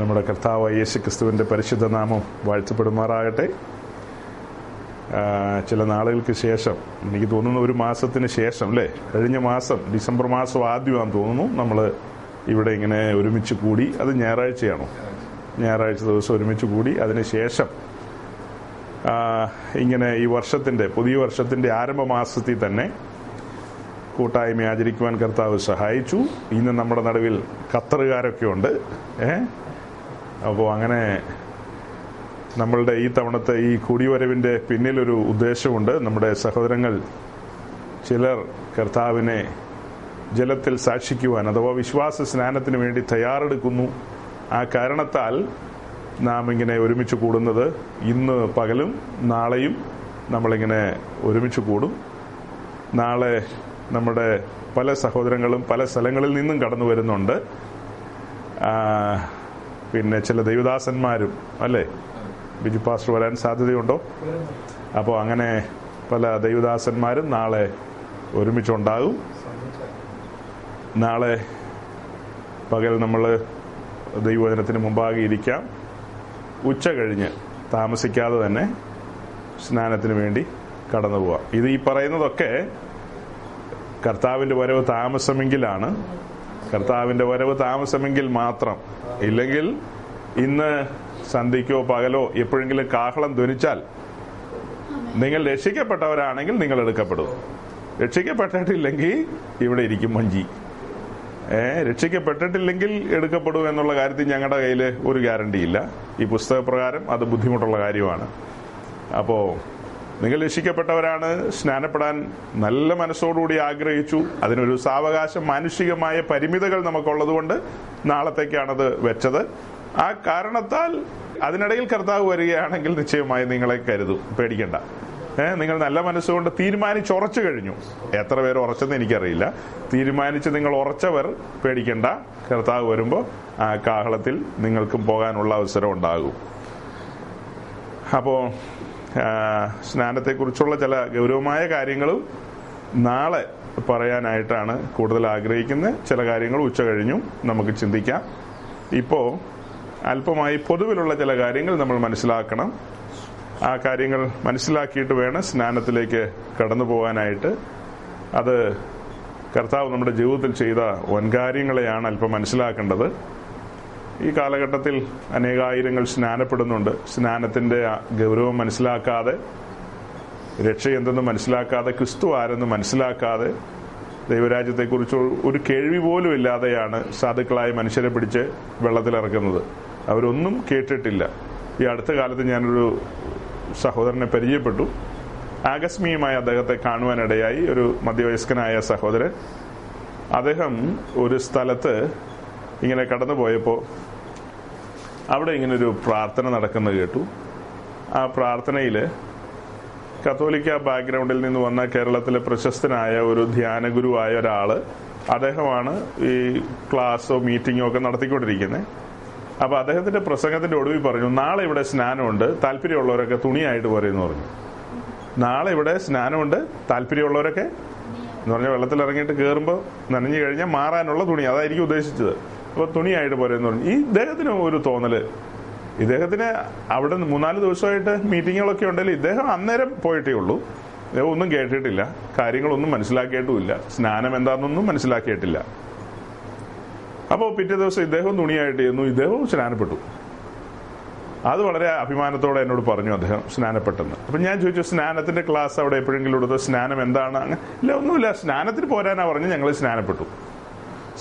നമ്മുടെ കർത്താവായ യേശു ക്രിസ്തുവിൻ്റെ പരിശുദ്ധ നാമം വാഴ്ത്തപ്പെടുമാറാകട്ടെ. ചില നാളുകൾക്ക് ശേഷം, എനിക്ക് തോന്നുന്നു ഒരു മാസത്തിന് ശേഷം അല്ലേ, കഴിഞ്ഞ മാസം ഡിസംബർ മാസം ആദ്യമാണെന്ന് തോന്നുന്നു, നമ്മൾ ഇവിടെ ഇങ്ങനെ ഒരുമിച്ച് കൂടി. അത് ഞായറാഴ്ചയാണോ? ഞായറാഴ്ച ദിവസം ഒരുമിച്ച് കൂടി. അതിനുശേഷം ഇങ്ങനെ ഈ വർഷത്തിൻ്റെ, പുതിയ വർഷത്തിൻ്റെ ആരംഭ മാസത്തിൽ തന്നെ കൂട്ടായ്മ ആചരിക്കുവാൻ കർത്താവ് സഹായിച്ചു. ഇന്ന് നമ്മുടെ നടുവിൽ ഖത്തറുകാരൊക്കെ ഉണ്ട്. അപ്പോൾ അങ്ങനെ നമ്മളുടെ ഈ തവണത്തെ ഈ കൂടിവരവിൻ്റെ പിന്നിലൊരു ഉദ്ദേശമുണ്ട്. നമ്മുടെ സഹോദരങ്ങൾ ചിലർ കർത്താവിനെ ജലത്തിൽ സാക്ഷിക്കുവാൻ അഥവാ വിശ്വാസ സ്നാനത്തിന് വേണ്ടി തയ്യാറെടുക്കുന്നു. ആ കാരണത്താൽ നാം ഇങ്ങനെ ഒരുമിച്ച് കൂടുന്നത്. ഇന്ന് പകലും നാളെയും നമ്മളിങ്ങനെ ഒരുമിച്ച് കൂടും. നാളെ നമ്മുടെ പല സഹോദരങ്ങളും പല സ്ഥലങ്ങളിൽ നിന്നും കടന്നു വരുന്നുണ്ട്. പിന്നെ ചില ദൈവദാസന്മാരും അല്ലേ, ബിജു പാസ്റ്റർ വരാൻ സാധ്യതയുണ്ടോ? അപ്പോൾ അങ്ങനെ പല ദൈവദാസന്മാരും നാളെ ഒരുമിച്ചുണ്ടാകും. നാളെ പകൽ നമ്മൾ ദൈവവചനത്തിന് മുമ്പാകെ ഇരിക്കാം. ഉച്ച കഴിഞ്ഞ് താമസിക്കാതെ തന്നെ സ്നാനത്തിന് വേണ്ടി കടന്നു പോവാം. ഇത് ഈ പറയുന്നതൊക്കെ കർത്താവിൻ്റെ വരവ് താമസമെങ്കിലാണ്. കർത്താവിൻ്റെ വരവ് താമസമെങ്കിൽ മാത്രം. ഇല്ലെങ്കിൽ ഇന്ന് സന്ധ്യയ്ക്കോ പകലോ എപ്പോഴെങ്കിലും കാഹളം ധ്വനിച്ചാൽ നിങ്ങൾ രക്ഷിക്കപ്പെട്ടവരാണെങ്കിൽ നിങ്ങൾ എടുക്കപ്പെടും. രക്ഷിക്കപ്പെട്ടിട്ടില്ലെങ്കിൽ ഇവിടെ ഇരിക്കും മഞ്ചി. രക്ഷിക്കപ്പെട്ടിട്ടില്ലെങ്കിൽ എടുക്കപ്പെടും എന്നുള്ള കാര്യത്തിൽ ഞങ്ങളുടെ കയ്യിൽ ഒരു ഗ്യാരണ്ടിയില്ല. ഈ പുസ്തകപ്രകാരം അത് ബുദ്ധിമുട്ടുള്ള കാര്യമാണ്. അപ്പോൾ നിങ്ങൾ രക്ഷിക്കപ്പെട്ടവരാണ്, സ്നാനപ്പെടാൻ നല്ല മനസ്സോടുകൂടി ആഗ്രഹിച്ചു. അതിനൊരു സാവകാശം, മാനുഷികമായ പരിമിതികൾ നമുക്കുള്ളത് കൊണ്ട് നാളത്തേക്കാണത് വെച്ചത്. ആ കാരണത്താൽ അതിനിടയിൽ കർത്താവ് വരികയാണെങ്കിൽ നിശ്ചയമായി നിങ്ങളെ കരുതും, പേടിക്കണ്ട. നിങ്ങൾ നല്ല മനസ്സുകൊണ്ട് തീരുമാനിച്ചുറച്ചു കഴിഞ്ഞു. എത്ര പേര് ഉറച്ചെന്ന് എനിക്കറിയില്ല. തീരുമാനിച്ച് നിങ്ങൾ ഉറച്ചവർ പേടിക്കണ്ട, കർത്താവ് വരുമ്പോൾ ആ കാഹളത്തിൽ നിങ്ങൾക്കും പോകാനുള്ള അവസരം ഉണ്ടാകും. അപ്പോൾ സ്നാനത്തെക്കുറിച്ചുള്ള ചില ഗൗരവമായ കാര്യങ്ങളും നാളെ പറയാനായിട്ടാണ് കൂടുതൽ ആഗ്രഹിക്കുന്നത്. ചില കാര്യങ്ങൾ ഉച്ച കഴിഞ്ഞും നമുക്ക് ചിന്തിക്കാം. ഇപ്പോൾ അല്പമായി പൊതുവിലുള്ള ചില കാര്യങ്ങൾ നമ്മൾ മനസ്സിലാക്കണം. ആ കാര്യങ്ങൾ മനസ്സിലാക്കിയിട്ട് വേണം സ്നാനത്തിലേക്ക് കടന്നു പോകാനായിട്ട്. അത് കർത്താവ് നമ്മുടെ ജീവിതത്തിൽ ചെയ്ത വൻകാര്യങ്ങളെയാണ് അല്പം മനസ്സിലാക്കേണ്ടത്. ഈ കാലഘട്ടത്തിൽ അനേകായിരങ്ങൾ സ്നാനപ്പെടുന്നുണ്ട്. സ്നാനത്തിൻ്റെ ഗൗരവം മനസ്സിലാക്കാതെ, രക്ഷയെന്തെന്ന് മനസ്സിലാക്കാതെ, ക്രിസ്തു ആരെന്ന് മനസ്സിലാക്കാതെ, ദൈവരാജ്യത്തെക്കുറിച്ച് ഒരു കേൾവി പോലും ഇല്ലാതെയാണ് സാധുക്കളായ മനുഷ്യരെ പിടിച്ച് വെള്ളത്തിലിറക്കുന്നത്. അവരൊന്നും കേട്ടിട്ടില്ല. ഈ അടുത്ത കാലത്ത് ഞാനൊരു സഹോദരനെ പരിചയപ്പെട്ടു. ആകസ്മികമായി അദ്ദേഹത്തെ കാണുവാനിടയായി. ഒരു മധ്യവയസ്കനായ സഹോദരൻ. അദ്ദേഹം ഒരു സ്ഥലത്ത് ഇങ്ങനെ കടന്നു പോയപ്പോൾ അവിടെ ഇങ്ങനൊരു പ്രാർത്ഥന നടക്കുന്നത് കേട്ടു. ആ പ്രാർത്ഥനയിൽ കത്തോലിക്ക ബാക്ക്ഗ്രൗണ്ടിൽ നിന്ന് വന്ന കേരളത്തിലെ പ്രശസ്തനായ ഒരു ധ്യാനഗുരുവായ ഒരാൾ, അദ്ദേഹമാണ് ഈ ക്ലാസ്സോ മീറ്റിങ്ങോ ഒക്കെ നടത്തിക്കൊണ്ടിരിക്കുന്നത്. അപ്പോൾ അദ്ദേഹത്തിൻ്റെ പ്രസംഗത്തിൻ്റെ ഒടുവിൽ പറഞ്ഞു, നാളെ ഇവിടെ സ്നാനമുണ്ട്, താല്പര്യമുള്ളവരൊക്കെ തുണിയായിട്ട് പോരെയെന്ന് പറഞ്ഞു. നാളെ ഇവിടെ സ്നാനമുണ്ട്, താല്പര്യമുള്ളവരൊക്കെ എന്ന് പറഞ്ഞാൽ വെള്ളത്തിലിറങ്ങിയിട്ട് കയറുമ്പോൾ നനഞ്ഞു കഴിഞ്ഞാൽ മാറാനുള്ള തുണി, അതായിരിക്കും ഉദ്ദേശിച്ചത്. അപ്പോൾ തുണിയായിട്ട് പോരെയെന്ന് പറഞ്ഞു. ഈ ഇദ്ദേഹത്തിന് ഒരു തോന്നൽ. ഇദ്ദേഹത്തിന് അവിടെ 3-4 ദിവസമായിട്ട് മീറ്റിങ്ങുകളൊക്കെ ഉണ്ടെങ്കിൽ ഇദ്ദേഹം അന്നേരം പോയിട്ടേ ഉള്ളൂ. ഇദ്ദേഹം ഒന്നും കേട്ടിട്ടില്ല, കാര്യങ്ങളൊന്നും മനസ്സിലാക്കിയിട്ടുമില്ല, സ്നാനം എന്താണെന്നൊന്നും മനസ്സിലാക്കിയിട്ടില്ല. അപ്പോൾ പിറ്റേ ദിവസം ഇദ്ദേഹം തുണിയായിട്ട് ചെയ്യുന്നു, ഇദ്ദേഹവും സ്നാനപ്പെട്ടു. അത് വളരെ അഭിമാനത്തോടെ എന്നോട് പറഞ്ഞു അദ്ദേഹം സ്നാനപ്പെട്ടെന്ന്. അപ്പം ഞാൻ ചോദിച്ചു, സ്നാനത്തിൻ്റെ ക്ലാസ് അവിടെ എപ്പോഴെങ്കിലും എടുത്തോ? സ്നാനം എന്താണ്? അങ്ങനെ ഇല്ല, ഒന്നുമില്ല, സ്നാനത്തിന് പോരാനാണ് പറഞ്ഞ് ഞങ്ങൾ സ്നാനപ്പെട്ടു.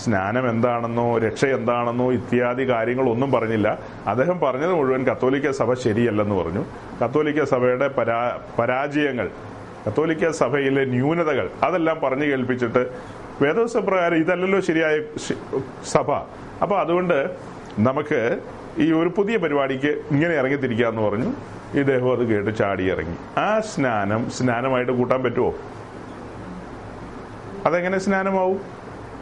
സ്നാനം എന്താണെന്നോ രക്ഷ എന്താണെന്നോ ഇത്യാദി കാര്യങ്ങളൊന്നും പറഞ്ഞില്ല. അദ്ദേഹം പറഞ്ഞത് മുഴുവൻ കത്തോലിക്ക സഭ ശരിയല്ലെന്ന് പറഞ്ഞു. കത്തോലിക്ക സഭയുടെ പരാജയങ്ങൾ, കത്തോലിക്ക സഭയിലെ ന്യൂനതകൾ അതെല്ലാം പറഞ്ഞു കേൾപ്പിച്ചിട്ട് വേദോസപ്രകാരം ഇതല്ലല്ലോ ശരിയായ സഭ. അപ്പോൾ അതുകൊണ്ട് നമുക്ക് ഈ ഒരു പുതിയ പരിപാടിക്ക് ഇങ്ങനെ ഇറങ്ങിത്തിരിക്കാമെന്ന് പറഞ്ഞു. ഇദ്ദേഹം അത് കേട്ട് ചാടി ഇറങ്ങി. ആ സ്നാനം സ്നാനമായിട്ട് കൂട്ടാൻ പറ്റുമോ? അതെങ്ങനെ സ്നാനമാവും?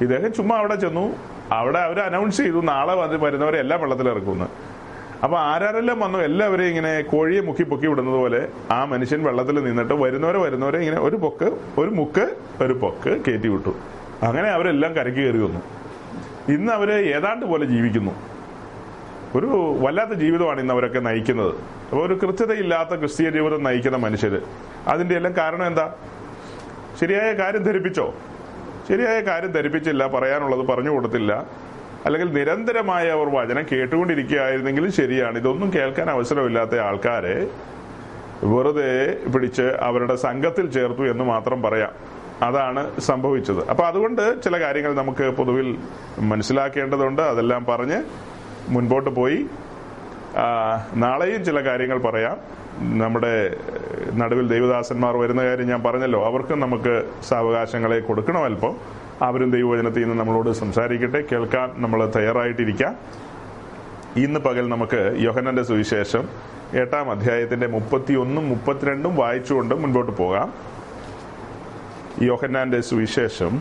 ഇദ്ദേഹം ചുമ്മാ അവിടെ ചെന്നു, അവിടെ അവർ അനൗൺസ് ചെയ്തു നാളെ വന്ന് വരുന്നവരെല്ലാം വെള്ളത്തിലിറക്കുമെന്ന്. അപ്പോൾ ആരെല്ലാം വന്നു, എല്ലാവരെയും ഇങ്ങനെ കോഴിയെ മുക്കി പൊക്കി വിടുന്നത് പോലെ ആ മനുഷ്യൻ വെള്ളത്തിൽ നിന്നിട്ട് വരുന്നവരെ ഇങ്ങനെ ഒരു മുക്ക് കയറ്റി വിട്ടു. അങ്ങനെ അവരെല്ലാം കരയ്ക്ക് കയറി വന്നു. ഇന്ന് അവർ ഏതാണ്ട് പോലെ ജീവിക്കുന്നു. ഒരു വല്ലാത്ത ജീവിതമാണ് ഇന്ന് അവരൊക്കെ നയിക്കുന്നത്. അപ്പോൾ ഒരു കൃത്യതയില്ലാത്ത ക്രിസ്തീയ ജീവിതം നയിക്കുന്ന മനുഷ്യർ. അതിൻ്റെ എല്ലാം കാരണം എന്താ? ശരിയായ കാര്യം ധരിപ്പിച്ചോ? ശരിയായ കാര്യം ധരിപ്പിച്ചില്ല, പറയാനുള്ളത് പറഞ്ഞു കൊടുത്തില്ല, അല്ലെങ്കിൽ നിരന്തരമായ അവർ വചനം കേട്ടുകൊണ്ടിരിക്കുകയായിരുന്നെങ്കിലും ശരിയാണ്. ഇതൊന്നും കേൾക്കാൻ അവസരമില്ലാത്ത ആൾക്കാരെ വെറുതെ പിടിച്ച് അവരുടെ സംഘത്തിൽ ചേർത്തു എന്ന് മാത്രം പറയാം. അതാണ് സംഭവിച്ചത്. അപ്പം അതുകൊണ്ട് ചില കാര്യങ്ങൾ നമുക്ക് പൊതുവിൽ മനസ്സിലാക്കേണ്ടതുണ്ട്. അതെല്ലാം പറഞ്ഞ് മുൻപോട്ട് പോയി നാളെയും ചില കാര്യങ്ങൾ പറയാം. നമ്മുടെ നടുവിൽ ദൈവദാസന്മാർ വരുന്ന കാര്യം ഞാൻ പറഞ്ഞല്ലോ. അവർക്കും നമുക്ക് സാവകാശങ്ങളെ കൊടുക്കണം. അല്പം അവരും ദൈവവചനത്തിൽ നിന്ന് നമ്മളോട് സംസാരിക്കട്ടെ. കേൾക്കാൻ നമ്മൾ തയ്യാറായിട്ടിരിക്കാം. ഇന്ന് പകൽ നമുക്ക് യോഹന്നാന്റെ സുവിശേഷം 8-ാം അധ്യായത്തിന്റെ 31-32 വായിച്ചുകൊണ്ട് മുൻപോട്ട് പോകാം. യോഹന്നാന്റെ സുവിശേഷം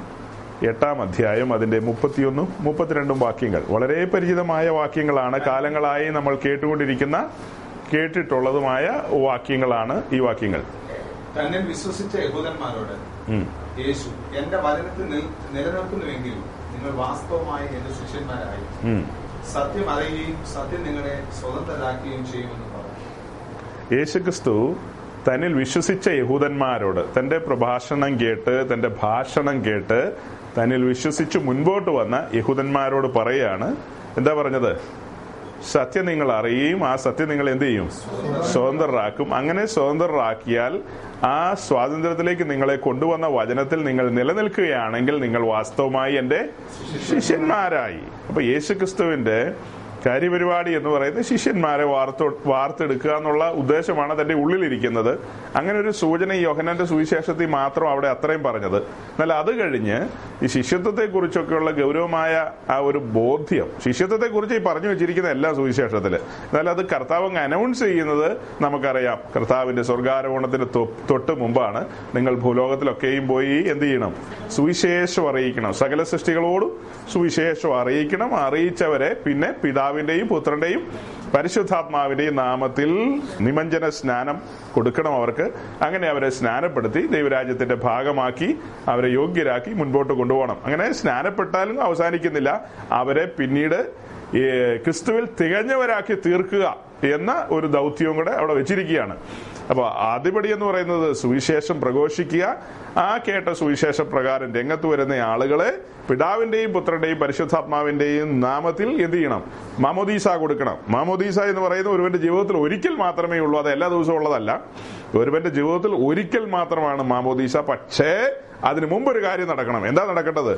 8-ാം അധ്യായം അതിന്റെ 31-32 വാക്യങ്ങൾ. വളരെ പരിചിതമായ വാക്യങ്ങളാണ്. കാലങ്ങളായി നമ്മൾ കേട്ടുകൊണ്ടിരിക്കുന്ന, കേട്ടിട്ടുള്ളതുമായ വാക്യങ്ങളാണ് ഈ വാക്യങ്ങൾ. തന്നെ വിശ്വസിച്ച യഹൂദന്മാരോട് യേശു എന്റെ വചനത്തിൽ നിലനിൽക്കുന്നുവെങ്കിലും നിങ്ങൾ വാസ്തവമായി എന്റെ ശിഷ്യന്മാരായി സത്യം അറിയുകയും സത്യം നിങ്ങളെ സ്വതന്ത്രരാക്കുകയും ചെയ്യുമെന്ന് പറഞ്ഞു. യേശുക്രിസ്തു തന്നിൽ വിശ്വസിച്ച യഹൂദന്മാരോട്, തന്റെ പ്രഭാഷണം കേട്ട്, തന്റെ ഭാഷണം കേട്ട് തന്നിൽ വിശ്വസിച്ച് മുൻപോട്ട് വന്ന യഹൂദന്മാരോട് പറയുകയാണ്. എന്താ പറഞ്ഞത്? സത്യം നിങ്ങൾ അറിയുകയും ആ സത്യം നിങ്ങൾ എന്ത് ചെയ്യും? സ്വതന്ത്രരാക്കും. അങ്ങനെ സ്വതന്ത്രരാക്കിയാൽ ആ സ്വാതന്ത്ര്യത്തിലേക്ക് നിങ്ങളെ കൊണ്ടുവന്ന വചനത്തിൽ നിങ്ങൾ നിലനിൽക്കുകയാണെങ്കിൽ നിങ്ങൾ വാസ്തവമായി എൻ്റെ ശിഷ്യന്മാരായി. അപ്പൊ യേശുക്രിസ്തുവിന്റെ കാര്യപരിപാടി എന്ന് പറയുന്നത് ശിഷ്യന്മാരെ വാർത്തെടുക്കുക എന്നുള്ള ഉദ്ദേശമാണ് തന്റെ ഉള്ളിലിരിക്കുന്നത്. അങ്ങനെ ഒരു സൂചന യോഹന്നാന്റെ സുവിശേഷത്തിൽ മാത്രം അവിടെ അത്രയും പറഞ്ഞത്. എന്നാൽ അത് കഴിഞ്ഞ് ഈ ശിഷ്യത്വത്തെ കുറിച്ചൊക്കെയുള്ള ഗൗരവമായ ആ ഒരു ബോധ്യം, ശിഷ്യത്വത്തെ കുറിച്ച് ഈ പറഞ്ഞു വെച്ചിരിക്കുന്ന എല്ലാ സുവിശേഷത്തില്, എന്നാൽ അത് കർത്താവ് അങ്ങ് അനൗൺസ് ചെയ്യുന്നത് നമുക്കറിയാം. കർത്താവിന്റെ സ്വർഗാരോഹണത്തിന് തൊട്ട് മുമ്പാണ് നിങ്ങൾ ഭൂലോകത്തിലൊക്കെയും പോയി എന്ത് ചെയ്യണം? സുവിശേഷം അറിയിക്കണം. സകല സൃഷ്ടികളോടും സുവിശേഷം അറിയിക്കണം. അറിയിച്ചവരെ പിന്നെ പിതാവിന്റെയും പുത്രന്റെയും പരിശുദ്ധാത്മാവിന്റെയും നാമത്തിൽ നിമഞ്ജന സ്നാനം കൊടുക്കണം അവർക്ക്. അങ്ങനെ അവരെ സ്നാനപ്പെടുത്തി ദൈവരാജ്യത്തിന്റെ ഭാഗമാക്കി അവരെ യോഗ്യരാക്കി മുൻപോട്ട് കൊണ്ടുപോകണം. അങ്ങനെ സ്നാനപ്പെട്ടാലും അവസാനിക്കുന്നില്ല, അവരെ പിന്നീട് ക്രിസ്തുവിൽ തികഞ്ഞവരാക്കി തീർക്കുക എന്ന ഒരു ദൗത്യവും കൂടെ അവിടെ വെച്ചിരിക്കുകയാണ്. അപ്പൊ ആദ്യപടി എന്ന് പറയുന്നത് സുവിശേഷം പ്രഘോഷിക്കുക. ആ കേട്ട സുവിശേഷ പ്രകാരം രംഗത്ത് വരുന്ന ആളുകളെ പിതാവിന്റെയും പുത്രന്റെയും പരിശുദ്ധാത്മാവിന്റെയും നാമത്തിൽ എന്ത് ചെയ്യണം? മാമോദീസ കൊടുക്കണം. മാമോദീസ എന്ന് പറയുന്നത് ഒരുവന്റെ ജീവിതത്തിൽ ഒരിക്കൽ മാത്രമേ ഉള്ളൂ. അത് എല്ലാ ദിവസവും ഉള്ളതല്ല. ഒരുവന്റെ ജീവിതത്തിൽ ഒരിക്കൽ മാത്രമാണ് മാമോദീസ. പക്ഷേ അതിനു മുമ്പ് ഒരു കാര്യം നടക്കണം. എന്താ നടക്കേണ്ടത്?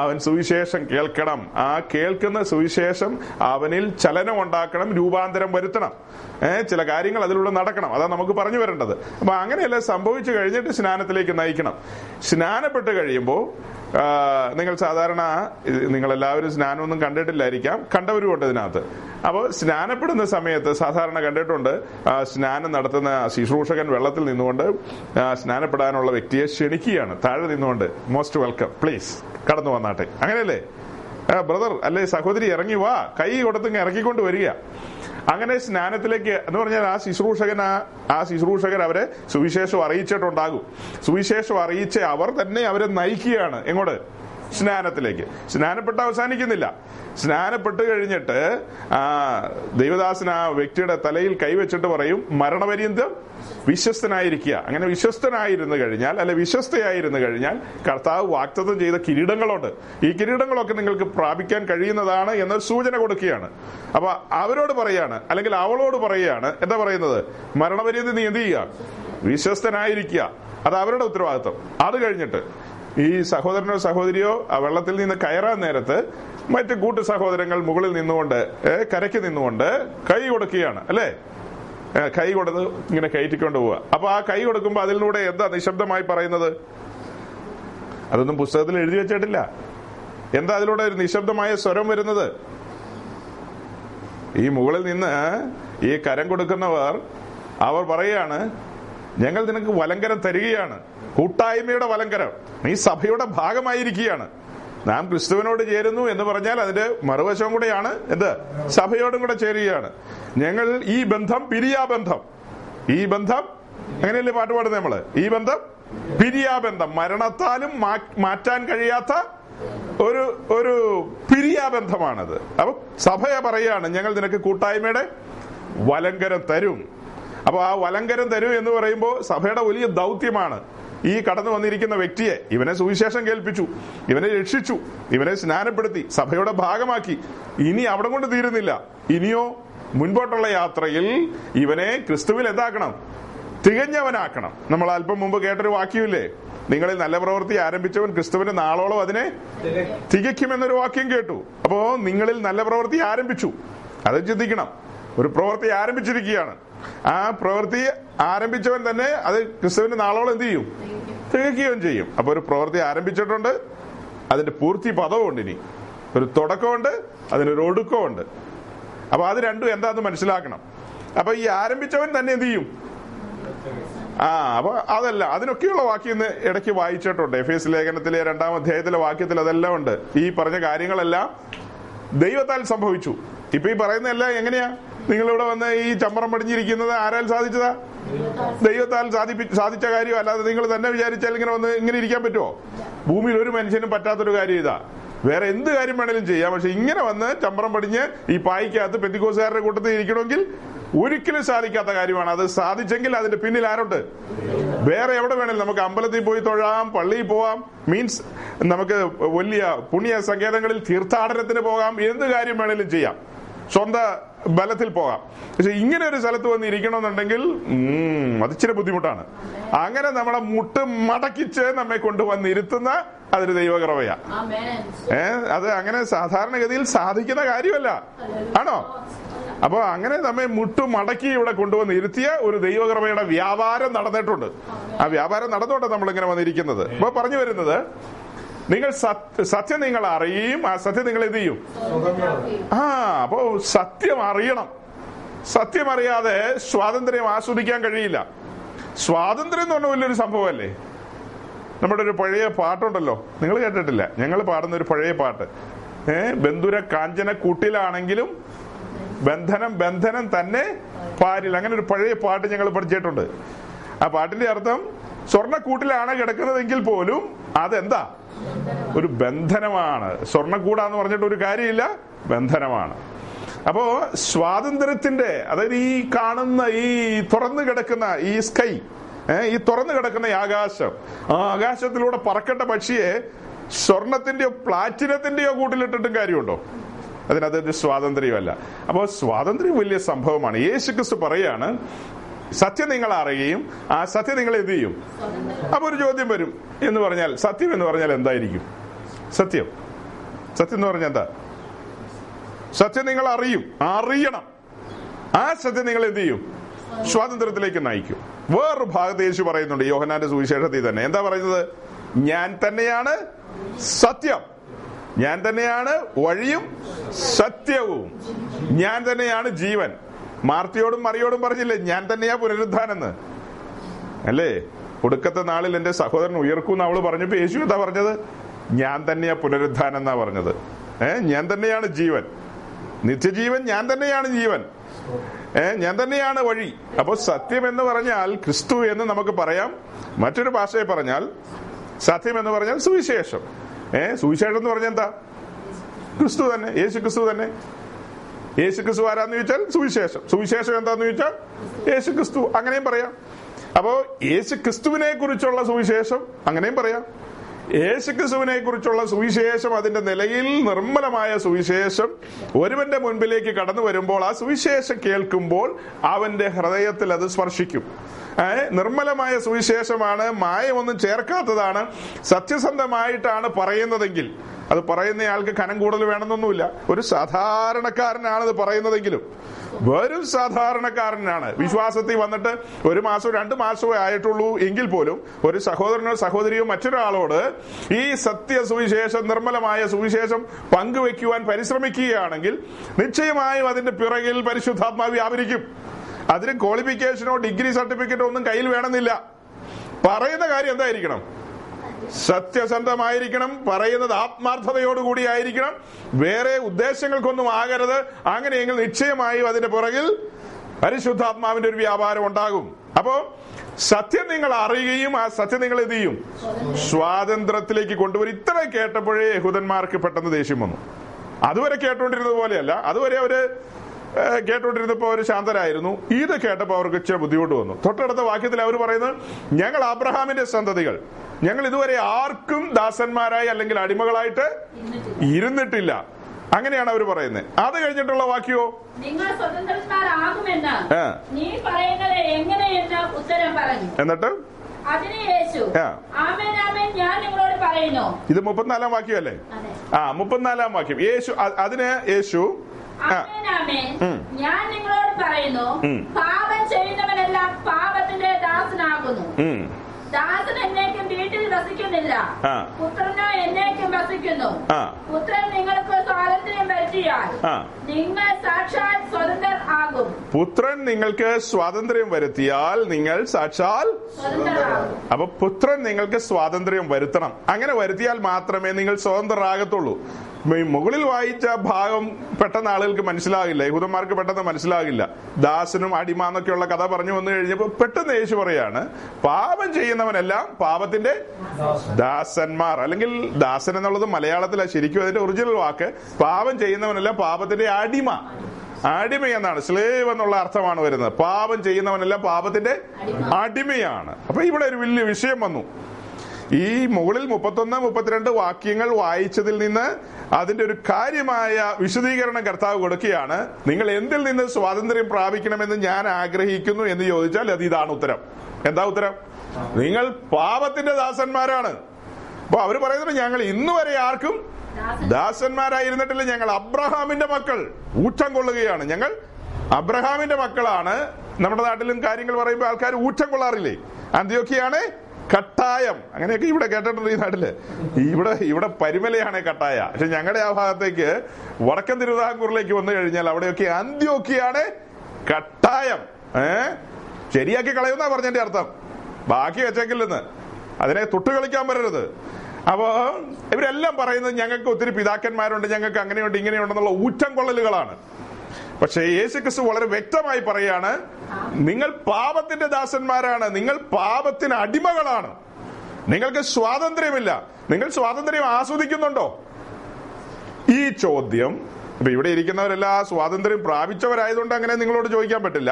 അവൻ സുവിശേഷം കേൾക്കണം. ആ കേൾക്കുന്ന സുവിശേഷം അവനിൽ ചലനം ഉണ്ടാക്കണം, രൂപാന്തരം വരുത്തണം. ചില കാര്യങ്ങൾ അതിലൂടെ നടക്കണം. അതാണ് നമുക്ക് പറഞ്ഞു വരേണ്ടത്. അപ്പൊ അങ്ങനെയെല്ലാം സംഭവിച്ചു കഴിഞ്ഞിട്ട് സ്നാനത്തിലേക്ക് നയിക്കണം. സ്നാനപ്പെട്ട് കഴിയുമ്പോൾ നിങ്ങൾ സാധാരണ, നിങ്ങളെല്ലാവരും സ്നാനമൊന്നും കണ്ടിട്ടില്ലായിരിക്കാം, കണ്ടവരും ഉണ്ട് ഇതിനകത്ത്. അപ്പോൾ സ്നാനപ്പെടുന്ന സമയത്ത് സാധാരണ കണ്ടിട്ടുണ്ട്, സ്നാനം നടത്തുന്ന ശുശ്രൂഷകൻ വെള്ളത്തിൽ നിന്നുകൊണ്ട് സ്നാനപ്പെടാനുള്ള വ്യക്തിയെ ക്ഷണിക്കുകയാണ്, താഴെ നിന്നുകൊണ്ട് മോസ്റ്റ് വെൽക്കം, പ്ലീസ് കടന്നു വന്നാട്ടെ. അങ്ങനെയല്ലേ? ബ്രദർ അല്ലെ സഹോദരി, ഇറങ്ങി വാ, കൈ കൊടുത്തിങ്ങ് ഇറക്കിക്കൊണ്ട് വരിക. അങ്ങനെ സ്നാനത്തിലേക്ക് എന്ന് പറഞ്ഞാൽ ആ ശുശ്രൂഷകർ അവരെ സുവിശേഷം അറിയിച്ചിട്ടുണ്ടാകും. സുവിശേഷം അറിയിച്ച അവർ തന്നെ അവരെ നയിക്കുകയാണ് എങ്ങോട്ട്? സ്നാനത്തിലേക്ക്. സ്നാനപ്പെട്ട് അവസാനിക്കുന്നില്ല. സ്നാനപ്പെട്ട് കഴിഞ്ഞിട്ട് ആ ദൈവദാസൻ ആ വ്യക്തിയുടെ തലയിൽ കൈവച്ചിട്ട് പറയും, മരണപര്യന്തം വിശ്വസ്തനായിരിക്കുക. അങ്ങനെ വിശ്വസ്തനായിരുന്നു കഴിഞ്ഞാൽ, അല്ലെ വിശ്വസ്തയായിരുന്നു കഴിഞ്ഞാൽ, കർത്താവ് വാഗ്ദത്തം ചെയ്ത കിരീടങ്ങളുണ്ട്, ഈ കിരീടങ്ങളൊക്കെ നിങ്ങൾക്ക് പ്രാപിക്കാൻ കഴിയുന്നതാണ് എന്നൊരു സൂചന കൊടുക്കുകയാണ്. അപ്പൊ അവരോട് പറയാണ്, അല്ലെങ്കിൽ അവളോട് പറയാണ്, എന്താ പറയുന്നത്? മരണപര്യന്തം നീ എന്ത് ചെയ്യുക? വിശ്വസ്തനായിരിക്കുക. അത് അവരുടെ ഉത്തരവാദിത്വം. അത് കഴിഞ്ഞിട്ട് ഈ സഹോദരനോ സഹോദരിയോ വെള്ളത്തിൽ നിന്ന് കയറാൻ നേരത്ത് മറ്റു കൂട്ടു സഹോദരങ്ങൾ മുകളിൽ നിന്നുകൊണ്ട്, കരയ്ക്ക് നിന്നുകൊണ്ട് കൈ കൊടുക്കുകയാണ്, അല്ലേ? കൈ കൊടുത്ത് ഇങ്ങനെ കയറ്റിക്കൊണ്ട് പോവുക. അപ്പൊ ആ കൈ കൊടുക്കുമ്പോൾ അതിലൂടെ എന്താ നിശബ്ദമായി പറയുന്നത്? അതൊന്നും പുസ്തകത്തിൽ എഴുതി വെച്ചിട്ടില്ല. എന്താ അതിലൂടെ ഒരു നിശബ്ദമായ സ്വരം വരുന്നത്? ഈ മുകളിൽ നിന്ന് ഈ കരം കൊടുക്കുന്നവർ അവർ പറയാണ്, ഞങ്ങൾ നിനക്ക് വലങ്കരം തരികയാണ്, കൂട്ടായ്മയുടെ വലങ്കരം, നീ സഭയുടെ ഭാഗമായിരിക്കുകയാണ്. നാം ക്രിസ്തുവിനോട് ചേരുന്നു എന്ന് പറഞ്ഞാൽ അതിന്റെ മറുവശവും കൂടെയാണ് എന്ത്? സഭയോടും കൂടെ ചേരുകയാണ്. ഞങ്ങൾ ഈ ബന്ധം പിരിയാബന്ധം, ഈ ബന്ധം, അങ്ങനെയല്ലേ പാട്ട് പാടുന്നത് നമ്മള്? ഈ ബന്ധം പിരിയാബന്ധം, മരണത്താലും മാറ്റാൻ കഴിയാത്ത ഒരു ഒരു പിരിയാബന്ധമാണത്. അപ്പൊ സഭയ പറയാണ്, ഞങ്ങൾ നിനക്ക് കൂട്ടായ്മയുടെ വലങ്കരം തരും. അപ്പൊ ആ വലങ്കരം തരും എന്ന് പറയുമ്പോൾ സഭയുടെ വലിയ ദൗത്യമാണ് ഈ കടന്നു വന്നിരിക്കുന്ന വ്യക്തിയെ, ഇവനെ സുവിശേഷം കേൾപ്പിച്ചു, ഇവനെ രക്ഷിച്ചു, ഇവനെ സ്നാനപ്പെടുത്തി, സഭയുടെ ഭാഗമാക്കി. ഇനി അവിടെ കൊണ്ട് തീരുന്നില്ല, ഇനിയോ മുൻപോട്ടുള്ള യാത്രയിൽ ഇവനെ ക്രിസ്തുവിൽ എന്താക്കണം? തികഞ്ഞവനാക്കണം. നമ്മൾ അല്പം മുമ്പ് കേട്ടൊരു വാക്യമില്ലേ, നിങ്ങളിൽ നല്ല പ്രവൃത്തി ആരംഭിച്ചവൻ ക്രിസ്തുവിന്റെ നാളോളം അതിനെ തികയ്ക്കുമെന്നൊരു വാക്യം കേട്ടു. അപ്പോ നിങ്ങളിൽ നല്ല പ്രവൃത്തി ആരംഭിച്ചു, അത് ചിന്തിക്കണം. ഒരു പ്രവൃത്തി ആരംഭിച്ചിരിക്കുകയാണ്, ആ പ്രവൃത്തി ആരംഭിച്ചവൻ തന്നെ അത് ക്രിസ്തുവിന്റെ നാളോളം എന്ത് ചെയ്യും? തികയ്ക്കുകയും ചെയ്യും. അപ്പൊ ഒരു പ്രവൃത്തി ആരംഭിച്ചിട്ടുണ്ട്, അതിന്റെ പൂർത്തി പദവുമുണ്ട്, ഇനി ഒരു തുടക്കമുണ്ട്, അതിനൊരു ഒടുക്കമുണ്ട്. അപ്പൊ അത് രണ്ടും എന്താന്ന് മനസ്സിലാക്കണം. അപ്പൊ ഈ ആരംഭിച്ചവൻ തന്നെ എന്ത് ചെയ്യും? അപ്പൊ അതല്ല, അതിനൊക്കെയുള്ള വാക്യം ഇന്ന് ഇടയ്ക്ക് വായിച്ചിട്ടുണ്ട്. എഫേസ്യ ലേഖനത്തിലെ 2-ാം അധ്യായത്തിലെ വാക്യത്തിൽ അതെല്ലാം ഉണ്ട്. ഈ പറഞ്ഞ കാര്യങ്ങളെല്ലാം ദൈവത്താൽ സംഭവിച്ചു. ഇപ്പൊ ഈ പറയുന്നതെല്ലാം എങ്ങനെയാ? നിങ്ങളിവിടെ വന്ന് ഈ ചമ്പറം പടിഞ്ഞിരിക്കുന്നത് ആരാൽ സാധിച്ചതാ? ദൈവത്താൽ സാധിച്ച കാര്യം. അല്ലാതെ നിങ്ങൾ തന്നെ വിചാരിച്ചാൽ ഇങ്ങനെ വന്ന് ഇങ്ങനെ ഇരിക്കാൻ പറ്റുമോ? ഭൂമിയിൽ ഒരു മനുഷ്യനും പറ്റാത്തൊരു കാര്യം ഇതാ. വേറെ എന്ത് കാര്യം വേണേലും ചെയ്യാം, പക്ഷെ ഇങ്ങനെ വന്ന് ചമ്പറം പടിഞ്ഞ് ഈ പായിക്കകത്ത് പെന്തക്കോസുകാരുടെ കൂട്ടത്തിൽ ഇരിക്കണമെങ്കിൽ ഒരിക്കലും സാധിക്കാത്ത കാര്യമാണ്. അത് സാധിച്ചെങ്കിൽ അതിന്റെ പിന്നിൽ ആരുണ്ട്? വേറെ എവിടെ വേണേലും നമുക്ക് അമ്പലത്തിൽ പോയി തൊഴാം, പള്ളിയിൽ പോവാം, മീൻസ് നമുക്ക് വലിയ പുണ്യ സങ്കേതങ്ങളിൽ തീർത്ഥാടനത്തിന് പോകാം, എന്ത് കാര്യം വേണേലും ചെയ്യാം, സ്വന്തം ബലത്തിൽ പോകാം. പക്ഷെ ഇങ്ങനെ ഒരു സ്ഥലത്ത് വന്ന് ഇരിക്കണമെന്നുണ്ടെങ്കിൽ അതിച്ചിരി ബുദ്ധിമുട്ടാണ്. അങ്ങനെ നമ്മളെ മുട്ട് മടക്കിച്ച് നമ്മെ കൊണ്ടുവന്നിരുത്തുന്ന അതൊരു ദൈവകൃപയാ. അത് അങ്ങനെ സാധാരണഗതിയിൽ സാധിക്കുന്ന കാര്യമല്ല, ആണോ? അപ്പൊ അങ്ങനെ നമ്മെ മുട്ട് മടക്കി ഇവിടെ കൊണ്ടുവന്ന് ഇരുത്തിയ ഒരു ദൈവകൃപയുടെ വ്യാപാരം നടന്നിട്ടുണ്ട്. ആ വ്യാപാരം നടന്നുകൊണ്ടാണ് നമ്മളിങ്ങനെ വന്നിരിക്കുന്നത്. അപ്പൊ പറഞ്ഞു വരുന്നത്, നിങ്ങൾ സത്യം നിങ്ങൾ അറിയും, ആ സത്യം നിങ്ങൾ എന്ത് ചെയ്യും? അപ്പൊ സത്യം അറിയണം. സത്യം അറിയാതെ സ്വാതന്ത്ര്യം ആസ്വദിക്കാൻ കഴിയില്ല. സ്വാതന്ത്ര്യം എന്ന് പറഞ്ഞ വലിയൊരു സംഭവമല്ലേ. നമ്മുടെ ഒരു പഴയ പാട്ടുണ്ടല്ലോ, നിങ്ങൾ കേട്ടിട്ടില്ല? ഞങ്ങൾ പാടുന്ന ഒരു പഴയ പാട്ട്, ബന്ധുര കാഞ്ചന കൂട്ടിലാണെങ്കിലും ബന്ധനം ബന്ധനം തന്നെ പാരിൽ. അങ്ങനെ ഒരു പഴയ പാട്ട് ഞങ്ങൾ പഠിച്ചിട്ടുണ്ട്. ആ പാട്ടിന്റെ അർത്ഥം, സ്വർണ്ണക്കൂട്ടിലാണ് കിടക്കുന്നതെങ്കിൽ പോലും അതെന്താ? ഒരു ബന്ധനമാണ്. സ്വർണ്ണക്കൂടാന്ന് പറഞ്ഞിട്ട് ഒരു കാര്യമില്ല, ബന്ധനമാണ്. അപ്പോ സ്വാതന്ത്ര്യത്തിന്റെ, അതായത് ഈ കാണുന്ന ഈ തുറന്നു കിടക്കുന്ന ഈ സ്കൈ, ഈ തുറന്നു കിടക്കുന്ന ഈ ആകാശം, ആ ആകാശത്തിലൂടെ പറക്കേണ്ട പക്ഷിയെ സ്വർണത്തിന്റെയോ പ്ലാറ്റിനത്തിന്റെയോ കൂട്ടിലിട്ടിട്ടും കാര്യമുണ്ടോ? അതിനകത്തൊരു സ്വാതന്ത്ര്യമല്ല. അപ്പോൾ സ്വാതന്ത്ര്യം വലിയ സംഭവമാണ്. യേശുക്രിസ്തു പറയാണ്, സത്യം നിങ്ങൾ അറിയുകയും ആ സത്യം നിങ്ങൾ എന്ത് ചെയ്യും. അപ്പൊ ഒരു ചോദ്യം വരും, എന്ന് പറഞ്ഞാൽ സത്യം എന്ന് പറഞ്ഞാൽ എന്തായിരിക്കും? സത്യം സത്യം എന്ന് പറഞ്ഞാൽ എന്താ? സത്യം നിങ്ങൾ അറിയും, അറിയണം. ആ സത്യം നിങ്ങൾ എന്ത് ചെയ്യും? സ്വാതന്ത്ര്യത്തിലേക്ക് നയിക്കും. വേറൊരു ഭാഗത്ത് യേശു പറയുന്നുണ്ട്, യോഹന്നാന്റെ സുവിശേഷത്തിൽ തന്നെ എന്താ പറയുന്നത്? ഞാൻ തന്നെയാണ് സത്യം, ഞാൻ തന്നെയാണ് വഴിയും സത്യവും, ഞാൻ തന്നെയാണ് ജീവൻ. മാർത്തിയോടും മറിയോടും പറഞ്ഞില്ലേ, ഞാൻ തന്നെയാ പുനരുദ്ധാനെന്ന് അല്ലേ? ഒടുക്കത്തെ നാളിൽ എന്റെ സഹോദരൻ ഉയർക്കൂന്ന് അവള് പറഞ്ഞപ്പോ യേശു എന്താ പറഞ്ഞത്? ഞാൻ തന്നെയാ പുനരുദ്ധാനെന്നാ പറഞ്ഞത്. ഞാൻ തന്നെയാണ് ജീവൻ, നിത്യജീവൻ, ഞാൻ തന്നെയാണ് ജീവൻ, ഞാൻ തന്നെയാണ് വഴി. അപ്പൊ സത്യം എന്ന് പറഞ്ഞാൽ ക്രിസ്തു എന്ന് നമുക്ക് പറയാം. മറ്റൊരു ഭാഷയെ പറഞ്ഞാൽ, സത്യം എന്ന് പറഞ്ഞാൽ സുവിശേഷം. സുവിശേഷം എന്ന് പറഞ്ഞാൽ എന്താ? ക്രിസ്തു തന്നെ, യേശു ക്രിസ്തു തന്നെ. യേശു ക്രിസ്തു ആരാന്ന് ചോദിച്ചാൽ സുവിശേഷം, സുവിശേഷം എന്താന്ന് ചോദിച്ചാൽ യേശു ക്രിസ്തു, അങ്ങനെയും പറയാം. അപ്പോ യേശു ക്രിസ്തുവിനെ കുറിച്ചുള്ള സുവിശേഷം, അങ്ങനെയും പറയാം. യേശു ക്രിസ്തുവിനെ കുറിച്ചുള്ള സുവിശേഷം, അതിന്റെ നിലയിൽ നിർമ്മലമായ സുവിശേഷം ഒരുവന്റെ മുൻപിലേക്ക് കടന്നു വരുമ്പോൾ, ആ സുവിശേഷം കേൾക്കുമ്പോൾ അവന്റെ ഹൃദയത്തിൽ അത് സ്പർശിക്കും. നിർമ്മലമായ സുവിശേഷമാണ്, മായമൊന്നും ചേർക്കാത്തതാണ്, സത്യസന്ധമായിട്ടാണ് പറയുന്നതെങ്കിൽ. അത് പറയുന്നയാൾക്ക് കനം കൂടുതൽ വേണമെന്നൊന്നുമില്ല. ഒരു സാധാരണക്കാരനാണ് അത് പറയുന്നതെങ്കിലും, വെറും സാധാരണക്കാരനാണ്. വിശ്വാസത്തിൽ വന്നിട്ട് 1 മാസമോ 2 മാസമോ ആയിട്ടുള്ളൂ എങ്കിൽ പോലും ഒരു സഹോദരനോ സഹോദരിയോ മറ്റൊരാളോട് ഈ സത്യ സുവിശേഷം, നിർമ്മലമായ സുവിശേഷം പങ്കുവെക്കുവാൻ പരിശ്രമിക്കുകയാണെങ്കിൽ നിശ്ചയമായും അതിന്റെ പിറകിൽ പരിശുദ്ധാത്മാവ് വ്യാപരിക്കും. അതിന് ക്വാളിഫിക്കേഷനോ ഡിഗ്രി സർട്ടിഫിക്കറ്റോ ഒന്നും കയ്യിൽ വേണമെന്നില്ല. പറയുന്ന കാര്യം എന്തായിരിക്കണം? സത്യസന്ധമായിരിക്കണം, പറയുന്നത് ആത്മാർത്ഥതയോടുകൂടി ആയിരിക്കണം, വേറെ ഉദ്ദേശങ്ങൾക്കൊന്നും ആകരുത്. അങ്ങനെയെങ്കിൽ നിശ്ചയമായും അതിന്റെ പുറകിൽ പരിശുദ്ധാത്മാവിന്റെ ഒരു വ്യാപാരം ഉണ്ടാകും. അപ്പോ സത്യം നിങ്ങൾ അറിയുകയും ആ സത്യം നിങ്ങൾ എന്ത് ചെയ്യും, സ്വാതന്ത്ര്യത്തിലേക്ക് കൊണ്ടുവരും. ഇത്ര കേട്ടപ്പോഴേ യഹൂദന്മാർക്ക് പെട്ടെന്ന് ദേഷ്യം വന്നു. അതുവരെ കേട്ടുകൊണ്ടിരുന്നത് പോലെയല്ല, അതുവരെ അവര് കേട്ടുകൊണ്ടിരുന്നപ്പോൾ അവർ ശാന്തരായിരുന്നു. ഇത് കേട്ടപ്പോൾ അവർക്ക് ഇച്ചിരി ബുദ്ധിമുട്ട് വന്നു. തൊട്ടടുത്ത വാക്യത്തിൽ അവർ പറയുന്നത്, ഞങ്ങൾ അബ്രഹാമിന്റെ സന്തതികൾ, ഞങ്ങൾ ഇതുവരെ ആർക്കും ദാസന്മാരായി അല്ലെങ്കിൽ അടിമകളായിട്ട് ഇരുന്നിട്ടില്ല. അങ്ങനെയാണ് അവർ പറയുന്നത്. അത് കഴിഞ്ഞിട്ടുള്ള വാക്യോ, എന്നിട്ട് ഇത് 34-ാം വാക്യം അല്ലേ? 34-ാം വാക്യം. യേശു അതിന് യേശു ഞാൻ നിങ്ങളോട് പറയുന്നു, പാപം ചെയ്യുന്നവനെല്ലാം പാപത്തിന്റെ ദാസനാകുന്നു. ദാസൻ എന്നേക്കും വീട്ടിൽ വസിക്കുന്നില്ല, പുത്രനോ എന്നേക്കും വസിക്കുന്നു. പുത്രൻ നിങ്ങൾക്ക് സ്വാതന്ത്ര്യം വരുത്തിയാൽ നിങ്ങൾ സാക്ഷാൽ സ്വതന്ത്രർ ആകും. പുത്രൻ നിങ്ങൾക്ക് സ്വാതന്ത്ര്യം വരുത്തിയാൽ നിങ്ങൾ സാക്ഷാൽ സ്വതന്ത്രരാകും. അപ്പൊ പുത്രൻ നിങ്ങൾക്ക് സ്വാതന്ത്ര്യം വരുത്തണം. അങ്ങനെ വരുത്തിയാൽ മാത്രമേ നിങ്ങൾ സ്വതന്ത്രരാകത്തുള്ളൂ. മുകളിൽ വായിച്ച ഭാഗം പെട്ടെന്ന് ആളുകൾക്ക് മനസ്സിലാകില്ല, യഹൂദന്മാർക്ക് പെട്ടെന്ന് മനസ്സിലാകില്ല. ദാസനും അടിമ എന്നൊക്കെയുള്ള കഥ പറഞ്ഞു വന്നു കഴിഞ്ഞപ്പോൾ പെട്ടെന്ന് യേശു പറയാണ്, പാപം ചെയ്യുന്നവനെല്ലാം പാപത്തിന്റെ ദാസന്മാർ, അല്ലെങ്കിൽ ദാസൻ എന്നുള്ളത് മലയാളത്തിലാ ശരിക്കും അതിന്റെ ഒറിജിനൽ വാക്ക്. പാപം ചെയ്യുന്നവനെല്ലാം പാപത്തിന്റെ അടിമ, അടിമ എന്നാണ്, സ്ലേവ് എന്നുള്ള അർത്ഥമാണ് വരുന്നത്. പാപം ചെയ്യുന്നവനെല്ലാം പാപത്തിന്റെ അടിമയാണ്. അപ്പൊ ഇവിടെ ഒരു വലിയ വിഷയം വന്നു. ഈ മുകളിൽ 31-32 വാക്യങ്ങൾ വായിച്ചതിൽ നിന്ന് അതിന്റെ ഒരു കാര്യമായ വിശദീകരണം കർത്താവ് കൊടുക്കുകയാണ്. നിങ്ങൾ എന്തിൽ നിന്ന് സ്വാതന്ത്ര്യം പ്രാപിക്കണമെന്ന് ഞാൻ ആഗ്രഹിക്കുന്നു എന്ന് ചോദിച്ചാൽ അത് ഇതാണ് ഉത്തരം. എന്താ ഉത്തരം? നിങ്ങൾ പാപത്തിന്റെ ദാസന്മാരാണ്. അപ്പൊ അവര് പറയുന്നത്, ഞങ്ങൾ ഇന്നുവരെ ആർക്കും ദാസന്മാരായിരുന്നിട്ടില്ല, ഞങ്ങൾ അബ്രഹാമിന്റെ മക്കൾ. ഊറ്റം കൊള്ളുകയാണ്, ഞങ്ങൾ അബ്രഹാമിന്റെ മക്കളാണ്. നമ്മുടെ നാട്ടിലും കാര്യങ്ങൾ പറയുമ്പോൾ ആൾക്കാർ ഊറ്റം കൊള്ളാറില്ലേ? അന്ത്യോക്കിയാണ് കട്ടായം, അങ്ങനെയൊക്കെ ഇവിടെ കേട്ടിട്ടുണ്ട് ഈ നാട്ടില്. ഇവിടെ പരിമലയാണ് കട്ടായ. പക്ഷെ ഞങ്ങളുടെ ആ ഭാഗത്തേക്ക് വടക്കൻ തിരുവിതാംകൂറിലേക്ക് വന്നു കഴിഞ്ഞാൽ അവിടെയൊക്കെ അന്ത്യോക്കിയാണ് കട്ടായം. ശരിയാക്കി കളയുന്നാ പറഞ്ഞതിന്റെ അർത്ഥം, ബാക്കി വെച്ചേക്കില്ലെന്ന്, അതിനെ തൊട്ട് കളിക്കാൻ പറ്റരുത്. അപ്പോ ഇവരെല്ലാം പറയുന്നത് ഞങ്ങൾക്ക് ഒത്തിരി പിതാക്കന്മാരുണ്ട്, ഞങ്ങൾക്ക് അങ്ങനെയുണ്ട് ഇങ്ങനെയുണ്ടെന്നുള്ള ഊറ്റം കൊള്ളലുകളാണ്. പക്ഷേ യേശു ക്രിസ്തു വളരെ വ്യക്തമായി പറയാണ്, നിങ്ങൾ പാപത്തിന്റെ ദാസന്മാരാണ്, നിങ്ങൾ പാപത്തിന് അടിമകളാണ്, നിങ്ങൾക്ക് സ്വാതന്ത്ര്യമില്ല. നിങ്ങൾ സ്വാതന്ത്ര്യം ആസ്വദിക്കുന്നുണ്ടോ? ഈ ചോദ്യം ഇപ്പൊ ഇവിടെ ഇരിക്കുന്നവരെല്ലാം സ്വാതന്ത്ര്യം പ്രാപിച്ചവരായതുകൊണ്ട് അങ്ങനെ നിങ്ങളോട് ചോദിക്കാൻ പറ്റില്ല.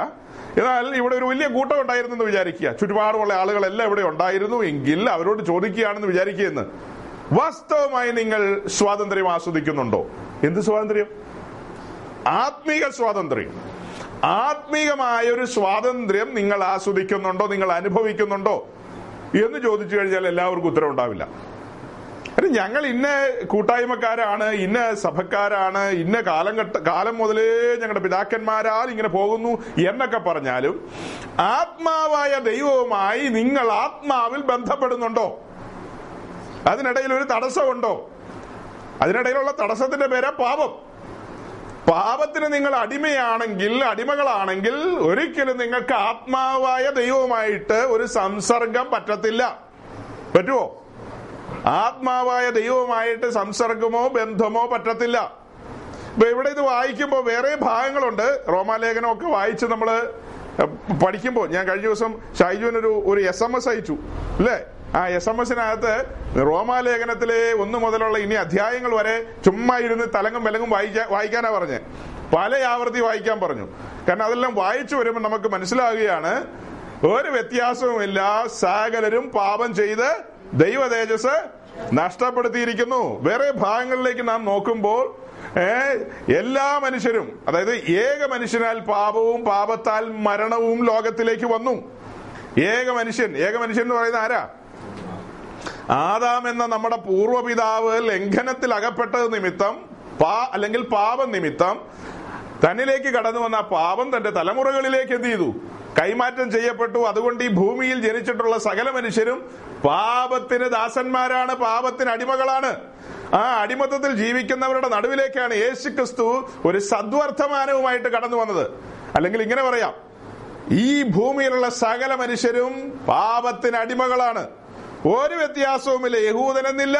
എന്നാൽ ഇവിടെ ഒരു വലിയ കൂട്ടം ഉണ്ടായിരുന്നു എന്ന് വിചാരിക്കുക, ചുറ്റുപാടുമുള്ള ആളുകളെല്ലാം ഇവിടെ ഉണ്ടായിരുന്നു എങ്കിൽ അവരോട് ചോദിക്കുകയാണെന്ന് വിചാരിക്കുകയെന്ന്, വാസ്തവമായി നിങ്ങൾ സ്വാതന്ത്ര്യം ആസ്വദിക്കുന്നുണ്ടോ? എന്ത് സ്വാതന്ത്ര്യം? ആത്മീക സ്വാതന്ത്ര്യം. ആത്മീകമായൊരു സ്വാതന്ത്ര്യം നിങ്ങൾ ആസ്വദിക്കുന്നുണ്ടോ, നിങ്ങൾ അനുഭവിക്കുന്നുണ്ടോ എന്ന് ചോദിച്ചു കഴിഞ്ഞാൽ എല്ലാവർക്കും ഉത്തരം ഉണ്ടാവില്ല. അല്ല, ഞങ്ങൾ ഇന്ന കൂട്ടായ്മക്കാരാണ്, ഇന്ന സഭക്കാരാണ്, ഇന്ന കാലം മുതലേ ഞങ്ങളുടെ പിതാക്കന്മാരാൽ ഇങ്ങനെ പോകുന്നു എന്നൊക്കെ പറഞ്ഞാലും ആത്മാവായ ദൈവവുമായി നിങ്ങൾ ആത്മാവിൽ ബന്ധപ്പെടുന്നുണ്ടോ? അതിനിടയിൽ ഒരു തടസ്സമുണ്ടോ? അതിനിടയിലുള്ള തടസ്സത്തിന്റെ പേരാ പാപം. പാപത്തിന് നിങ്ങൾ അടിമകളാണെങ്കിൽ ഒരിക്കലും നിങ്ങൾക്ക് ആത്മാവായ ദൈവവുമായിട്ട് ഒരു സംസർഗം പറ്റത്തില്ല. പറ്റുമോ? ആത്മാവായ ദൈവവുമായിട്ട് സംസർഗമോ ബന്ധമോ പറ്റത്തില്ല. ഇപ്പൊ ഇവിടെ ഇത് വായിക്കുമ്പോൾ വേറെ ഭാഗങ്ങളുണ്ട്. റോമാലേഖനമൊക്കെ വായിച്ച് നമ്മൾ പഠിക്കുമ്പോൾ, ഞാൻ കഴിഞ്ഞ ദിവസം ഷൈജുവിനൊരു SMS അയച്ചു അല്ലേ? ആ SMS-നകത്ത് റോമാലേഖനത്തിലെ 1 മുതലുള്ള ഇനി അധ്യായങ്ങൾ വരെ ചുമ്മാ ഇരുന്ന് തലങ്ങും വിലങ്ങും വായിക്കാനാ പറഞ്ഞ്, പല ആവർത്തി വായിക്കാൻ പറഞ്ഞു. കാരണം അതെല്ലാം വായിച്ചു വരുമ്പോൾ നമുക്ക് മനസ്സിലാകുകയാണ്, ഒരു വ്യത്യാസവുമില്ല, സകലരും പാപം ചെയ്ത് ദൈവ തേജസ് നഷ്ടപ്പെടുത്തിയിരിക്കുന്നു. വേറെ ഭാഗങ്ങളിലേക്ക് നാം നോക്കുമ്പോൾ എല്ലാ മനുഷ്യരും, അതായത് ഏക മനുഷ്യനാൽ പാപവും പാപത്താൽ മരണവും ലോകത്തിലേക്ക് വന്നു. ഏക മനുഷ്യൻ എന്ന് പറയുന്നത് ആരാ? ആദാം എന്ന നമ്മുടെ പൂർവ്വപിതാവ് ലംഘനത്തിൽ അകപ്പെട്ടത് നിമിത്തം, അല്ലെങ്കിൽ പാപം നിമിത്തം തന്നിലേക്ക് കടന്നു വന്ന പാപം തന്റെ തലമുറകളിലേക്ക് എന്ത് ചെയ്തു? കൈമാറ്റം ചെയ്യപ്പെട്ടു. അതുകൊണ്ട് ഈ ഭൂമിയിൽ ജനിച്ചിട്ടുള്ള സകല മനുഷ്യരും പാപത്തിന് ദാസന്മാരാണ്, പാപത്തിന് അടിമകളാണ്. ആ അടിമത്തത്തിൽ ജീവിക്കുന്നവരുടെ നടുവിലേക്കാണ് യേശു ക്രിസ്തു ഒരു സദ്വർത്തമാനവുമായിട്ട് കടന്നു വന്നത്. അല്ലെങ്കിൽ ഇങ്ങനെ പറയാം, ഈ ഭൂമിയിലുള്ള സകല മനുഷ്യരും പാപത്തിന് അടിമകളാണ്. ഒരു വ്യത്യാസവുമില്ല, യഹൂദനെന്നില്ല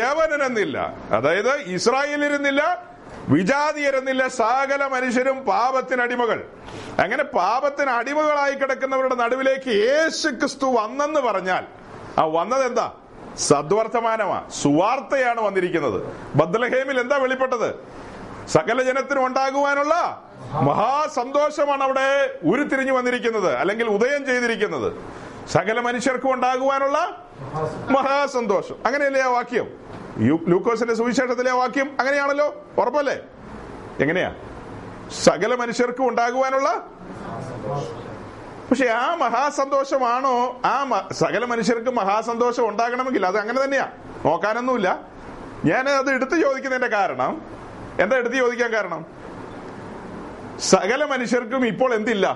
യവനനെന്നില്ല, അതായത് ഇസ്രായേലിരുന്നില്ല വിജാതിയരെന്നില്ല, സകല മനുഷ്യരും പാപത്തിനടിമകൾ. അങ്ങനെ പാപത്തിന് അടിമകളായി കിടക്കുന്നവരുടെ നടുവിലേക്ക് യേശു ക്രിസ്തു വന്നെന്ന് പറഞ്ഞാൽ ആ വന്നതെന്താ? സദ്വർത്തമാനമാ, സുവാർത്തയാണ് വന്നിരിക്കുന്നത്. ബത്ലഹേമിൽ എന്താ വെളിപ്പെട്ടത്? സകല ജനത്തിനും ഉണ്ടാകുവാനുള്ള മഹാസന്തോഷമാണ് അവിടെ ഉരുത്തിരിഞ്ഞു വന്നിരിക്കുന്നത്, അല്ലെങ്കിൽ ഉദയം ചെയ്തിരിക്കുന്നത്. സകല മനുഷ്യർക്കും ഉണ്ടാകുവാനുള്ള മഹാസന്തോഷം, അങ്ങനെയല്ലേ ആ വാക്യം? ലൂക്കോസിന്റെ സുവിശേഷത്തിലെ ആ വാക്യം അങ്ങനെയാണല്ലോ, ഉറപ്പല്ലേ? എങ്ങനെയാ സകല മനുഷ്യർക്കും ഉണ്ടാകുവാനുള്ള? പക്ഷെ ആ മഹാസന്തോഷമാണോ? ആ സകല മനുഷ്യർക്കും മഹാസന്തോഷം ഉണ്ടാകണമെങ്കിൽ അത് അങ്ങനെ തന്നെയാ, നോക്കാനൊന്നുമില്ല. ഞാൻ അത് എടുത്തു ചോദിക്കുന്നതിന്റെ കാരണം എന്താ? എടുത്തു ചോദിക്കാൻ കാരണം സകല മനുഷ്യർക്കും ഇപ്പോൾ എന്തില്ല?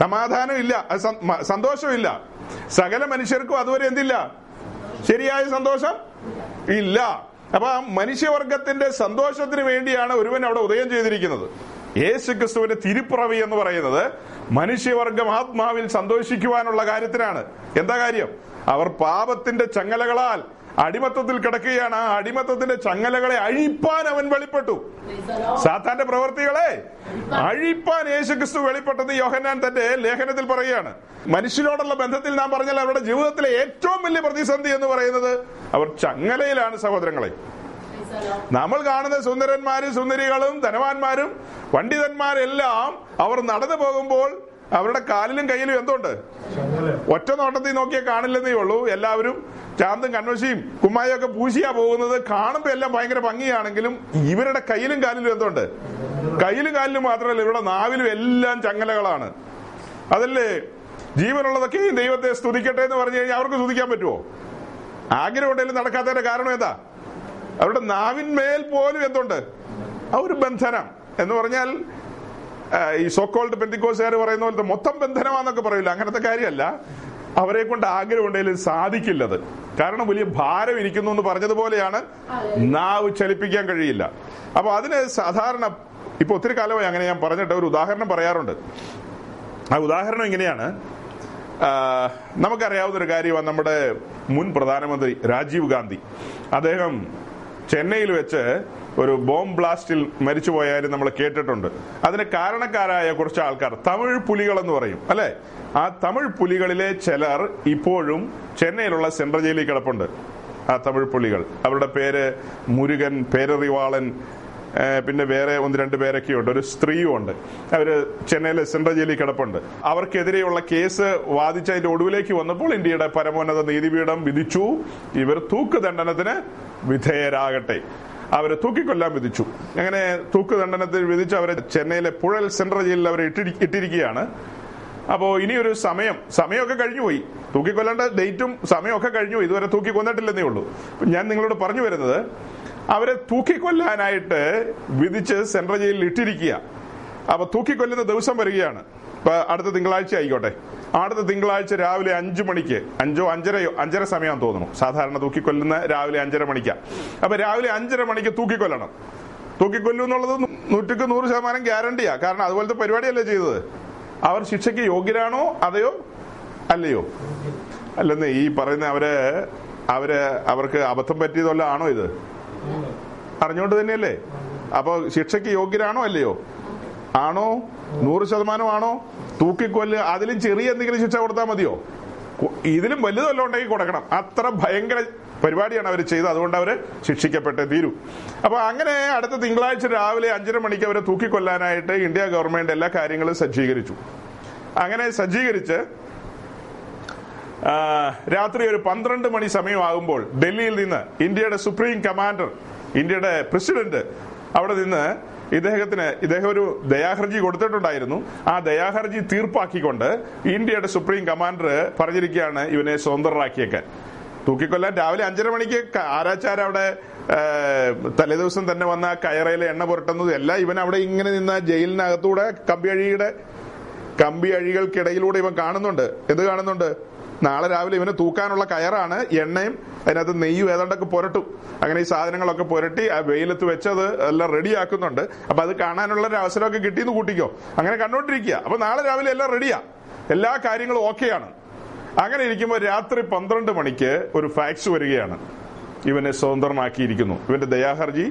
സമാധാനം ഇല്ല, സന്തോഷമില്ല. സകല മനുഷ്യർക്കും അതുവരെ എന്തില്ല? ശരിയായ സന്തോഷം ഇല്ല. അപ്പൊ ആ മനുഷ്യവർഗത്തിന്റെ സന്തോഷത്തിന് വേണ്ടിയാണ് ഒരുവൻ അവിടെ ഉദയം ചെയ്തിരിക്കുന്നത്. യേശു ക്രിസ്തുവിന്റെ തിരുപ്പിറവി എന്ന് പറയുന്നത് മനുഷ്യവർഗം ആത്മാവിൽ സന്തോഷിക്കുവാനുള്ള കാര്യത്തിനാണ്. എന്താ കാര്യം? അവർ പാപത്തിന്റെ ചങ്ങലകളാൽ അടിമത്തത്തിൽ കിടക്കുകയാണ്. ആ അടിമത്തത്തിന്റെ ചങ്ങലകളെ അഴിപ്പാൻ അവൻ വെളിപ്പെട്ടു. സാത്താന്റെ പ്രവൃത്തികളെ അഴിപ്പാൻ യേശു ക്രിസ്തു വെളിപ്പെട്ടത് യോഹന്നാൻ തന്റെ ലേഖനത്തിൽ പറയുകയാണ്. മനുഷ്യരോടുള്ള ബന്ധത്തിൽ നാം പറഞ്ഞാൽ അവരുടെ ജീവിതത്തിലെ ഏറ്റവും വലിയ പ്രതിസന്ധി എന്ന് പറയുന്നത് അവർ ചങ്ങലയിലാണ്. സഹോദരങ്ങളെ, നമ്മൾ കാണുന്ന സുന്ദരന്മാരും സുന്ദരികളും ധനവാന്മാരും പണ്ഡിതന്മാരെല്ലാം അവർ നടന്നു പോകുമ്പോൾ അവരുടെ കാലിലും കയ്യിലും എന്തുണ്ട്? ഒറ്റ നോട്ടത്തിൽ നോക്കിയാൽ കാണില്ലെന്നേ ഉള്ളൂ. എല്ലാവരും ചാന്തും കൺവശിയും കുമ്മായും ഒക്കെ പൂശിയാ പോകുന്നത്. കാണുമ്പോ എല്ലാം ഭയങ്കര ഭംഗിയാണെങ്കിലും ഇവരുടെ കയ്യിലും കാലിലും എന്തുണ്ട്? കയ്യിലും കാലിലും മാത്രമല്ല, ഇവരുടെ നാവിലും എല്ലാം ചങ്ങലകളാണ്. അതല്ലേ ജീവനുള്ളതൊക്കെ ദൈവത്തെ സ്തുതിക്കട്ടെ എന്ന് പറഞ്ഞു കഴിഞ്ഞാൽ അവർക്ക് സ്തുതിക്കാൻ പറ്റുമോ? ആഗ്രഹം ഉണ്ടെങ്കിലും നടക്കാത്തതിന്റെ കാരണം എന്താ? അവരുടെ നാവിന്മേൽ പോലും എന്തുണ്ട്? ആ ഒരു ബന്ധനം എന്ന് പറഞ്ഞാൽ ഈ സോക്കോൾഡ് പെന്തക്കോസുകാർ പറയുന്ന പോലത്തെ മൊത്തം ബന്ധനമാന്നൊക്കെ പറയില്ല, അങ്ങനത്തെ കാര്യമല്ല. അവരെ കൊണ്ട് ആഗ്രഹം ഉണ്ടെങ്കിലും സാധിക്കില്ലത്. കാരണം വലിയ ഭാരം ഇരിക്കുന്നു എന്ന് പറഞ്ഞതുപോലെയാണ്, നാവ് ചലിപ്പിക്കാൻ കഴിയില്ല. അപ്പൊ അതിന് സാധാരണ ഇപ്പൊ ഒത്തിരി കാലമായി അങ്ങനെ ഞാൻ പറഞ്ഞിട്ട് ഒരു ഉദാഹരണം പറയാറുണ്ട്. ആ ഉദാഹരണം ഇങ്ങനെയാണ്. നമുക്കറിയാവുന്നൊരു കാര്യമാണ്, നമ്മുടെ മുൻ പ്രധാനമന്ത്രി രാജീവ് ഗാന്ധി. അദ്ദേഹം ചെന്നൈയിൽ വെച്ച് ഒരു ബോംബ് ബ്ലാസ്റ്റിൽ മരിച്ചുപോയാലും നമ്മൾ കേട്ടിട്ടുണ്ട്. അതിന് കാരണക്കാരായ കുറച്ച് ആൾക്കാർ, തമിഴ് പുലികൾ എന്ന് പറയും അല്ലെ, ആ തമിഴ് പുലികളിലെ ചിലർ ഇപ്പോഴും ചെന്നൈയിലുള്ള സെൻട്രൽ ജയിലിൽ കിടപ്പുണ്ട്. ആ തമിഴ് പുലികൾ, അവരുടെ പേര് മുരുകൻ, പേരറിവാളൻ, പിന്നെ വേറെ ഒന്ന് രണ്ട് പേരൊക്കെ ഉണ്ട്, ഒരു സ്ത്രീയും ഉണ്ട്. അവര് ചെന്നൈയിലെ സെൻട്രൽ ജയിലിൽ കിടപ്പുണ്ട്. അവർക്കെതിരെയുള്ള കേസ് വാദിച്ചതിന്റെ ഒടുവിലേക്ക് വന്നപ്പോൾ ഇന്ത്യയുടെ പരമോന്നത നീതിപീഠം വിധിച്ചു, ഇവർ തൂക്കുദണ്ഡനത്തിന് വിധേയരാകട്ടെ. അവരെ തൂക്കിക്കൊല്ലാൻ വിധിച്ചു. അങ്ങനെ തൂക്കുദണ്ഡനത്തിൽ വിധിച്ച് അവരെ ചെന്നൈയിലെ പുഴൽ സെൻട്രൽ ജയിലിൽ അവരെ ഇട്ടിരിക്കുകയാണ്. അപ്പോൾ ഇനിയൊരു സമയമൊക്കെ കഴിഞ്ഞുപോയി, തൂക്കിക്കൊല്ലേണ്ട ഡേറ്റും സമയമൊക്കെ കഴിഞ്ഞുപോയി, ഇതുവരെ തൂക്കിക്കൊന്നിട്ടില്ലെന്നേ ഉള്ളൂ. ഞാൻ നിങ്ങളോട് പറഞ്ഞു വരുന്നത്, അവരെ തൂക്കിക്കൊല്ലാനായിട്ട് വിധിച്ച് സെൻട്രൽ ജയിലിൽ ഇട്ടിരിക്കുക. അപ്പൊ തൂക്കിക്കൊല്ലുന്ന ദിവസം വരികയാണ്. ഇപ്പൊ അടുത്ത തിങ്കളാഴ്ച ആയിക്കോട്ടെ, അടുത്ത തിങ്കളാഴ്ച രാവിലെ 5 മണിക്ക്, 5:05 സമയമാണെന്ന് തോന്നുന്നു സാധാരണ തൂക്കിക്കൊല്ലുന്ന, രാവിലെ 5:30. അപ്പൊ രാവിലെ 5:30 തൂക്കിക്കൊല്ലണം. തൂക്കിക്കൊല്ലു എന്നുള്ളത് 100% ഗ്യാരണ്ടിയാ. കാരണം അതുപോലത്തെ പരിപാടിയല്ലേ ചെയ്തത്. അവർ ശിക്ഷയ്ക്ക് യോഗ്യരാണോ അതെയോ അല്ലയോ? അല്ലെന്ന് ഈ പറയുന്ന അവർക്ക് അബദ്ധം പറ്റിയതല്ല ആണോ? ഇത് അറിഞ്ഞോണ്ട് തന്നെയല്ലേ. അപ്പൊ ശിക്ഷയ്ക്ക് യോഗ്യരാണോ അല്ലയോ? ആണോ? 100% ആണോ? തൂക്കിക്കൊല്ല്, അതിലും ചെറിയ എന്തെങ്കിലും ശിക്ഷ കൊടുത്താൽ മതിയോ? ഇതിലും വലുതല്ലോ ഉണ്ടെങ്കിൽ കൊടുക്കണം. അത്ര ഭയങ്കര പരിപാടിയാണ് അവർ ചെയ്തത്. അതുകൊണ്ട് അവര് ശിക്ഷിക്കപ്പെട്ടേ തീരൂ. അപ്പൊ അങ്ങനെ അടുത്ത തിങ്കളാഴ്ച രാവിലെ 5:30 അവരെ തൂക്കിക്കൊല്ലാനായിട്ട് ഇന്ത്യ ഗവൺമെന്റ് എല്ലാ കാര്യങ്ങളും സജ്ജീകരിച്ചു. അങ്ങനെ സജ്ജീകരിച്ച് രാത്രി ഒരു 12 മണി സമയമാകുമ്പോൾ ഡൽഹിയിൽ നിന്ന് ഇന്ത്യയുടെ സുപ്രീം കമാൻഡർ, ഇന്ത്യയുടെ പ്രസിഡന്റ് അവിടെ നിന്ന് ഇദ്ദേഹം ഒരു ദയാഹർജി കൊടുത്തിട്ടുണ്ടായിരുന്നു. ആ ദയാഹർജി തീർപ്പാക്കിക്കൊണ്ട് ഇന്ത്യയുടെ സുപ്രീം കമാൻഡർ പറഞ്ഞിരിക്കുകയാണ് ഇവനെ സ്വതന്ത്രരാക്കിയേക്കാൻ. തൂക്കിക്കൊല്ലാൻ രാവിലെ 5:30 ആരാച്ചാരവിടെ തലേദിവസം തന്നെ വന്ന കയറയിലെ എണ്ണ പുരട്ടുന്നതും എല്ലാം ഇവൻ അവിടെ ഇങ്ങനെ നിന്ന ജയിലിനകത്തൂടെ കമ്പി അഴികൾക്കിടയിലൂടെ ഇവൻ കാണുന്നുണ്ട്. എന്ത് കാണുന്നുണ്ട്? നാളെ രാവിലെ ഇവന് തൂക്കാനുള്ള കയറാണ്, എണ്ണയും അതിനകത്ത് നെയ്യും ഏതാണ്ടൊക്കെ പുരട്ടും. അങ്ങനെ ഈ സാധനങ്ങളൊക്കെ പുരട്ടി ആ വെയിലത്ത് വെച്ചത് എല്ലാം റെഡിയാക്കുന്നുണ്ട്. അപ്പൊ അത് കാണാനുള്ള ഒരു അവസരമൊക്കെ കിട്ടിയെന്ന് കൂട്ടിക്കോ. അങ്ങനെ കണ്ടോണ്ടിരിക്കുക. അപ്പൊ നാളെ രാവിലെ എല്ലാം റെഡിയാ, എല്ലാ കാര്യങ്ങളും ഓക്കെയാണ്. അങ്ങനെ ഇരിക്കുമ്പോൾ രാത്രി 12 മണിക്ക് ഒരു ഫാക്സ് വരികയാണ്, ഇവനെ സ്വതന്ത്രനാക്കിയിരിക്കുന്നു, ഇവന്റെ ദയാഹർജി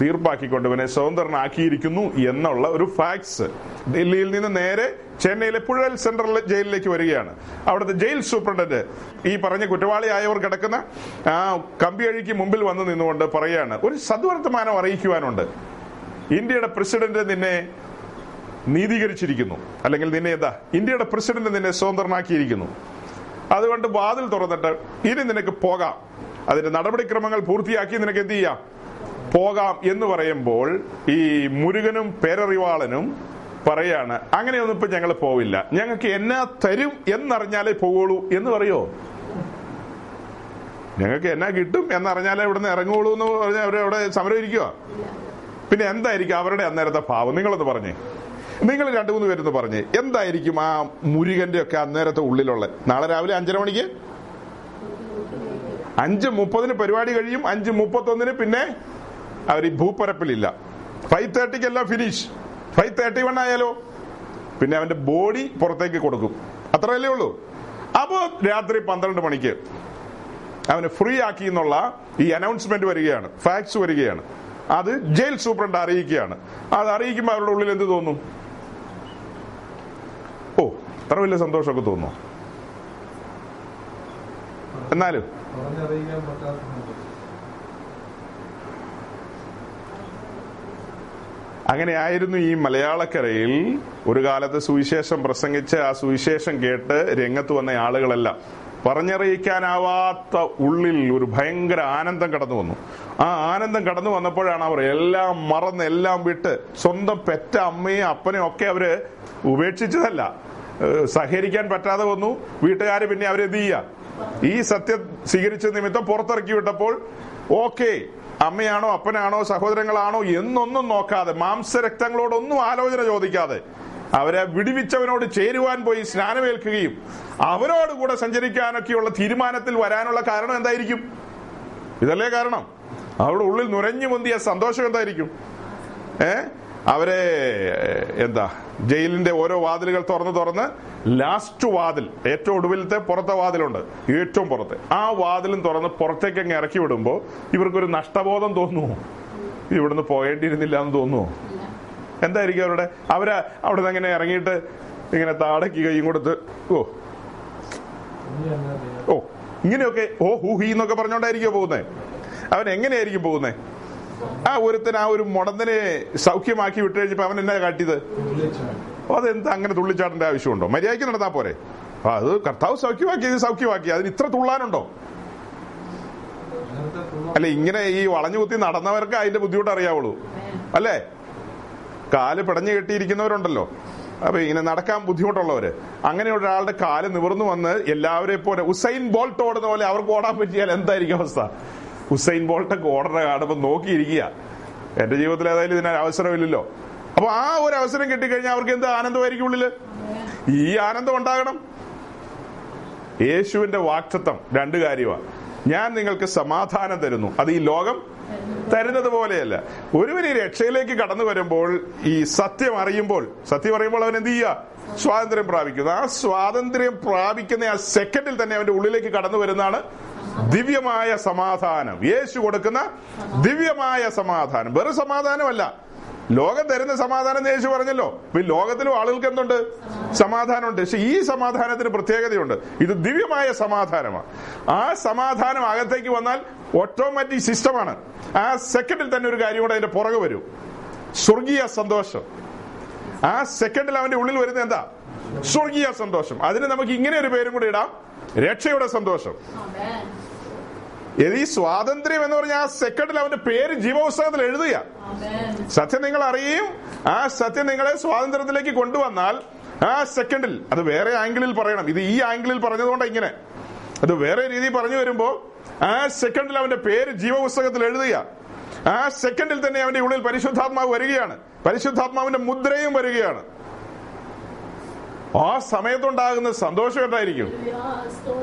തീർപ്പാക്കിക്കൊണ്ട് ഇവനെ സ്വതന്ത്രനാക്കിയിരിക്കുന്നു എന്നുള്ള ഒരു ഫാക്ട്സ്. ദില്ലിയിൽ നിന്ന് നേരെ ചെന്നൈയിലെ പുഴൽ സെൻട്രൽ ജയിലിലേക്ക് വരികയാണ്. അവിടുത്തെ ജയിൽ സൂപ്രണ്ടന്റ് ഈ പറഞ്ഞ കുറ്റവാളിയായവർ കിടക്കുന്ന ആ കമ്പിയഴിക്ക് മുമ്പിൽ വന്ന് നിന്നുകൊണ്ട് പറയുകയാണ്, ഒരു സദ്വർത്തമാനം അറിയിക്കുവാനുണ്ട്. ഇന്ത്യയുടെ പ്രസിഡന്റ് നിന്നെ നീതീകരിച്ചിരിക്കുന്നു, അല്ലെങ്കിൽ നിന്നെ ഇന്ത്യയുടെ പ്രസിഡന്റ് നിന്നെ സ്വതന്ത്രനാക്കിയിരിക്കുന്നു. അതുകൊണ്ട് വാതിൽ തുറന്നിട്ട് ഇനി നിനക്ക് പോകാം, അതിന്റെ നടപടിക്രമങ്ങൾ പൂർത്തിയാക്കി നിനക്ക് എന്ത് ചെയ്യാം, പോകാം എന്ന് പറയുമ്പോൾ ഈ മുരുകനും പേരറിവാളനും പറയാണ്, അങ്ങനെയൊന്നും ഇപ്പൊ ഞങ്ങൾ പോവില്ല, ഞങ്ങൾക്ക് എന്നാ തരും എന്നറിഞ്ഞാലേ പോകുള്ളൂ എന്ന് പറയോ. ഞങ്ങൾക്ക് എന്നാ കിട്ടും എന്നറിഞ്ഞാലേ ഇവിടുന്ന് ഇറങ്ങുള്ളൂ എന്ന് പറഞ്ഞാൽ അവരവിടെ സമരം ഇരിക്കുക. പിന്നെ എന്തായിരിക്കും അവരുടെ അന്നേരത്തെ ഭാവം? നിങ്ങളൊന്ന് പറഞ്ഞേ, നിങ്ങൾ രണ്ടു മൂന്ന് പേരെന്ന് പറഞ്ഞ് എന്തായിരിക്കും ആ മുരുകന്റെ ഒക്കെ അന്നേരത്തെ ഉള്ളിലുള്ള? നാളെ രാവിലെ 5:30 5:30 പരിപാടി കഴിയും, 5:31 പിന്നെ അവർ ഈ ഭൂപ്പരപ്പിലില്ല. 5:30 എല്ലാം ഫിനിഷ്. 5:31 ആയാലോ പിന്നെ അവന്റെ ബോഡി പുറത്തേക്ക് കൊടുക്കും, അത്രയല്ലേ ഉള്ളൂ. അപ്പോ രാത്രി 12 അവന് ഫ്രീ ആക്കി എന്നുള്ള ഈ അനൗൺസ്മെന്റ് വരികയാണ്, ഫാക്ട്സ് വരികയാണ്. അത് ജയിൽ സൂപ്രണ്ട് അറിയിക്കുകയാണ്. അത് അറിയിക്കുമ്പോൾ അവരുടെ ഉള്ളിൽ എന്ത് തോന്നും? ഓ, അത്ര വലിയ സന്തോഷമൊക്കെ തോന്നുന്നു. എന്നാലും അങ്ങനെയായിരുന്നു ഈ മലയാളക്കരയിൽ ഒരു കാലത്ത് സുവിശേഷം പ്രസംഗിച്ച് ആ സുവിശേഷം കേട്ട് രംഗത്ത് വന്ന ആളുകളെല്ലാം. പറഞ്ഞറിയിക്കാനാവാത്ത ഉള്ളിൽ ഒരു ഭയങ്കര ആനന്ദം കടന്നു വന്നു. ആ ആനന്ദം കടന്നു വന്നപ്പോഴാണ് അവർ എല്ലാം മറന്ന് എല്ലാം വിട്ട് സ്വന്തം പെറ്റ അമ്മയും അപ്പനെയും ഒക്കെ അവര് ഉപേക്ഷിച്ചതല്ല, സഹകരിക്കാൻ പറ്റാതെ വന്നു. വീട്ടുകാർ പിന്നെ അവരെന്ത് ചെയ്യുക, ഈ സത്യം സ്വീകരിച്ച നിമിത്തം പുറത്തിറക്കി വിട്ടപ്പോൾ ഓക്കെ, അമ്മയാണോ അപ്പനാണോ സഹോദരങ്ങളാണോ എന്നൊന്നും നോക്കാതെ മാംസരക്തങ്ങളോടൊന്നും ആലോചന ചോദിക്കാതെ അവരെ വിടിവിച്ചവനോട് ചേരുവാൻ പോയി സ്നാനമേൽക്കുകയും അവരോട് കൂടെ സഞ്ചരിക്കാനൊക്കെയുള്ള തീരുമാനത്തിൽ വരാനുള്ള കാരണം എന്തായിരിക്കും? ഇതല്ലേ കാരണം. അവരുടെ ഉള്ളിൽ നുരഞ്ഞു പൊന്തിയ സന്തോഷം എന്തായിരിക്കും? അവരെ ജയിലിന്റെ ഓരോ വാതിലുകൾ തുറന്ന് ലാസ്റ്റ് വാതിൽ, ഏറ്റവും ഒടുവിലത്തെ പുറത്തെ വാതിലുണ്ട്, ഏറ്റവും പുറത്തെ ആ വാതിലും തുറന്ന് പുറത്തേക്ക് അങ്ങ് ഇറക്കി വിടുമ്പോൾ ഇവർക്കൊരു നഷ്ടബോധം തോന്നുമോ? ഇവിടുന്ന് പോകേണ്ടിയിരുന്നില്ല എന്ന് തോന്നുമോ? എന്തായിരിക്കും അവരുടെ? അവര് അവിടെ നിന്ന് അങ്ങനെ ഇറങ്ങിയിട്ട് ഇങ്ങനെ താടക്ക് കൈയും കൊടുത്ത് ഓ ഓ ഇങ്ങനെയൊക്കെ ഓ ഹൂ ഹി എന്നൊക്കെ പറഞ്ഞോണ്ടായിരിക്കോ പോകുന്നേ? അവൻ എങ്ങനെയായിരിക്കും പോകുന്നേ? ആ ഒരുത്തൻ ആ ഒരു മുടന്തനെ സൗഖ്യമാക്കി വിട്ടു കഴിഞ്ഞപ്പോ അവൻ എന്നാ കാട്ടിയത്? അതെന്താ അങ്ങനെ തുള്ളിച്ചാട്ടേണ്ട ആവശ്യമുണ്ടോ? മര്യാദയ്ക്ക് നടന്നാ പോരെ. അത് കർത്താവ് സൗഖ്യമാക്കി, അതിന് ഇത്ര തുള്ളാനുണ്ടോ? അല്ലെ, ഇങ്ങനെ ഈ വളഞ്ഞു കുത്തി നടന്നവർക്ക് അതിന്റെ ബുദ്ധിമുട്ട് അറിയാവുള്ളൂ അല്ലേ. കാല് പിടഞ്ഞു കെട്ടിയിരിക്കുന്നവരുണ്ടല്ലോ, അപ്പൊ ഇങ്ങനെ നടക്കാൻ ബുദ്ധിമുട്ടുള്ളവര്, അങ്ങനെ ഒരാളുടെ കാല് നിവർന്നു വന്ന് എല്ലാവരെയും പോലെ ഉസൈൻ ബോൾട്ട് ഓടുന്ന പോലെ അവർക്ക് ഓടാൻ പറ്റിയാൽ എന്തായിരിക്കും അവസ്ഥ? ഉസൈൻ ബോൾട്ടൊക്കെ ഓടുന്ന കാണുമ്പോൾ നോക്കിയിരിക്കുക. എന്റെ ജീവിതത്തിൽ ഏതായാലും ഇതിനൊരു അവസരമില്ലല്ലോ. അപ്പൊ ആ ഒരു അവസരം കിട്ടിക്കഴിഞ്ഞാൽ അവർക്ക് എന്ത് ആനന്ദമായിരിക്കും ഉള്ളില്? ഈ ആനന്ദം ഉണ്ടാകണം. യേശുവിന്റെ വാക്തത്വം രണ്ട് കാര്യമാണ്. ഞാൻ നിങ്ങൾക്ക് സമാധാനം തരുന്നു, അത് ഈ ലോകം തരുന്നത് പോലെയല്ല. ഒരുവൻ ഈ രക്ഷയിലേക്ക് കടന്നു വരുമ്പോൾ, ഈ സത്യം അറിയുമ്പോൾ അവൻ എന്ത് ചെയ്യുക? സ്വാതന്ത്ര്യം പ്രാപിക്കുന്നു. ആ സ്വാതന്ത്ര്യം പ്രാപിക്കുന്ന ആ സെക്കൻഡിൽ തന്നെ അവന്റെ ഉള്ളിലേക്ക് കടന്നു വരുന്നതാണ് ദിവ്യമായ സമാധാനം. യേശു കൊടുക്കുന്ന ദിവ്യമായ സമാധാനം വെറും സമാധാനമല്ല, ലോകം തരുന്ന സമാധാനം യേശു പറഞ്ഞല്ലോ. ഈ ലോകത്തിലും ആളുകൾക്ക് എന്തുണ്ട്? സമാധാനമുണ്ട്. പക്ഷെ ഈ സമാധാനത്തിന് പ്രത്യേകതയുണ്ട്, ഇത് ദിവ്യമായ സമാധാനമാണ്. ആ സമാധാനം അകത്തേക്ക് വന്നാൽ ഓട്ടോമാറ്റിക് സിസ്റ്റമാണ്. ആ സെക്കൻഡിൽ തന്നെ ഒരു കാര്യം കൂടെ അതിന്റെ പുറകെ വരും, സ്വർഗീയ സന്തോഷം. ആ സെക്കൻഡിൽ അവന്റെ ഉള്ളിൽ വരുന്നത് എന്താ? സ്വർഗീയ സന്തോഷം. അതിന് നമുക്ക് ഇങ്ങനെ ഒരു പേരും കൂടി ഇടാം, രക്ഷയുടെ സന്തോഷം. ഈ സ്വാതന്ത്ര്യം എന്ന് പറഞ്ഞാൽ ആ സെക്കൻഡിൽ അവന്റെ പേര് ജീവപുസ്തകത്തിൽ എഴുതുക. സത്യം നിങ്ങൾ അറിയുകയും ആ സത്യം നിങ്ങളെ സ്വാതന്ത്ര്യത്തിലേക്ക് കൊണ്ടുവന്നാൽ ആ സെക്കൻഡിൽ, അത് വേറെ ആംഗിളിൽ പറയണം, ഇത് ഈ ആംഗിളിൽ പറഞ്ഞതുകൊണ്ട് ഇങ്ങനെ, അത് വേറെ രീതി പറഞ്ഞു വരുമ്പോ ആ സെക്കൻഡിൽ അവന്റെ പേര് ജീവപുസ്തകത്തിൽ എഴുതുക. ആ സെക്കൻഡിൽ തന്നെ അവന്റെ ഉള്ളിൽ പരിശുദ്ധാത്മാവ് വരികയാണ്, പരിശുദ്ധാത്മാവിന്റെ മുദ്രയും വരികയാണ്. ആ സമയത്തുണ്ടാകുന്ന സന്തോഷം എന്തായിരിക്കും?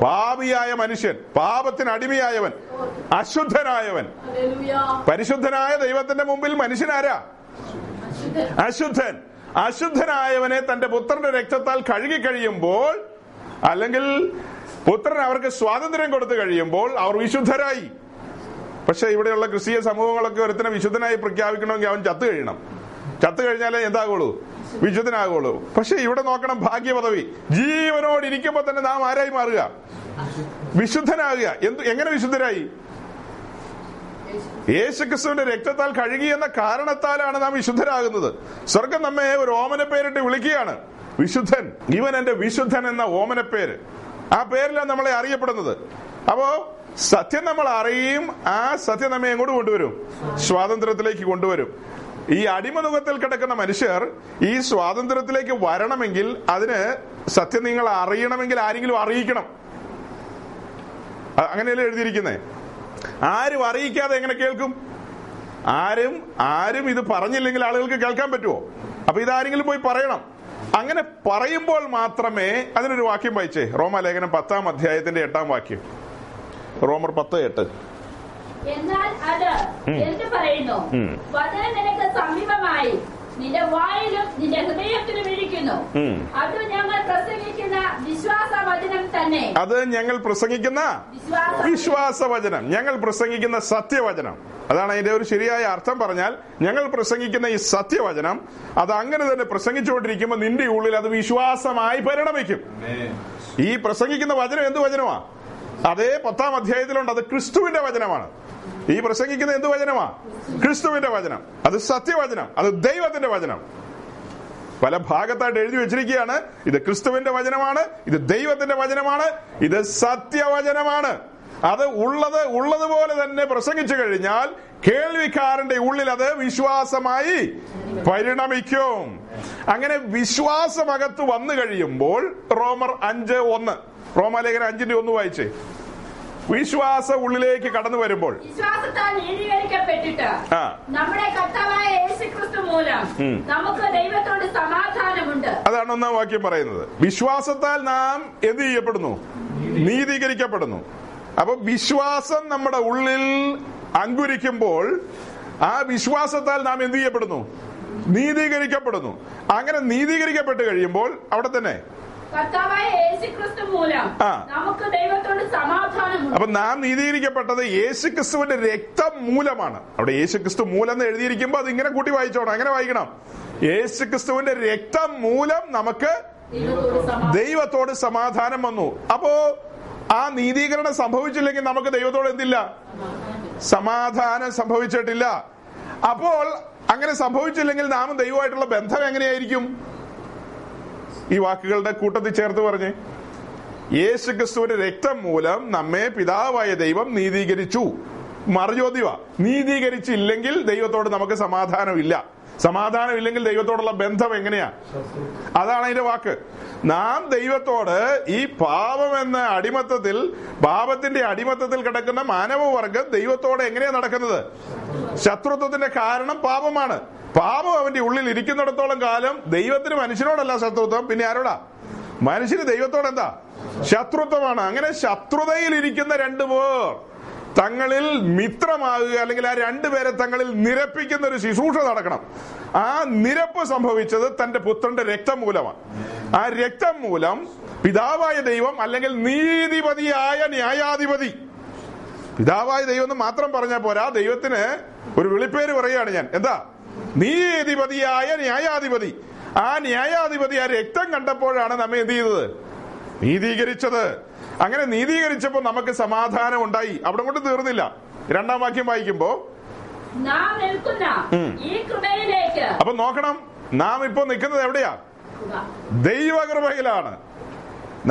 പാപിയായ മനുഷ്യൻ, പാപത്തിന് അടിമയായവൻ, അശുദ്ധനായവൻ, പരിശുദ്ധനായ ദൈവത്തിന്റെ മുമ്പിൽ മനുഷ്യനാരാ? അശുദ്ധൻ. അശുദ്ധനായവനെ തന്റെ പുത്രന്റെ രക്തത്താൽ കഴുകി കഴിയുമ്പോൾ, അല്ലെങ്കിൽ പുത്രൻ അവർക്ക് സ്വാതന്ത്ര്യം കൊടുത്തു കഴിയുമ്പോൾ അവർ വിശുദ്ധരായി. പക്ഷെ ഇവിടെയുള്ള ക്രിസ്തീയ സമൂഹങ്ങളൊക്കെ ഒരുത്തനെ വിശുദ്ധനായി പ്രഖ്യാപിക്കണമെങ്കിൽ അവൻ ചത്തു കഴിയണം. ചത്തു കഴിഞ്ഞാലേ എന്താകുള്ളൂ? വിശുദ്ധനാകുള്ളൂ. പക്ഷെ ഇവിടെ നോക്കണം, ഭാഗ്യ പദവി. ജീവനോട് ഇരിക്കുമ്പോ തന്നെ നാം ആരായി മാറുക? വിശുദ്ധനാകുക. എങ്ങനെ വിശുദ്ധരായി? യേശുക്രിസ്തുവിന്റെ രക്തത്താൽ കഴുകി എന്ന കാരണത്താലാണ് നാം വിശുദ്ധരാകുന്നത്. സ്വർഗം നമ്മെ ഒരു ഓമന പേരിട്ട് വിളിക്കുകയാണ്, വിശുദ്ധൻ. ഇവൻ എന്റെ വിശുദ്ധൻ എന്ന ഓമന പേര്, ആ പേരിലാണ് നമ്മളെ അറിയപ്പെടുന്നത്. അപ്പോ സത്യം നമ്മൾ അറിയും, ആ സത്യം നമ്മെ എങ്ങോട്ട് കൊണ്ടുവരും? സ്വാതന്ത്ര്യത്തിലേക്ക് കൊണ്ടുവരും. ഈ അടിമനുഖത്തിൽ കിടക്കുന്ന മനുഷ്യർ ഈ സ്വാതന്ത്ര്യത്തിലേക്ക് വരണമെങ്കിൽ, അതിന് സത്യം നിങ്ങൾ അറിയണമെങ്കിൽ ആരെങ്കിലും അറിയിക്കണം. അങ്ങനെയല്ലേ എഴുതിയിരിക്കുന്നേ? ആരും അറിയിക്കാതെ എങ്ങനെ കേൾക്കും? ആരും ഇത് പറഞ്ഞില്ലെങ്കിൽ ആളുകൾക്ക് കേൾക്കാൻ പറ്റുമോ? അപ്പൊ ഇതാരെങ്കിലും പോയി പറയണം. അങ്ങനെ പറയുമ്പോൾ മാത്രമേ അതിനൊരു വാക്യം വായിച്ചേ, റോമാലേഖനം 10-ാം അധ്യായത്തിന്റെ 8-ാം വാക്യം, റോമർ 10:8. എന്നാൽ അത് എന്ത് പറയുന്നു? വചനം നിനക്ക് സമീപമായി, നിന്റെ വായിലും നിന്റെ ഹൃദയത്തിലും ഇരിക്കുന്നു. അത് ഞങ്ങൾ പ്രസംഗിക്കുന്ന വിശ്വാസവചനം തന്നെ. അത് ഞങ്ങൾ പ്രസംഗിക്കുന്ന വിശ്വാസവചനം, ഞങ്ങൾ പ്രസംഗിക്കുന്ന സത്യവചനം. അതാണ് അതിന്റെ ഒരു ശരിയായ അർത്ഥം. പറഞ്ഞാൽ ഞങ്ങൾ പ്രസംഗിക്കുന്ന ഈ സത്യവചനം, അത് അങ്ങനെ തന്നെ പ്രസംഗിച്ചുകൊണ്ടിരിക്കുമ്പോൾ നിന്റെ ഉള്ളിൽ അത് വിശ്വാസമായി പരിണമിക്കും. ഈ പ്രസംഗിക്കുന്ന വചനം എന്ത് വചനമാ? അതേ 10-ാം അധ്യായത്തിലുണ്ട്. അത് ക്രിസ്തുവിന്റെ വചനമാണ്. ഈ പ്രസംഗിക്കുന്ന എന്ത് വചനമാ? ക്രിസ്തുവിന്റെ വചനം. അത് സത്യവചനം, അത് ദൈവത്തിന്റെ വചനം. പല ഭാഗത്തായിട്ട് എഴുതി വെച്ചിരിക്കുകയാണ്, ഇത് ക്രിസ്തുവിന്റെ വചനമാണ്, ഇത് ദൈവത്തിന്റെ വചനമാണ്, ഇത് സത്യവചനമാണ്. അത് ഉള്ളതുപോലെ തന്നെ പ്രസംഗിച്ചു കഴിഞ്ഞാൽ കേൾവിക്കാരന്റെ ഉള്ളിൽ അത് വിശ്വാസമായി പരിണമിക്കും. അങ്ങനെ വിശ്വാസമകത്ത് വന്നു കഴിയുമ്പോൾ, റോമർ 5:1, റോമാലേഖനം 5:1 വായിച്ചേ. വിശ്വാസം ഉള്ളിലേക്ക് കടന്നു വരുമ്പോൾ, വിശ്വാസത്താൽ നീതീകരിക്കപ്പെട്ടിട്ട് നമ്മുടെ കർത്താവായ യേശുക്രിസ്തു മൂലം നമുക്ക് ദൈവത്തോട് സമാധാനമുണ്ട്. അതാണ് ഒന്നാം വാക്യം പറയുന്നത്. വിശ്വാസത്താൽ നാം എന്ത് ചെയ്യപ്പെടുന്നു? നീതീകരിക്കപ്പെടുന്നു. അപ്പൊ വിശ്വാസം നമ്മുടെ ഉള്ളിൽ അങ്കുരിക്കുമ്പോൾ ആ വിശ്വാസത്താൽ നാം എന്ത് ചെയ്യപ്പെടുന്നു? നീതീകരിക്കപ്പെടുന്നു. അങ്ങനെ നീതീകരിക്കപ്പെട്ട് കഴിയുമ്പോൾ അവിടെ തന്നെ അപ്പൊ നാം നീതീകരിക്കപ്പെട്ടത് യേശുക്രിസ്തുവിന്റെ രക്തം മൂലമാണ്. അവിടെ യേശുക്രിസ്തു മൂലം എന്ന് എഴുതിയിരിക്കുമ്പോ അത് ഇങ്ങനെ കൂട്ടി വായിച്ചോണം, അങ്ങനെ വായിക്കണം. യേശുക്രിസ്തുവിന്റെ രക്തം മൂലം നമുക്ക് ദൈവത്തോട് സമാധാനം വന്നു. അപ്പോ ആ നീതീകരണം സംഭവിച്ചില്ലെങ്കിൽ നമുക്ക് ദൈവത്തോട് എന്തില്ല? സമാധാനം സംഭവിച്ചിട്ടില്ല. അപ്പോൾ അങ്ങനെ സംഭവിച്ചില്ലെങ്കിൽ നാം ദൈവമായിട്ടുള്ള ബന്ധം എങ്ങനെയായിരിക്കും? ഈ വാക്കുകളുടെ കൂട്ടത്തിൽ ചേർത്ത് പറഞ്ഞേ, യേശുക്രിസ്തുവിന്റെ രക്തം മൂലം നമ്മെ പിതാവായ ദൈവം നീതീകരിച്ചു. മറുചോദ്യവ, നീതീകരിച്ചില്ലെങ്കിൽ ദൈവത്തോട് നമുക്ക് സമാധാനമില്ല. സമാധാനമില്ലെങ്കിൽ ദൈവത്തോടുള്ള ബന്ധം എങ്ങനെയാ? അതാണ് അതിന്റെ വാക്ക്. നാം ദൈവത്തോട് ഈ പാപമെന്ന അടിമത്തത്തിൽ, പാപത്തിന്റെ അടിമത്തത്തിൽ കിടക്കുന്ന മാനവവർഗം ദൈവത്തോട് എങ്ങനെയാ നടക്കുന്നത്? ശത്രുത്വത്തിന്റെ കാരണം പാപമാണ്. പാപം അവന്റെ ഉള്ളിൽ ഇരിക്കുന്നിടത്തോളം കാലം ദൈവത്തിന് മനുഷ്യനോടല്ല ശത്രുത്വം, പിന്നെ ആരോടാ? മനുഷ്യന് ദൈവത്തോടെ എന്താ? ശത്രുത്വമാണ്. അങ്ങനെ ശത്രുതയിൽ ഇരിക്കുന്ന രണ്ടു പേർ തങ്ങളിൽ മിത്രമാകുക, അല്ലെങ്കിൽ ആ രണ്ടുപേരെ തങ്ങളിൽ നിരപ്പിക്കുന്ന ഒരു ശുശ്രൂഷ നടക്കണം. ആ നിരപ്പ് സംഭവിച്ചത് തന്റെ പുത്രന്റെ രക്തം മൂലമാണ്. ആ രക്തം മൂലം പിതാവായ ദൈവം, അല്ലെങ്കിൽ നീതിപതിയായ ന്യായാധിപതി, പിതാവായ ദൈവം എന്ന് മാത്രം പറഞ്ഞാൽ പോരാ. ദൈവത്തിന് ഒരു വിളിപ്പേര് പറയുകയാണ് ഞാൻ, എന്താ? നീതിപതിയായ ന്യായാധിപതി. ആ ന്യായാധിപതി ആ രക്തം കണ്ടപ്പോഴാണ് നമ്മെ എന്ത് ചെയ്തത്? നീതീകരിച്ചത്. അങ്ങനെ നീതീകരിച്ചപ്പോൾ നമുക്ക് സമാധാനം ഉണ്ടായി. അവിടെ കൊണ്ട് തീർന്നില്ല. 2-ാം വാക്യം വായിക്കുമ്പോ അപ്പൊ നോക്കണം, നാം ഇപ്പൊ നിൽക്കുന്നത് എവിടെയാ? ദൈവകൃപയിലാണ്.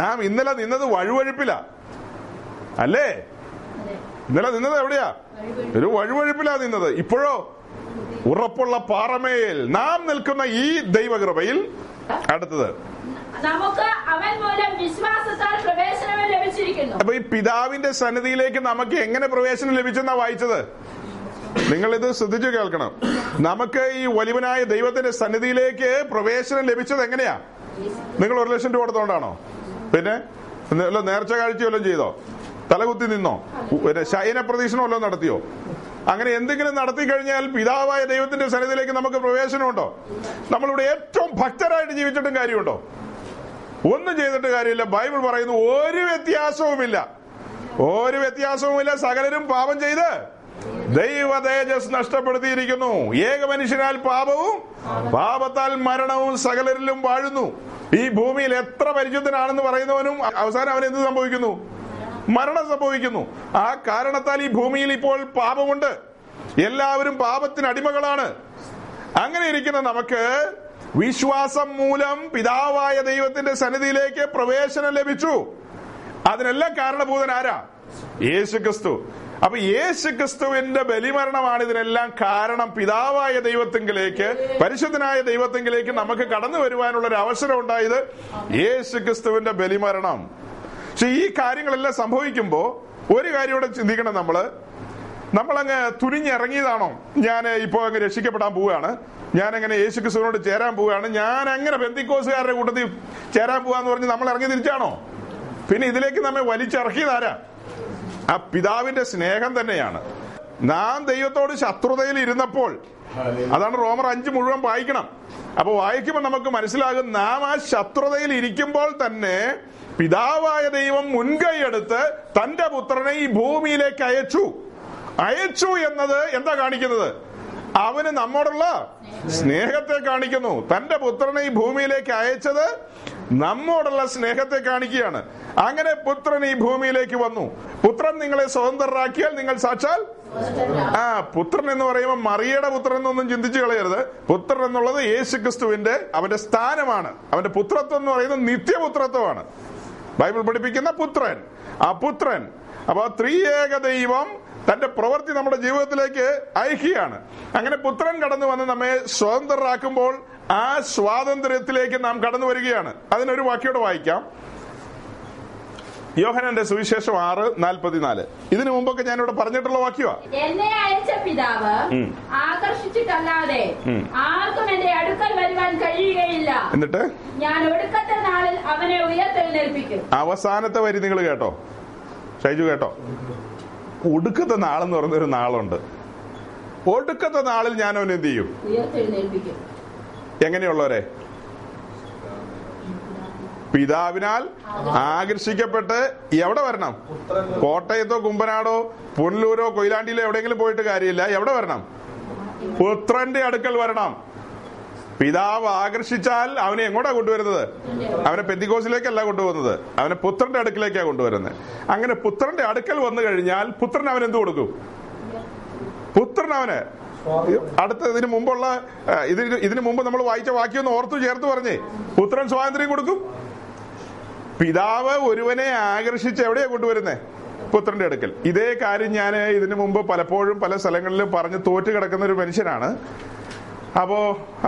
നാം ഇന്നലെ നിന്നത് വഴുവഴുപ്പില്ല, അല്ലേ? ഇന്നലെ നിന്നത് എവിടെയാ? ഒരു വഴുവഴുപ്പിലാ നിന്നത്. ഇപ്പോഴോ ഉറപ്പുള്ള പാറമേൽ നാം നിൽക്കുന്ന ഈ ദൈവകൃപയിൽ. അടുത്തത്, അപ്പൊ ഈ പിതാവിന്റെ സന്നിധിയിലേക്ക് നമുക്ക് എങ്ങനെ പ്രവേശനം ലഭിച്ചെന്നാ വായിച്ചത്. നിങ്ങളിത് ശ്രദ്ധിച്ചു കേൾക്കണം. നമുക്ക് ഈ വലിയവനായ ദൈവത്തിന്റെ സന്നിധിയിലേക്ക് പ്രവേശനം ലഭിച്ചത് എങ്ങനെയാ? നിങ്ങൾ 1,00,000 രൂപ കൊടുത്തോണ്ടാണോ? പിന്നെ നേർച്ച കാഴ്ച വല്ലതും ചെയ്തോ? തലകുത്തി നിന്നോ? ശയന പ്രദക്ഷിണം വല്ലതും നടത്തിയോ? അങ്ങനെ എന്തെങ്കിലും നടത്തി കഴിഞ്ഞാൽ പിതാവായ ദൈവത്തിന്റെ സന്നിധിയിലേക്ക് നമുക്ക് പ്രവേശനമുണ്ടോ? നമ്മളിവിടെ ഏറ്റവും ഭക്തരായിട്ട് ജീവിച്ചിട്ടും കാര്യമുണ്ടോ? ഒന്നും ചെയ്തിട്ട് കാര്യമില്ല. ബൈബിൾ പറയുന്നു ഒരു വ്യത്യാസവുമില്ല, ഒരു വ്യത്യാസവുമില്ല. സകലരും പാപം ചെയ്ത് ദൈവ തേജസ് നഷ്ടപ്പെടുത്തിയിരിക്കുന്നു. ഏക മനുഷ്യനാൽ പാപവും പാപത്താൽ മരണവും സകലരിലും വാഴുന്നു. ഈ ഭൂമിയിൽ എത്ര പരിശുദ്ധനാണെന്ന് പറയുന്നവനും അവസാനം അവൻ എന്ത് സംഭവിക്കുന്നു? മരണം സംഭവിക്കുന്നു. ആ കാരണത്താൽ ഈ ഭൂമിയിൽ ഇപ്പോൾ പാപമുണ്ട്. എല്ലാവരും പാപത്തിന് അടിമകളാണ്. അങ്ങനെ ഇരിക്കുന്ന നമുക്ക് വിശ്വാസം മൂലം പിതാവായ ദൈവത്തിന്റെ സന്നിധിയിലേക്ക് പ്രവേശനം ലഭിച്ചു. അതിനെല്ലാം കാരണഭൂതൻ ആരാ? യേശുക്രിസ്തു. അപ്പൊ യേശുക്രിസ്തുവിന്റെ ബലിമരണമാണ് ഇതിനെല്ലാം കാരണം. പിതാവായ ദൈവത്തിങ്കിലേക്ക്, പരിശുദ്ധനായ ദൈവത്തിങ്കിലേക്ക് നമുക്ക് കടന്നു വരുവാനുള്ള ഒരു അവസരം ഉണ്ടായത് യേശുക്രിസ്തുവിന്റെ ബലിമരണം. പക്ഷെ ഈ കാര്യങ്ങളെല്ലാം സംഭവിക്കുമ്പോ ഒരു കാര്യം ഇവിടെ ചിന്തിക്കണം. നമ്മളങ്ങ് തുനിഞ്ഞിറങ്ങിയതാണോ? ഞാൻ ഇപ്പോൾ അങ്ങ് രക്ഷിക്കപ്പെടാൻ പോവുകയാണ്, ഞാനങ്ങനെ യേശുക്രിസ്തുവിനോട് ചേരാൻ പോവുകയാണ്, ഞാൻ അങ്ങനെ പെന്തക്കോസുകാരുടെ കൂട്ടത്തിൽ ചേരാൻ പോവാന്ന് പറഞ്ഞ് നമ്മൾ ഇറങ്ങി തിരിച്ചാണോ? പിന്നെ ഇതിലേക്ക് നമ്മെ വലിച്ചിറക്കിയതാരാ? ആ പിതാവിന്റെ സ്നേഹം തന്നെയാണ്. നാം ദൈവത്തോട് ശത്രുതയിൽ ഇരുന്നപ്പോൾ, അതാണ് റോമർ 5 മുഴുവൻ വായിക്കണം. അപ്പൊ വായിക്കുമ്പോൾ നമുക്ക് മനസ്സിലാകും, നാം ആ ശത്രുതയിൽ ഇരിക്കുമ്പോൾ തന്നെ പിതാവായ ദൈവം മുൻകൈയെടുത്ത് തന്റെ പുത്രനെ ഈ ഭൂമിയിലേക്ക് അയച്ചു എന്നത് എന്താ കാണിക്കുന്നത്? അവന് നമ്മോടുള്ള സ്നേഹത്തെ കാണിക്കുന്നു. തന്റെ പുത്രനെ ഈ ഭൂമിയിലേക്ക് അയച്ചത് നമ്മോടുള്ള സ്നേഹത്തെ കാണിക്കുകയാണ്. അങ്ങനെ പുത്രൻ ഈ ഭൂമിയിലേക്ക് വന്നു. പുത്രൻ നിങ്ങളെ സ്വതന്ത്രരാക്കിയാൽ നിങ്ങൾ സാക്ഷാൽ പുത്രൻ എന്ന് പറയുമ്പോൾ മറിയയുടെ പുത്രൻ എന്നൊന്നും ചിന്തിച്ചു കളയരുത്. പുത്രൻ എന്നുള്ളത് യേശുക്രിസ്തുവിന്റെ അവന്റെ സ്ഥാനമാണ്. അവന്റെ പുത്രത്വം എന്ന് പറയുന്നത് നിത്യപുത്രത്വമാണ്. ബൈബിൾ പഠിപ്പിക്കുന്ന പുത്രൻ, ആ പുത്രൻ. അപ്പൊ ത്രിയേക ദൈവം തന്റെ പ്രവൃത്തി നമ്മുടെ ജീവിതത്തിലേക്ക് അയക്കുകയാണ്. അങ്ങനെ പുത്രൻ കടന്നു വന്ന് നമ്മെ സ്വതന്ത്രരാക്കുമ്പോൾ ആ സ്വാതന്ത്ര്യത്തിലേക്ക് നാം കടന്നു വരികയാണ്. അതിനൊരു വാക്യോടെ വായിക്കാം. യോഹന്നാന്റെ സുവിശേഷം 6:44. ഇതിനു മുമ്പൊക്കെ ഞാനിവിടെ പറഞ്ഞിട്ടുള്ള വാക്യവാ. എന്നെ അയച്ച പിതാവ് ആകർഷിച്ചിട്ടല്ലാതെ ആർക്കും എന്റെ അടുക്കൽ വരുവാൻ കഴിയുകയില്ല. എന്നിട്ട് ഞാൻ ഒടുക്കത്തെ നാളിൽ അവനെ ഉയർത്തെഴുന്നേൽപ്പിക്കും. അവസാനത്തെ വരി നിങ്ങൾ കേട്ടോ, ഷൈജു കേട്ടോ. ഒടുക്കത്തെ നാളെന്ന് പറഞ്ഞൊരു നാളുണ്ട്. ഒടുക്കത്തെ നാളിൽ ഞാൻ അവൻ എന്ത് ചെയ്യും? എങ്ങനെയുള്ളവരെ? പിതാവിനാൽ ആകർഷിക്കപ്പെട്ട് എവിടെ വരണം? കോട്ടയത്തോ കുമ്പനാടോ പുനലൂരോ കൊയിലാണ്ടിയിലോ എവിടെയെങ്കിലും പോയിട്ട് കാര്യമില്ല. എവിടെ വരണം? പുത്രന്റെ അടുക്കൽ വരണം. പിതാവ് ആകർഷിച്ചാൽ അവനെ എങ്ങോട്ടാ കൊണ്ടുവരുന്നത്? അവനെ പെന്തിക്കോസിലേക്കല്ല കൊണ്ടുപോകുന്നത്, അവനെ പുത്രന്റെ അടുക്കിലേക്കാണ് കൊണ്ടുവരുന്നത്. അങ്ങനെ പുത്രന്റെ അടുക്കൽ വന്നു കഴിഞ്ഞാൽ പുത്രൻ അവൻ എന്ത് കൊടുക്കും? പുത്രൻ അവന് അടുത്തതിന് മുമ്പുള്ള ഇതിനു മുമ്പ് നമ്മൾ വായിച്ച വാക്യൊന്ന് ഓർത്തു ചേർത്ത് പറഞ്ഞേ. പുത്രൻ സ്വാതന്ത്ര്യം കൊടുക്കും. പിതാവ് ഒരുവനെ ആകർഷിച്ച് എവിടെയാ കൊണ്ടുവരുന്നേ? പുത്രന്റെ അടുക്കൽ. ഇതേ കാര്യം ഞാൻ ഇതിനു മുമ്പ് പലപ്പോഴും പല സ്ഥലങ്ങളിലും പറഞ്ഞ് തോറ്റു കിടക്കുന്ന ഒരു മനുഷ്യനാണ്. അപ്പോ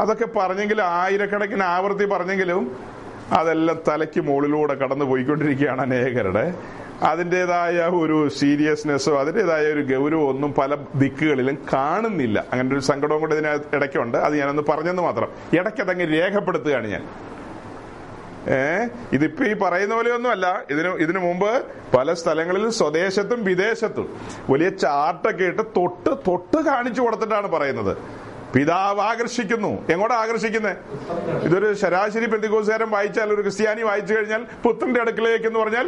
അതൊക്കെ പറഞ്ഞെങ്കിലും, ആയിരക്കണക്കിന് ആവർത്തി പറഞ്ഞെങ്കിലും, അതെല്ലാം തലയ്ക്ക് മുകളിലൂടെ കടന്നു പോയിക്കൊണ്ടിരിക്കുകയാണ് അനേകരുടെ. അതിൻ്റെതായ ഒരു സീരിയസ്നെസ്സോ അതിൻ്റെതായ ഒരു ഗൗരവമോ ഒന്നും പല ദിക്കുകളിലും കാണുന്നില്ല. അങ്ങനെ ഒരു സങ്കടവും കൂടെ ഇതിനകത്ത് ഇടയ്ക്കുണ്ട്. അത് ഞാനൊന്ന് പറഞ്ഞെന്ന് മാത്രം, ഇടയ്ക്കതങ്ങ് രേഖപ്പെടുത്തുകയാണ് ഞാൻ. ഇതിപ്പോ ഈ പറയുന്ന പോലെയൊന്നും അല്ല. ഇതിനു മുമ്പ് പല സ്ഥലങ്ങളിൽ സ്വദേശത്തും വിദേശത്തും വലിയ ചാർട്ടൊക്കെ ഇട്ട് തൊട്ട് തൊട്ട് കാണിച്ചു കൊടുത്തിട്ടാണ് പറയുന്നത്. പിതാവ് ആകർഷിക്കുന്നു. എങ്ങോട്ടാ ആകർഷിക്കുന്നത്? ഇതൊരു ശരാശരി പെന്തക്കോസ്തുകാരൻ വായിച്ചാൽ, ഒരു ക്രിസ്ത്യാനി വായിച്ചു കഴിഞ്ഞാൽ പുത്രന്റെ അടുക്കിലേക്ക് എന്ന് പറഞ്ഞാൽ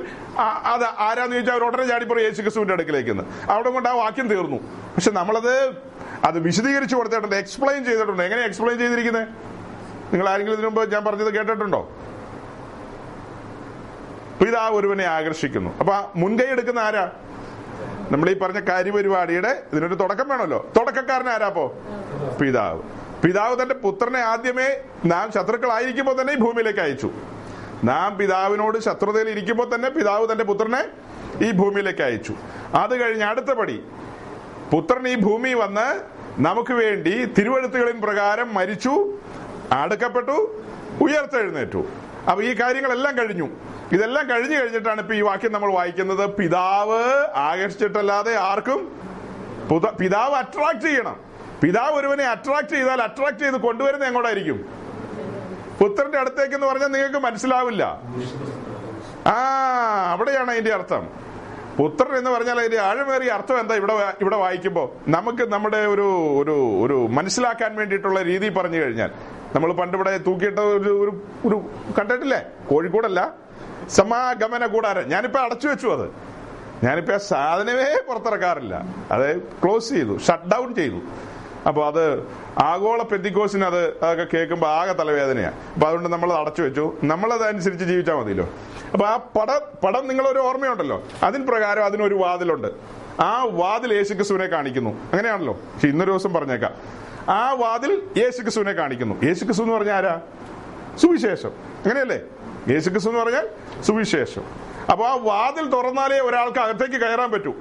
അത് ആരാന്ന് ചോദിച്ചാൽ അവർ ഉടനെ ചാടിപ്പുറം യേശുക്രിസ്തുവിന്റെ അടുക്കിലേക്കെന്ന്. അവിടെ കൊണ്ട് ആ വാക്യം തീർന്നു. പക്ഷെ നമ്മളത് വിശദീകരിച്ചു കൊടുത്തിട്ടുണ്ട്, എക്സ്പ്ലെയിൻ ചെയ്തിട്ടുണ്ട്. എങ്ങനെ എക്സ്പ്ലെയിൻ ചെയ്തിരിക്കുന്നത്? നിങ്ങൾ ആരെങ്കിലും ഇതിനു മുമ്പ് ഞാൻ പറഞ്ഞത് കേട്ടിട്ടുണ്ടോ? പിതാവ് ഒരുവനെ ആകർഷിക്കുന്നു. അപ്പൊ മുൻകൈ എടുക്കുന്ന ആരാ? നമ്മൾ ഈ പറഞ്ഞ കാര്യപരിപാടിയുടെ ഇതിനൊരു തുടക്കം വേണമല്ലോ. തുടക്കക്കാരനാരാപ്പോ? പിതാവ്. പിതാവ് തന്റെ പുത്രനെ ആദ്യമേ നാം ശത്രുക്കളായിരിക്കുമ്പോൾ തന്നെ ഈ ഭൂമിയിലേക്ക് അയച്ചു. നാം പിതാവിനോട് ശത്രുതയിൽ ഇരിക്കുമ്പോൾ തന്നെ പിതാവ് തന്റെ പുത്രനെ ഈ ഭൂമിയിലേക്ക് അയച്ചു. അത് കഴിഞ്ഞ് അടുത്ത പടി, പുത്രൻ ഈ ഭൂമി വന്ന് നമുക്ക് വേണ്ടി തിരുവെഴുത്തുകളിൻ പ്രകാരം മരിച്ചു, അടുക്കപ്പെട്ടു, ഉയർത്തെഴുന്നേറ്റു. അപ്പൊ ഈ കാര്യങ്ങളെല്ലാം കഴിഞ്ഞു. ഇതെല്ലാം കഴിഞ്ഞു കഴിഞ്ഞിട്ടാണ് ഇപ്പൊ ഈ വാക്യം നമ്മൾ വായിക്കുന്നത്. പിതാവ് ആകർഷിച്ചിട്ടല്ലാതെ ആർക്കും. പിതാവ് അട്രാക്ട് ചെയ്യണം. പിതാവ് ഒരുവനെ അട്രാക്ട് ചെയ്താൽ അട്രാക്ട് ചെയ്ത് കൊണ്ടുവരുന്ന എങ്ങോട്ടായിരിക്കും? പുത്രന്റെ അടുത്തേക്കെന്ന് പറഞ്ഞാൽ നിങ്ങൾക്ക് മനസ്സിലാവില്ല. അവിടെയാണ് അതിന്റെ അർത്ഥം. പുത്രൻ എന്ന് പറഞ്ഞാൽ അതിന്റെ ആഴമേറിയ അർത്ഥം എന്താ ഇവിടെ വായിക്കുമ്പോൾ നമുക്ക് നമ്മുടെ ഒരു ഒരു ഒരു മനസ്സിലാക്കാൻ വേണ്ടിയിട്ടുള്ള രീതി പറഞ്ഞു കഴിഞ്ഞാൽ, നമ്മൾ പണ്ടിവിടെ തൂക്കിയിട്ട് ഒരു ഒരു കണ്ടിട്ടില്ലേ, കോഴിക്കോടല്ല, സമാഗമന കൂടാരം. ഞാനിപ്പോ അടച്ചു വെച്ചു. അത് ഞാനിപ്പോൾ ആ സാധനമേ പുറത്തിറക്കാറില്ല, അത് ക്ലോസ് ചെയ്തു, ഷട്ട് ഡൗൺ ചെയ്തു. അപ്പോൾ അത് ആഗോള പെന്തക്കോസിന് അതൊക്കെ കേൾക്കുമ്പോൾ ആകെ തലവേദനയാണ്. അപ്പോൾ അതുകൊണ്ട് നമ്മളത് അടച്ചു വെച്ചു, നമ്മളതനുസരിച്ച് ജീവിച്ചാൽ മതിയല്ലോ. അപ്പോൾ ആ പടം നിങ്ങളൊരു ഓർമ്മയുണ്ടല്ലോ, അതിന് പ്രകാരം അതിനൊരു വാതിലുണ്ട്, ആ വാതിൽ യേശുക്രിസ്തുവിനെ കാണിക്കുന്നു, അങ്ങനെയാണല്ലോ. പക്ഷെ ഇന്നൊരു ദിവസം പറഞ്ഞേക്കാം, ആ വാതിൽ യേശുക്രിസ്തുവിനെ കാണിക്കുന്നു. യേശുക്രിസ്തു എന്ന് പറഞ്ഞാൽ ആരാ? സുവിശേഷം, അങ്ങനെയല്ലേ? യേശുക്രിസ്തു എന്ന് പറഞ്ഞാൽ സുവിശേഷം. അപ്പോൾ ആ വാതിൽ തുറന്നാലേ ഒരാൾക്ക് അകത്തേക്ക് കയറാൻ പറ്റൂ.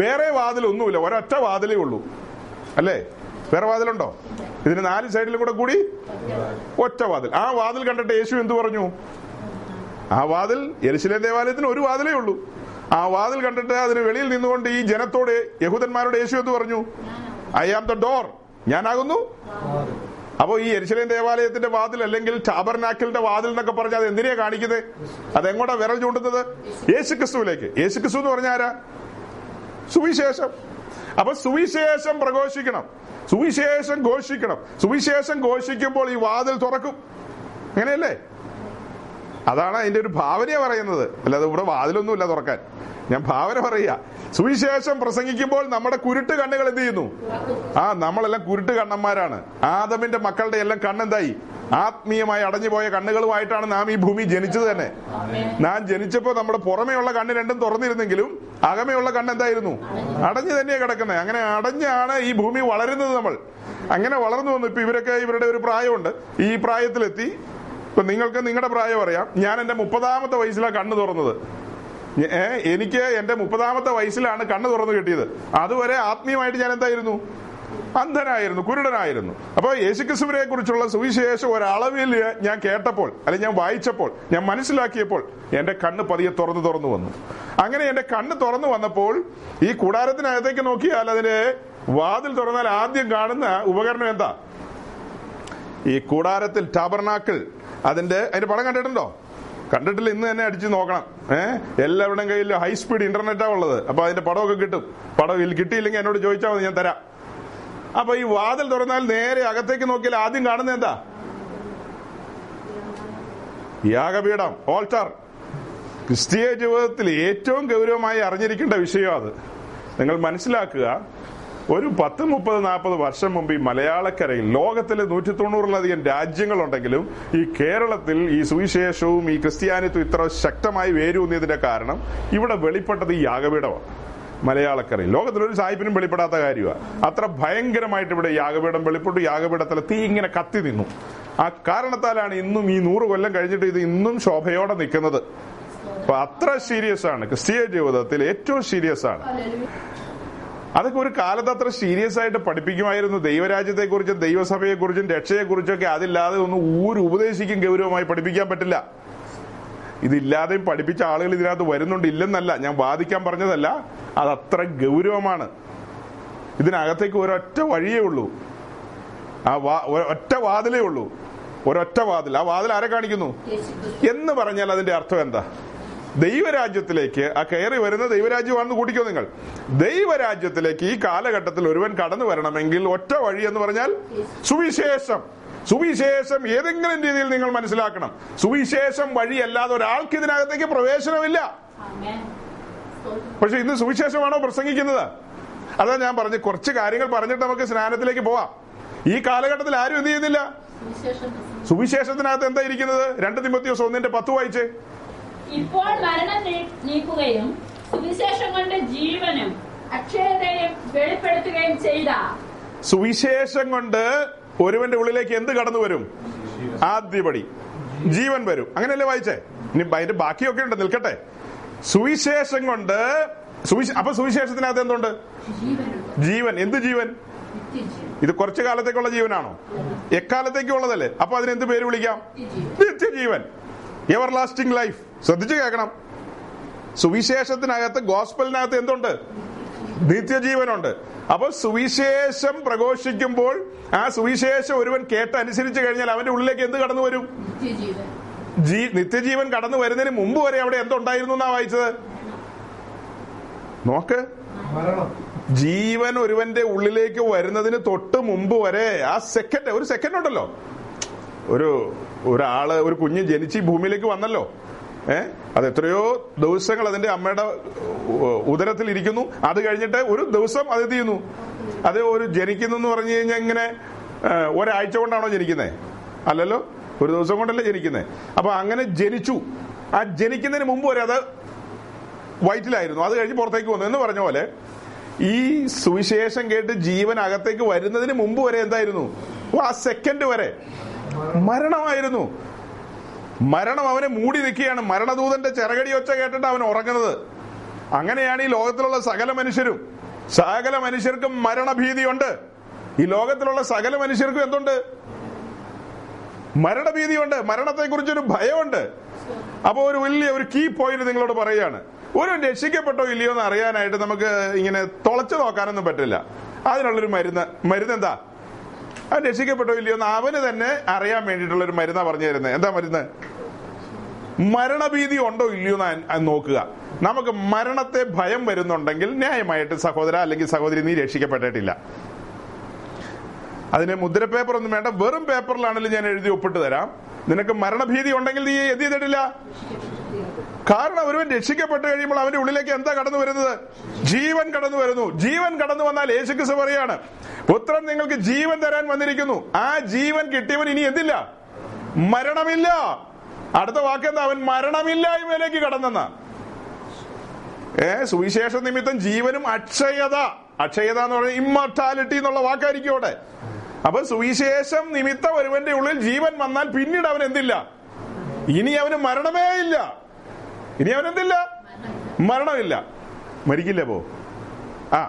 വേറെ വാതിലൊന്നുമില്ല, ഒരൊറ്റ വാതിലേ ഉള്ളൂ, അല്ലേ? വേറെ വാതിലുണ്ടോ? ഇതിന് നാല് സൈഡിലും കൂടി ഒറ്റ വാതിൽ. ആ വാതിൽ കണ്ടിട്ട് യേശു എന്തു പറഞ്ഞു? ആ വാതിൽ, യെരുശലേം ദേവാലയത്തിന് ഒരു വാതിലേ ഉള്ളൂ, ആ വാതിൽ കണ്ടിട്ട് അതിന് വെളിയിൽ നിന്നുകൊണ്ട് ഈ ജനത്തോട്, യഹൂദന്മാരോട് യേശു എന്തു പറഞ്ഞു? ഐ ആം ദ ഡോർ, ഞാനാകുന്നു. അപ്പോൾ ഈ യെരുശലേം ദേവാലയത്തിന്റെ വാതിൽ അല്ലെങ്കിൽ ടാബർനാക്കിലിന്റെ വാതിൽ എന്നൊക്കെ പറഞ്ഞാൽ അത് എന്തിനാ കാണിക്കുന്നത്? അതെങ്ങോട്ടാ വിരൽ ചൂണ്ടുന്നത്? യേശുക്രിസ്തുവിലേക്ക്. യേശുക്രിസ്തു എന്ന് പറഞ്ഞാൽ ആരാ? സുവിശേഷം. അപ്പൊ സുവിശേഷം പ്രഘോഷിക്കണം, സുവിശേഷം ഘോഷിക്കണം. സുവിശേഷം ഘോഷിക്കുമ്പോൾ ഈ വാതിൽ തുറക്കും, അങ്ങനെയല്ലേ? അതാണ് അതിന്റെ ഒരു ഭാവന പറയുന്നത്. അല്ലാതെ ഇവിടെ വാതിലൊന്നുമില്ല തുറക്കാൻ, ഞാൻ ഭാവന പറയുക. സുവിശേഷം പ്രസംഗിക്കുമ്പോൾ നമ്മുടെ കുരുട്ട് കണ്ണുകൾ എന്ത് ചെയ്യുന്നു? നമ്മളെല്ലാം കുരുട്ട് കണ്ണന്മാരാണ്. ആദമിന്റെ മക്കളുടെ എല്ലാം കണ്ണെന്തായി? ആത്മീയമായി അടഞ്ഞുപോയ കണ്ണുകളുമായിട്ടാണ് നാം ഈ ഭൂമി ജനിച്ചത് തന്നെ. നാം ജനിച്ചപ്പോൾ നമ്മുടെ പുറമെയുള്ള കണ്ണ് രണ്ടും തുറന്നിരുന്നെങ്കിലും അകമെയുള്ള കണ്ണെന്തായിരുന്നു? അടഞ്ഞു തന്നെയാണ് കിടക്കുന്നത്. അങ്ങനെ അടഞ്ഞാണ് ഈ ഭൂമി വളരുന്നത്. നമ്മൾ അങ്ങനെ വളർന്നു വന്നു. ഇപ്പൊ ഇവരൊക്കെ ഇവരുടെ ഒരു പ്രായമുണ്ട്, ഈ പ്രായത്തിലെത്തി. ഇപ്പൊ നിങ്ങൾക്ക് നിങ്ങളുടെ പ്രായം അറിയാം. ഞാൻ എന്റെ 30ാമത്തെ വയസ്സിലാണ് കണ്ണ് തുറന്നത്. എനിക്ക് 30ാമത്തെ വയസ്സിലാണ് കണ്ണ് തുറന്നു കിട്ടിയത്. അതുവരെ ആത്മീയമായിട്ട് ഞാൻ എന്തായിരുന്നു? അന്ധനായിരുന്നു, കുരുടനായിരുന്നു. അപ്പോൾ യേശുക്രിസ്തുവിനെ കുറിച്ചുള്ള സുവിശേഷം ഒരളവിൽ ഞാൻ കേട്ടപ്പോൾ, അല്ലെങ്കിൽ ഞാൻ വായിച്ചപ്പോൾ, ഞാൻ മനസ്സിലാക്കിയപ്പോൾ എൻ്റെ കണ്ണ് പതിയെ തുറന്നു വന്നു. അങ്ങനെ എൻ്റെ കണ്ണ് തുറന്നു വന്നപ്പോൾ ഈ കൂടാരത്തിനകത്തേക്ക് നോക്കിയാൽ അതിന്റെ വാതിൽ തുറന്നാൽ ആദ്യം കാണുന്ന ഉപകരണം എന്താ? ഈ കൂടാരത്തിൽ ടാബർനാക്കിൾ, അതിന്റെ പടം കണ്ടിട്ടുണ്ടോ? കണ്ടിട്ടില്ല, ഇന്ന് തന്നെ അടിച്ചു നോക്കണം. എല്ലാവരുടെയും കയ്യിൽ ഹൈ സ്പീഡ് ഇന്റർനെറ്റാണ് ഉള്ളത്. അപ്പൊ അതിന്റെ പടമൊക്കെ കിട്ടും. പടം കിട്ടിയില്ലെങ്കിൽ എന്നോട് ചോദിച്ചാൽ മതി, ഞാൻ തരാം. അപ്പൊ ഈ വാതിൽ തുറന്നാൽ നേരെ അകത്തേക്ക് നോക്കിയാൽ ആദ്യം കാണുന്നത് എന്താ? യാഗപീഠം, ഓൾട്ടർ. ക്രിസ്തീയ ജീവിതത്തിൽ ഏറ്റവും ഗൗരവമായി അറിഞ്ഞിരിക്കേണ്ട വിഷയം അത്. നിങ്ങൾ മനസ്സിലാക്കുക, ഒരു 10, 30, 40 വർഷം മുമ്പ് ഈ മലയാളക്കരയിൽ ലോകത്തിലെ 190-ലധികം രാജ്യങ്ങളുണ്ടെങ്കിലും ഈ കേരളത്തിൽ ഈ സുവിശേഷവും ഈ ക്രിസ്ത്യാനിത്വം ഇത്ര ശക്തമായി വേരൂന്നിയതിന്റെ കാരണം ഇവിടെ വെളിപ്പെട്ടത് ഈ യാഗപീഠമാണ്. മലയാളക്കരയിൽ ലോകത്തിലൊരു സായിപ്പിനും വെളിപ്പെടാത്ത കാര്യമാണ്. അത്ര ഭയങ്കരമായിട്ട് ഇവിടെ യാഗപീഠം വെളിപ്പെട്ടു. യാഗപീഠത്തിലെ തീ ഇങ്ങനെ കത്തി നിന്നു. ആ കാരണത്താലാണ് ഇന്നും ഈ 100 കൊല്ലം കഴിഞ്ഞിട്ട് ഇത് ഇന്നും ശോഭയോടെ നിൽക്കുന്നത്. അപ്പൊ അത്ര സീരിയസ് ആണ് ക്രിസ്തീയ ജീവിതത്തിൽ, ഏറ്റവും സീരിയസ് ആണ് അതൊക്കെ. ഒരു കാലത്ത് അത്ര സീരിയസ് ആയിട്ട് പഠിപ്പിക്കുമായിരുന്നു ദൈവരാജ്യത്തെക്കുറിച്ചും ദൈവസഭയെക്കുറിച്ചും രക്ഷയെക്കുറിച്ചൊക്കെ. അതില്ലാതെ ഒന്നും ഒരു ഉപദേശിക്കും ഗൗരവമായി പഠിപ്പിക്കാൻ പറ്റില്ല. ഇതില്ലാതെയും പഠിപ്പിച്ച ആളുകൾ ഇതിനകത്ത് വരുന്നുണ്ട്, ഇല്ലെന്നല്ല ഞാൻ വാദിക്കാൻ പറഞ്ഞതല്ല. അതത്ര ഗൗരവമാണ്. ഇതിനകത്തേക്ക് ഒരൊറ്റ വഴിയേ ഉള്ളൂ, ഒറ്റ വാതിലേ ഉള്ളൂ, ഒരൊറ്റ വാതിൽ. ആ വാതിൽ ആരെ കാണിക്കുന്നു എന്ന് പറഞ്ഞാൽ അതിന്റെ അർത്ഥം എന്താ? ദൈവരാജ്യത്തിലേക്ക്. ആ കയറി വരുന്ന ദൈവരാജ്യമാണെന്ന് കൂട്ടിക്കോ നിങ്ങൾ. ദൈവരാജ്യത്തിലേക്ക് ഈ കാലഘട്ടത്തിൽ ഒരുവൻ കടന്നു വരണമെങ്കിൽ ഒറ്റ വഴി എന്ന് പറഞ്ഞാൽ സുവിശേഷം. സുവിശേഷം ഏതെങ്കിലും രീതിയിൽ നിങ്ങൾ മനസ്സിലാക്കണം. സുവിശേഷം വഴിയല്ലാതെ ഒരാൾക്ക് ഇതിനകത്തേക്ക് പ്രവേശനമില്ല. പക്ഷെ ഇന്ന് സുവിശേഷമാണോ പ്രസംഗിക്കുന്നത്? അതാ ഞാൻ പറഞ്ഞു, കുറച്ച് കാര്യങ്ങൾ പറഞ്ഞിട്ട് നമുക്ക് സ്നാനത്തിലേക്ക് പോവാം. ഈ കാലഘട്ടത്തിൽ ആരും എന്ത് ചെയ്യുന്നില്ല. സുവിശേഷത്തിനകത്ത് എന്താ ഇരിക്കുന്നത്? 2 തിമോത്തിയോസ് 1:10 വായിച്ചേ. ഇപ്പോൾ മരണം നീക്കുകയും സുവിശേഷം കൊണ്ട് ജീവനും അക്ഷയതയും വെളിപ്പെടുത്തുകയും ചെയ്ത, സുവിശേഷം കൊണ്ട് ഒരുവന്റെ ഉള്ളിലേക്ക് എന്ത് കടന്നു വരും? ആദ്യപടി ജീവൻ വരും, അങ്ങനെയല്ലേ വായിച്ചേ? ഇനി അതിന്റെ ബാക്കിയൊക്കെ ഉണ്ട്, നിൽക്കട്ടെ. സുവിശേഷം കൊണ്ട് അപ്പൊ സുവിശേഷത്തിനകത്ത് എന്തുണ്ട്? ജീവൻ. എന്ത് ജീവൻ? ഇത് കുറച്ചു കാലത്തേക്കുള്ള ജീവനാണോ? എക്കാലത്തേക്കുള്ളതല്ലേ? അപ്പൊ അതിനെന്ത് പേര് വിളിക്കാം? നിത്യജീവൻ, എവർലാസ്റ്റിംഗ് ലൈഫ്. ശ്രദ്ധിച്ചു കേൾക്കണം. സുവിശേഷത്തിനകത്ത്, ഗോസ്പലിനകത്ത് എന്തുണ്ട്? നിത്യജീവനുണ്ട്. അപ്പൊ സുവിശേഷം പ്രഘോഷിക്കുമ്പോൾ ആ സുവിശേഷം ഒരുവൻ കേട്ട് അനുസരിച്ച് കഴിഞ്ഞാൽ അവന്റെ ഉള്ളിലേക്ക് എന്ത് കടന്നു വരും? നിത്യജീവൻ കടന്നു വരുന്നതിന് മുമ്പ് വരെ അവിടെ എന്തുണ്ടായിരുന്നു എന്നാ വായിച്ചത്? നോക്ക്, ജീവൻ ഒരുവന്റെ ഉള്ളിലേക്ക് വരുന്നതിന് തൊട്ട് മുമ്പ് വരെ ആ സെക്കൻഡ്, ഒരു സെക്കൻഡ് ഉണ്ടല്ലോ. ഒരാള്, ഒരു കുഞ്ഞ് ജനിച്ച് ഭൂമിയിലേക്ക് വന്നല്ലോ. അത് എത്രയോ ദിവസങ്ങൾ അതിന്റെ അമ്മയുടെ ഉദരത്തിൽ ഇരിക്കുന്നു. അത് കഴിഞ്ഞിട്ട് ഒരു ദിവസം അത് തീരുന്നു. അത് ഒരു ജനിക്കുന്നെന്ന് പറഞ്ഞു കഴിഞ്ഞാൽ ഇങ്ങനെ ഒരാഴ്ച കൊണ്ടാണോ ജനിക്കുന്നത്? അല്ലല്ലോ, ഒരു ദിവസം കൊണ്ടല്ലേ ജനിക്കുന്നത്. അപ്പൊ അങ്ങനെ ജനിച്ചു. ആ ജനിക്കുന്നതിന് മുമ്പ് വരെ അത് വയറ്റിലായിരുന്നു, അത് കഴിഞ്ഞ് പുറത്തേക്ക് വന്നു എന്ന് പറഞ്ഞ പോലെ ഈ സുവിശേഷം കേട്ട് ജീവൻ അകത്തേക്ക് വരുന്നതിന് മുമ്പ് വരെ എന്തായിരുന്നു? ആ സെക്കൻഡ് വരെ മരണമായിരുന്നു. മരണം അവനെ മൂടി നിൽക്കുകയാണ്. മരണദൂതന്റെ ചിറകടി ഒച്ച കേട്ടിട്ട് അവൻ ഉറങ്ങുന്നത്. അങ്ങനെയാണ് ഈ ലോകത്തിലുള്ള സകല മനുഷ്യരും. സകല മനുഷ്യർക്കും മരണഭീതിയുണ്ട്. ഈ ലോകത്തിലുള്ള സകല മനുഷ്യർക്കും എന്തുണ്ട്? മരണഭീതിയുണ്ട്. മരണത്തെക്കുറിച്ചൊരു ഭയമുണ്ട്. അപ്പോൾ ഒരു വലിയ ഒരു കീ പോയിന്റ് നിങ്ങളോട് പറയുകയാണ്, ഒരു രക്ഷിക്കപ്പെട്ടോ ഇല്ലയോ എന്ന് അറിയാനായിട്ട് നമുക്ക് ഇങ്ങനെ തുളച്ചു നോക്കാനൊന്നും പറ്റില്ല. അതിനുള്ളൊരു മരുന്നെന്താ? അവൻ രക്ഷിക്കപ്പെട്ടോ ഇല്ലയോ എന്ന് അവന് തന്നെ അറിയാൻ വേണ്ടിയിട്ടുള്ളൊരു മരുന്നാ പറഞ്ഞു തരുന്നത്. എന്താ മരുന്ന്? മരണഭീതി ഉണ്ടോ ഇല്ലയോ എന്ന് നോക്കുക. നമുക്ക് മരണത്തെ ഭയം വരുന്നുണ്ടെങ്കിൽ ന്യായമായിട്ട് സഹോദര അല്ലെങ്കിൽ സഹോദരി നീ രക്ഷിക്കപ്പെട്ടിട്ടില്ല. അതിന് മുദ്ര പേപ്പർ ഒന്നും വേണ്ട, വെറും പേപ്പറിലാണെങ്കിലും ഞാൻ എഴുതി ഒപ്പിട്ട് തരാം. നിനക്ക് മരണഭീതി ഉണ്ടെങ്കിൽ നീ എന്ത് ചെയ്തിട്ടില്ല. കാരണം ഒരുവൻ രക്ഷിക്കപ്പെട്ട് കഴിയുമ്പോൾ അവന്റെ ഉള്ളിലേക്ക് എന്താ കടന്നു വരുന്നത്? ജീവൻ കടന്നു വരുന്നു. ജീവൻ കടന്നു വന്നാൽ യേശുക്രിസ്തു പറയാണ്, പുത്രൻ നിങ്ങൾക്ക് ജീവൻ തരാൻ വന്നിരിക്കുന്നു. ആ ജീവൻ കിട്ടിയവൻ ഇനി എന്തില്ല? മരണമില്ല. അടുത്ത വാക്കെന്താ? അവൻ മരണമില്ലായ്മയിലേക്ക് കടന്നെന്നാ. സുവിശേഷ നിമിത്തം ജീവനും അക്ഷയത, അക്ഷയത എന്ന് പറഞ്ഞാൽ ഇമ്മോർട്ടാലിറ്റി എന്നുള്ള വാക്കായിരിക്കും അവിടെ. അപ്പൊ സുവിശേഷം നിമിത്തം ഒരുവന്റെ ഉള്ളിൽ ജീവൻ വന്നാൽ പിന്നീട് അവൻ എന്തില്ല? ഇനി അവന് മരണമേ ഇല്ല. ഇനി അവനെന്തില്ല? മരണമില്ല. മരിക്കില്ല. പോ ആ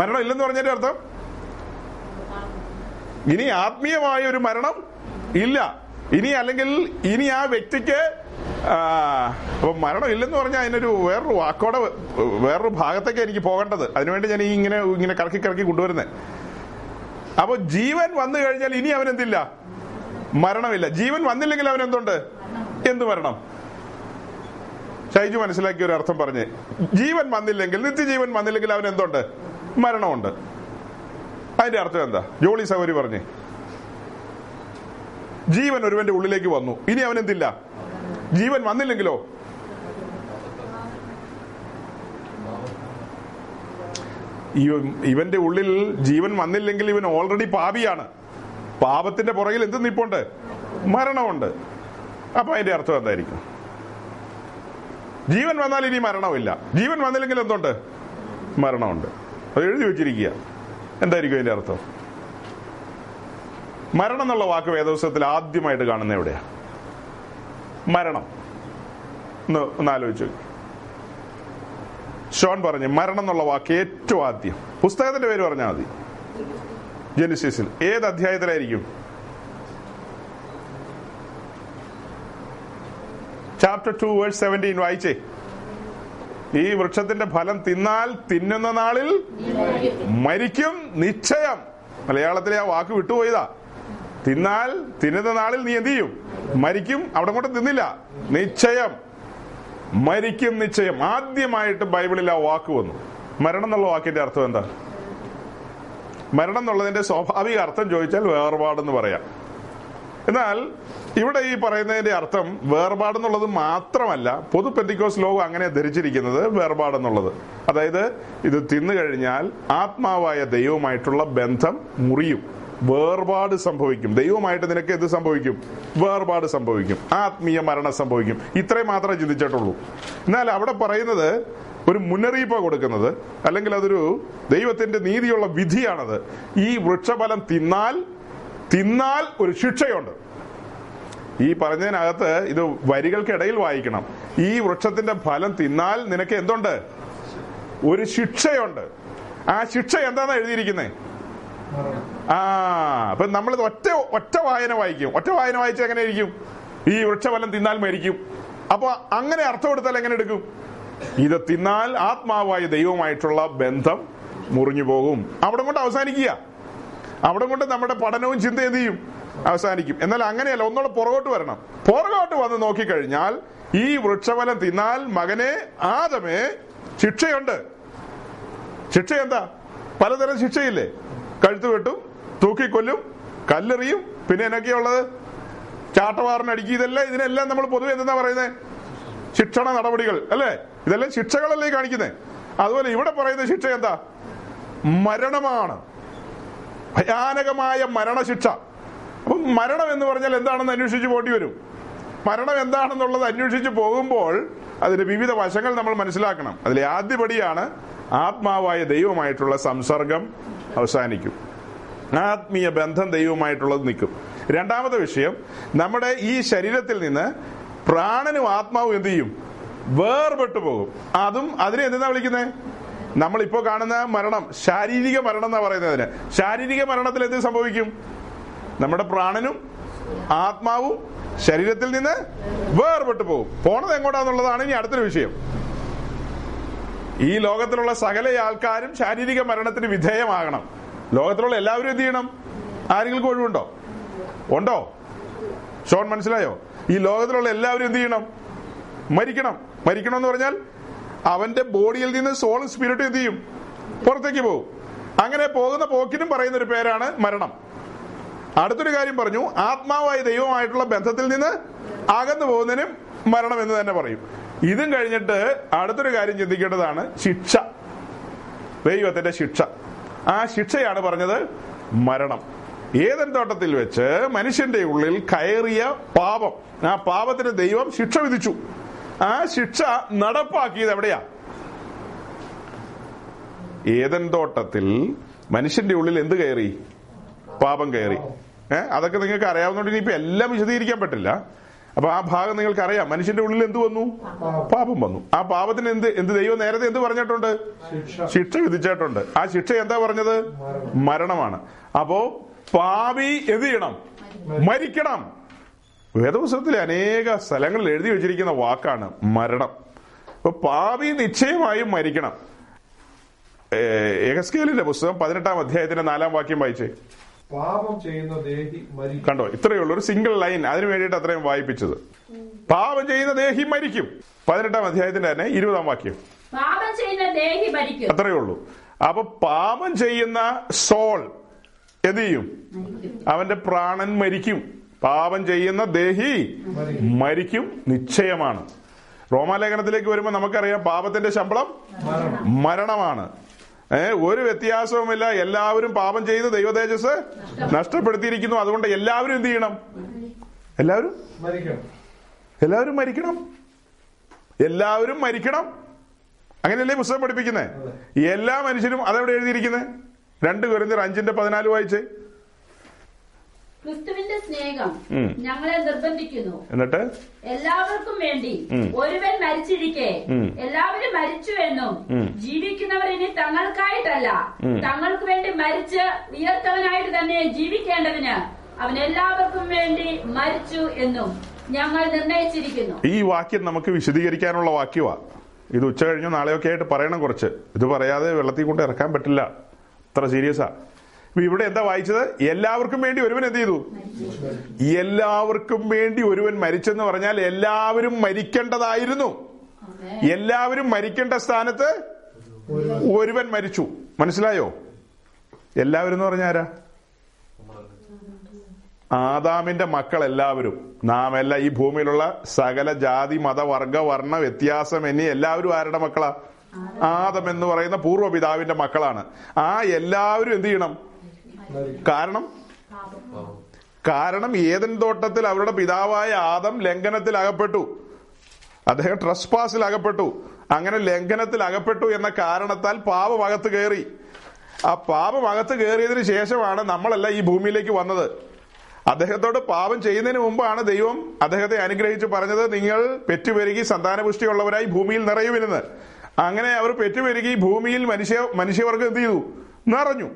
മരണം ഇല്ലെന്ന് പറഞ്ഞതിന്റെ അർത്ഥം ഇനി ആത്മീയമായ ഒരു മരണം ഇല്ല. ഇനി അല്ലെങ്കിൽ ഇനി ആ വ്യക്തിക്ക് അപ്പൊ മരണം ഇല്ലെന്ന് പറഞ്ഞാൽ അതിനൊരു വേറൊരു വാക്കോടെ വേറൊരു ഭാഗത്തേക്ക് എനിക്ക് പോകേണ്ടത്. അതിനുവേണ്ടി ഞാൻ ഇങ്ങനെ കറക്കി കൊണ്ടുവരുന്നത്. അപ്പൊ ജീവൻ വന്നു കഴിഞ്ഞാൽ ഇനി അവനെന്തില്ല? മരണമില്ല. ജീവൻ വന്നില്ലെങ്കിൽ അവനെന്തുണ്ട്? എന്ത് മരണം? ഷൈജു മനസ്സിലാക്കിയ ഒരു അർത്ഥം പറഞ്ഞേ. ജീവൻ വന്നില്ലെങ്കിൽ, നിത്യജീവൻ വന്നില്ലെങ്കിൽ അവൻ എന്തുണ്ട്? മരണമുണ്ട്. അതിന്റെ അർത്ഥം എന്താ? ജോളി സൗകര്യം പറഞ്ഞേ. ജീവൻ ഒരുവന്റെ ഉള്ളിലേക്ക് വന്നു, ഇനി അവൻ എന്തില്ല? ജീവൻ വന്നില്ലെങ്കിലോ? ഇവന്റെ ഉള്ളിൽ ജീവൻ വന്നില്ലെങ്കിൽ ഇവൻ ഓൾറെഡി പാപിയാണ്. പാപത്തിന്റെ പുറകിൽ എന്ത് നിപ്പുണ്ട്? മരണമുണ്ട്. അപ്പൊ അതിന്റെ അർത്ഥം എന്തായിരിക്കും? ജീവൻ വന്നാൽ ഇനി മരണമില്ല. ജീവൻ വന്നില്ലെങ്കിൽ എന്തുണ്ട്? മരണമുണ്ട്. അത് എഴുതി വെച്ചിരിക്കുക. എന്തായിരിക്കും അതിന്റെ അർത്ഥം? മരണം എന്നുള്ള വാക്ക് വേദപുസ്തകത്തിൽ ആദ്യമായിട്ട് കാണുന്ന എവിടെയാ? മരണം ഒന്നാലോചിച്ചു. ഷോൺ പറഞ്ഞു മരണം എന്നുള്ള വാക്ക് ഏറ്റവും ആദ്യം. പുസ്തകത്തിന്റെ പേര് പറഞ്ഞാൽ മതി. ജെനസിസിൽ ഏത് അധ്യായത്തിലായിരിക്കും? ചാപ്റ്റർ 2 വേഴ്സ് 17 വായിച്ചേ. ഈ വൃക്ഷത്തിന്റെ ഫലം തിന്നാൽ തിന്നുന്ന നാളിൽ മരിക്കും നിശ്ചയം. മലയാളത്തിലെ ആ വാക്ക് വിട്ടുപോയതാ. തിന്നാൽ തിന്നുന്ന നാളിൽ നീ എന്ത് ചെയ്യും? മരിക്കും. അവിടെ കൊണ്ട് തിന്നില്ല. നിശ്ചയം മരിക്കും. നിശ്ചയം ആദ്യമായിട്ട് ബൈബിളിൽ ആ വാക്ക് വന്നു. മരണം എന്നുള്ള വാക്കിന്റെ അർത്ഥം എന്താ? മരണം എന്നുള്ളതിന്റെ സ്വാഭാവിക അർത്ഥം ചോദിച്ചാൽ വേർപാടെന്ന് പറയാം. എന്നാൽ ഇവിടെ ഈ പറയുന്നതിന്റെ അർത്ഥം വേർപാടെന്നുള്ളത് മാത്രമല്ല. പൊതു പെന്തക്കോസ് ലോകം അങ്ങനെ ധരിച്ചിരിക്കുന്നത് വേർപാടെന്നുള്ളത്. അതായത് ഇത് തിന്നു കഴിഞ്ഞാൽ ആത്മാവായ ദൈവവുമായിട്ടുള്ള ബന്ധം മുറിയും, വേർപാട് സംഭവിക്കും. ദൈവമായിട്ട് നിനക്ക് എന്ത് സംഭവിക്കും? വേർപാട് സംഭവിക്കും, ആത്മീയ മരണം സംഭവിക്കും. ഇത്രയും മാത്രമേ ചിന്തിച്ചിട്ടുള്ളൂ. എന്നാൽ അവിടെ പറയുന്നത് ഒരു മുന്നറിയിപ്പാണ് കൊടുക്കുന്നത്, അല്ലെങ്കിൽ അതൊരു ദൈവത്തിന്റെ നീതിയുള്ള വിധിയാണത്. ഈ വൃക്ഷഫലം തിന്നാൽ ഒരു ശിക്ഷയുണ്ട്. ഈ പറഞ്ഞതിനകത്ത് ഇത് വരികൾക്കിടയിൽ വായിക്കണം. ഈ വൃക്ഷത്തിന്റെ ഫലം തിന്നാൽ നിനക്ക് എന്തുണ്ട്? ഒരു ശിക്ഷയുണ്ട്. ആ ശിക്ഷ എന്താന്നാ എഴുതിയിരിക്കുന്നത്? അപ്പൊ നമ്മളിത് ഒറ്റ വായന വായിക്കും. ഒറ്റ വായന വായിച്ചാൽ എങ്ങനെ ഇരിക്കും? ഈ വൃക്ഷഫലം തിന്നാൽ മരിക്കും. അപ്പൊ അങ്ങനെ അർത്ഥം എടുത്താൽ എങ്ങനെ എടുക്കും? ഇത് തിന്നാൽ ആത്മാവായ ദൈവമായിട്ടുള്ള ബന്ധം മുറിഞ്ഞു പോകും. അവിടെ കൊണ്ട് അവസാനിക്കുക. അവിടെ കൊണ്ട് നമ്മുടെ പഠനവും ചിന്ത എന്ത് ചെയ്യും? അവസാനിക്കും. എന്നാൽ അങ്ങനെയല്ല, ഒന്നുകൂടെ പുറകോട്ട് വരണം. പുറകോട്ട് വന്ന് നോക്കിക്കഴിഞ്ഞാൽ ഈ വൃക്ഷഫലം തിന്നാൽ മകനെ ആദമേ ശിക്ഷയുണ്ട്. ശിക്ഷ എന്താ? പലതരം ശിക്ഷയില്ലേ? കഴുത്ത് വെട്ടും, തൂക്കിക്കൊല്ലും, കല്ലെറിയും, പിന്നെ എന്നൊക്കെയുള്ളത്, ചാട്ടവാറിനടിക്കും. ഇതെല്ലാം ഇതിനെല്ലാം നമ്മൾ പൊതുവെ എന്താ പറയുന്നത്? ശിക്ഷണ നടപടികൾ അല്ലേ, ഇതെല്ലാം ശിക്ഷകളല്ലേ കാണിക്കുന്നത്. അതുപോലെ ഇവിടെ പറയുന്ന ശിക്ഷ എന്താ? മരണമാണ്, ഭയാനകമായ മരണശിക്ഷ. അപ്പം മരണം എന്ന് പറഞ്ഞാൽ എന്താണെന്ന് അന്വേഷിച്ച് പോകേണ്ടി വരും. മരണം എന്താണെന്നുള്ളത് അന്വേഷിച്ച് പോകുമ്പോൾ അതിന്റെ വിവിധ വശങ്ങൾ നമ്മൾ മനസ്സിലാക്കണം. അതിലെ ആദ്യപടിയാണ് ആത്മാവായ ദൈവമായിട്ടുള്ള സംസർഗം അവസാനിക്കും, ആത്മീയ ബന്ധം ദൈവവുമായിട്ടുള്ളത് നിൽക്കും. രണ്ടാമത്തെ വിഷയം, നമ്മുടെ ഈ ശരീരത്തിൽ നിന്ന് പ്രാണനും ആത്മാവും എന്ത് ചെയ്യും? വേർപെട്ടു പോകും. അതും അതിനെ എന്താ വിളിക്കുന്നത്? നമ്മളിപ്പോ കാണുന്ന മരണം ശാരീരിക മരണം എന്നാ പറയുന്നതിന്. ശാരീരിക മരണത്തിൽ എന്ത് സംഭവിക്കും? നമ്മുടെ പ്രാണനും ആത്മാവും ശരീരത്തിൽ നിന്ന് വേർപെട്ടു പോകും. പോണത് എങ്ങോട്ടാന്നുള്ളതാണ് ഇനി അടുത്തൊരു വിഷയം. ഈ ലോകത്തിലുള്ള സകല ആൾക്കാരും ശാരീരിക മരണത്തിന് വിധേയമാകണം. ലോകത്തിലുള്ള എല്ലാവരും എന്ത് ചെയ്യണം? ആരെങ്കിലും ഒഴിവുണ്ടോ? ഉണ്ടോ? ഷോൺ മനസ്സിലായോ? ഈ ലോകത്തിലുള്ള എല്ലാവരും എന്ത് ചെയ്യണം? മരിക്കണം. മരിക്കണമെന്ന് പറഞ്ഞാൽ അവന്റെ ബോഡിയിൽ നിന്ന് സോൾ, സ്പിരിറ്റ് എന്ത് ചെയ്യും? പുറത്തേക്ക് പോകും. അങ്ങനെ പോകുന്ന പോക്കിനും പറയുന്ന ഒരു പേരാണ് മരണം. അടുത്തൊരു കാര്യം പറഞ്ഞു, ആത്മാവായി ദൈവമായിട്ടുള്ള ബന്ധത്തിൽ നിന്ന് അകന്നു പോകുന്നതിനും മരണം എന്ന് തന്നെ പറയും. ഇതും കഴിഞ്ഞിട്ട് അടുത്തൊരു കാര്യം ചിന്തിക്കേണ്ടതാണ് ശിക്ഷ, ദൈവത്തിന്റെ ശിക്ഷ. ആ ശിക്ഷയാണ് പറഞ്ഞത് മരണം. ഏദൻ തോട്ടത്തിൽ വെച്ച് മനുഷ്യന്റെ ഉള്ളിൽ കയറിയ പാപം, ആ പാപത്തിന് ദൈവം ശിക്ഷ വിധിച്ചു. ആ ശിക്ഷ നടപ്പാക്കിയത് എവിടെയാ? ഏദൻ തോട്ടത്തിൽ മനുഷ്യന്റെ ഉള്ളിൽ എന്ത് കയറി? പാപം കയറി. അതൊക്കെ നിങ്ങൾക്ക് അറിയാവുന്നതുകൊണ്ട് ഇനി ഇപ്പൊ എല്ലാം വിശദീകരിക്കാൻ പറ്റില്ല. അപ്പൊ ആ ഭാഗം നിങ്ങൾക്ക് അറിയാം. മനുഷ്യന്റെ ഉള്ളിൽ എന്ത് വന്നു? പാപം വന്നു. ആ പാപത്തിന് എന്ത് ദൈവം നേരത്തെ എന്ത് പറഞ്ഞിട്ടുണ്ട്? ശിക്ഷ വിധിച്ചിട്ടുണ്ട്. ആ ശിക്ഷ എന്താ പറഞ്ഞത്? മരണമാണ്. അപ്പോ പാപി എന്ത് ചെയ്യണം? മരിക്കണം. വേദപുസ്തകത്തിലെ അനേക സ്ഥലങ്ങളിൽ എഴുതി വെച്ചിരിക്കുന്ന വാക്കാണ് മരണം. അപ്പൊ പാപി നിശ്ചയമായും മരിക്കണം. യെഹെസ്കേലിന്റെ പുസ്തകം 18-ാം അധ്യായത്തിന്റെ 4-ാം വാക്യം വായിച്ചേ. പാപം ചെയ്യുന്ന ദേഹി മരിക്കും. കണ്ടോ, ഇത്രയേ ഉള്ളൂ, ഒരു സിംഗിൾ ലൈൻ. അതിനു വേണ്ടിയിട്ട് അത്രയും വായിപ്പിച്ചത്. പാപം ചെയ്യുന്ന ദേഹി മരിക്കും. 18-ാം അധ്യായത്തിന്റെ 20-ാം വാക്യം അത്രയേ ഉള്ളൂ. അപ്പൊ പാപം ചെയ്യുന്ന സോൾ എന്ത് ചെയ്യും? അവന്റെ പ്രാണൻ മരിക്കും. പാപം ചെയ്യുന്ന ദേഹി മരിക്കും, നിശ്ചയമാണ്. റോമാലേഖനത്തിലേക്ക് വരുമ്പോൾ നമുക്കറിയാം പാപത്തിന്റെ ശമ്പളം മരണമാണ്. ഒരു വ്യത്യാസവുമില്ല. എല്ലാവരും പാപം ചെയ്ത് ദൈവതേജസ് നഷ്ടപ്പെടുത്തിയിരിക്കുന്നു. അതുകൊണ്ട് എല്ലാവരും എന്ത് ചെയ്യണം? എല്ലാവരും മരിക്കണം. എല്ലാവരും മരിക്കണം. അങ്ങനെയല്ലേ പുസ്തകം പഠിപ്പിക്കുന്നേ? എല്ലാ മനുഷ്യരും. അതെവിടെ എഴുതിയിരിക്കുന്നത്? 2 കൊരിന്ത്യർ 5:14 വായിച്ചേ. ക്രിസ്തുവിന്റെ സ്നേഹം ഞങ്ങളെ നിർബന്ധിക്കുന്നു, എന്നിട്ട് എല്ലാവർക്കും വേണ്ടി ഒരുവൻ മരിച്ചിരിക്കെ എല്ലാവരും മരിച്ചു എന്നും ജീവിക്കുന്നവർ ഇനി തങ്ങൾക്കായിട്ടല്ല തങ്ങൾക്ക് വേണ്ടി മരിച്ച് ഉയർത്തവനായിട്ട് തന്നെ ജീവിക്കേണ്ടതിന് അവൻ എല്ലാവർക്കും വേണ്ടി മരിച്ചു എന്നും ഞങ്ങൾ നിർണയിച്ചിരിക്കുന്നു. ഈ വാക്യം നമുക്ക് വിശദീകരിക്കാനുള്ള വാക്യമാണ്. ഇത് ഉച്ച കഴിഞ്ഞോ നാളെയൊക്കെ ആയിട്ട് പറയണം കുറച്ച്. ഇത് പറയാതെ വെള്ളത്തിൽ കൊണ്ട് ഇറക്കാൻ പറ്റില്ല, അത്ര സീരിയസാ. ഇവിടെ എന്താ വായിച്ചത്? എല്ലാവർക്കും വേണ്ടി ഒരുവൻ എന്ത് ചെയ്തു? എല്ലാവർക്കും വേണ്ടി ഒരുവൻ മരിച്ചെന്ന് പറഞ്ഞാൽ എല്ലാവരും മരിക്കേണ്ടതായിരുന്നു. എല്ലാവരും മരിക്കേണ്ട സ്ഥാനത്ത് ഒരുവൻ മരിച്ചു. മനസ്സിലായോ? എല്ലാവരും എന്ന് പറഞ്ഞ ആരാ? ആദാമിന്റെ മക്കൾ എല്ലാവരും. നാം എല്ലാം ഈ ഭൂമിയിലുള്ള സകല ജാതി മത വർഗ വർണ്ണ വ്യത്യാസം എന്നീ എല്ലാവരും ആരുടെ മക്കളാ? ആദം എന്ന് പറയുന്ന പൂർവ്വപിതാവിന്റെ മക്കളാണ്. ആ എല്ലാവരും എന്ത് ചെയ്യണം? കാരണം ഏദൻ തോട്ടത്തിൽ അവരുടെ പിതാവായ ആദം ലംഘനത്തിൽ അകപ്പെട്ടു. അദ്ദേഹം ട്രസ്പാസിൽ അകപ്പെട്ടു. അങ്ങനെ ലംഘനത്തിൽ അകപ്പെട്ടു എന്ന കാരണത്താൽ പാപം അകത്ത് കയറി. ആ പാപം അകത്ത് കയറിയതിനു ശേഷമാണ് നമ്മളല്ല ഈ ഭൂമിയിലേക്ക് വന്നത്. അദ്ദേഹത്തോട് പാപം ചെയ്യുന്നതിന് മുമ്പാണ് ദൈവം അദ്ദേഹത്തെ അനുഗ്രഹിച്ച് പറഞ്ഞത്, നിങ്ങൾ പെറ്റുപെരുകി സന്താനപുഷ്ടിയുള്ളവരായി ഭൂമിയിൽ നിറയുമെന്ന്. അങ്ങനെ അവർ പെറ്റുപെരുകി ഭൂമിയിൽ മനുഷ്യവർഗം എന്ത് ചെയ്തു? നിറഞ്ഞു.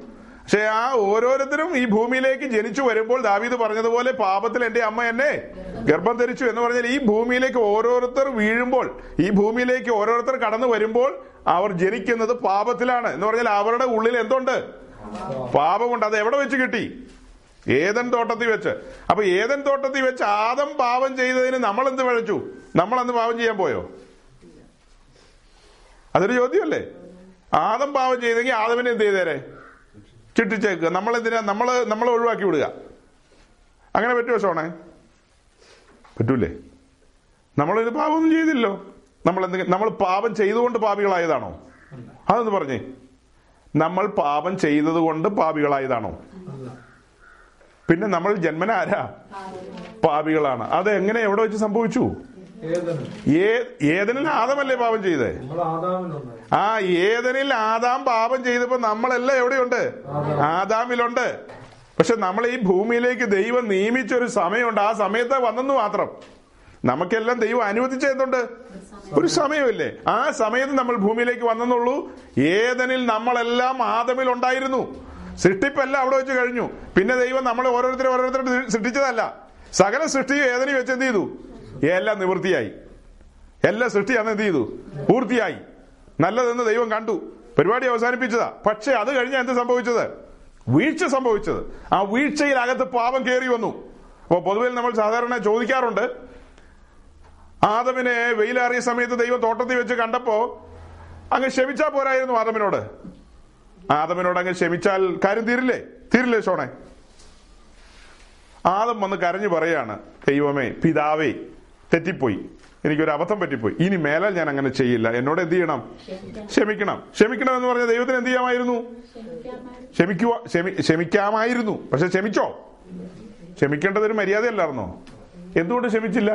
പക്ഷെ ആ ഓരോരുത്തരും ഈ ഭൂമിയിലേക്ക് ജനിച്ചു വരുമ്പോൾ ദാവീദ് പറഞ്ഞതുപോലെ പാപത്തിൽ എന്റെ അമ്മ എന്നെ ഗർഭം ധരിച്ചു എന്ന് പറഞ്ഞാൽ ഈ ഭൂമിയിലേക്ക് ഓരോരുത്തർ വീഴുമ്പോൾ, ഈ ഭൂമിയിലേക്ക് ഓരോരുത്തർ കടന്നു വരുമ്പോൾ അവർ ജനിക്കുന്നത് പാപത്തിലാണ് എന്ന് പറഞ്ഞാൽ അവരുടെ ഉള്ളിൽ എന്തുണ്ട്? പാപമുണ്ട്. അത് എവിടെ വെച്ച് കിട്ടി? ഏദൻ തോട്ടത്തിൽ വെച്ച്. അപ്പൊ ഏദൻ തോട്ടത്തിൽ വെച്ച് ആദം പാപം ചെയ്തതിന് നമ്മൾ എന്ത് വിളിച്ചു? നമ്മൾ അന്ന് പാപം ചെയ്യാൻ പോയോ? അതൊരു ചോദ്യമല്ലേ? ആദം പാപം ചെയ്തെങ്കിൽ ആദമിനെ എന്ത് ചെയ്തേരെ? ചിട്ടിച്ചേക്കുക. നമ്മളെന്തിനാ? നമ്മളെ ഒഴിവാക്കി വിടുക. അങ്ങനെ പറ്റുമോ ഷോണേ? പറ്റൂലേ? നമ്മളൊരു പാപമൊന്നും ചെയ്തില്ലോ. നമ്മൾ പാപം ചെയ്തുകൊണ്ട് പാപികളായതാണോ? അതെന്ന് പറഞ്ഞേ, നമ്മൾ പാപം ചെയ്തത് കൊണ്ട് പാപികളായതാണോ? പിന്നെ നമ്മൾ ജന്മനാരാ പാപികളാണ്. അതെങ്ങനെ എവിടെ വെച്ച് സംഭവിച്ചു? ഏദനിൽ ആദമല്ലേ പാപം ചെയ്തേ? ആ ഏദനിൽ ആദാം പാപം ചെയ്തപ്പോ നമ്മളെല്ലാം എവിടെയുണ്ട്? ആദാമിലുണ്ട്. പക്ഷെ നമ്മൾ ഈ ഭൂമിയിലേക്ക് ദൈവം നിയമിച്ചൊരു സമയമുണ്ട്. ആ സമയത്ത് വന്നെന്ന് മാത്രം. നമുക്കെല്ലാം ദൈവം അനുവദിച്ചതുണ്ട് ഒരു സമയമില്ലേ? ആ സമയത്ത് നമ്മൾ ഭൂമിയിലേക്ക് വന്നെന്നുള്ളൂ. ഏദനിൽ നമ്മളെല്ലാം ആദമിൽ ഉണ്ടായിരുന്നു. സൃഷ്ടിപ്പല്ല അവിടെ വെച്ച് കഴിഞ്ഞു. പിന്നെ ദൈവം നമ്മളെ ഓരോരുത്തരും സൃഷ്ടിച്ചതല്ല. സകല സൃഷ്ടിയും ഏദനിൽ വെച്ച് എന്ത് ചെയ്തു? എല്ലാം നിവൃത്തിയായി. എല്ലാ സൃഷ്ടി അന്ന് എന്ത് ചെയ്തു? പൂർത്തിയായി. നല്ലതെന്ന് ദൈവം കണ്ടു. പരിപാടി അവസാനിപ്പിച്ചതാ. പക്ഷെ അത് കഴിഞ്ഞാൽ എന്ത് സംഭവിച്ചത്? വീഴ്ച സംഭവിച്ചത്. ആ വീഴ്ചയിൽ അകത്ത് പാപം കയറി വന്നു. അപ്പൊ പൊതുവെ നമ്മൾ സാധാരണ ചോദിക്കാറുണ്ട്, ആദമിനെ വെയിലേറിയ സമയത്ത് ദൈവം തോട്ടത്തിൽ വെച്ച് കണ്ടപ്പോ അങ്ങ് ക്ഷമിച്ചാൽ പോരായിരുന്നു? ആദമിനോട് അങ്ങ് ക്ഷമിച്ചാൽ കാര്യം തീരില്ലേ? തീരില്ലേ ഷോണേ? ആദം വന്ന് കരഞ്ഞു പറയാണ്, ദൈവമേ, പിതാവേ, തെറ്റിപ്പോയി, എനിക്കൊരു അബദ്ധം പറ്റിപ്പോയി, ഇനി മേലാൽ ഞാൻ അങ്ങനെ ചെയ്യില്ല, എന്നോട് എന്ത് ചെയ്യണം? ക്ഷമിക്കണം. ക്ഷമിക്കണം എന്ന് പറഞ്ഞ ദൈവത്തിന് എന്ത് ചെയ്യാമായിരുന്നു? ക്ഷമിക്കാമായിരുന്നു. പക്ഷെ ക്ഷമിച്ചോ? ക്ഷമിക്കേണ്ടത് ഒരു മര്യാദയല്ലായിരുന്നോ? എന്തുകൊണ്ട് ക്ഷമിച്ചില്ല?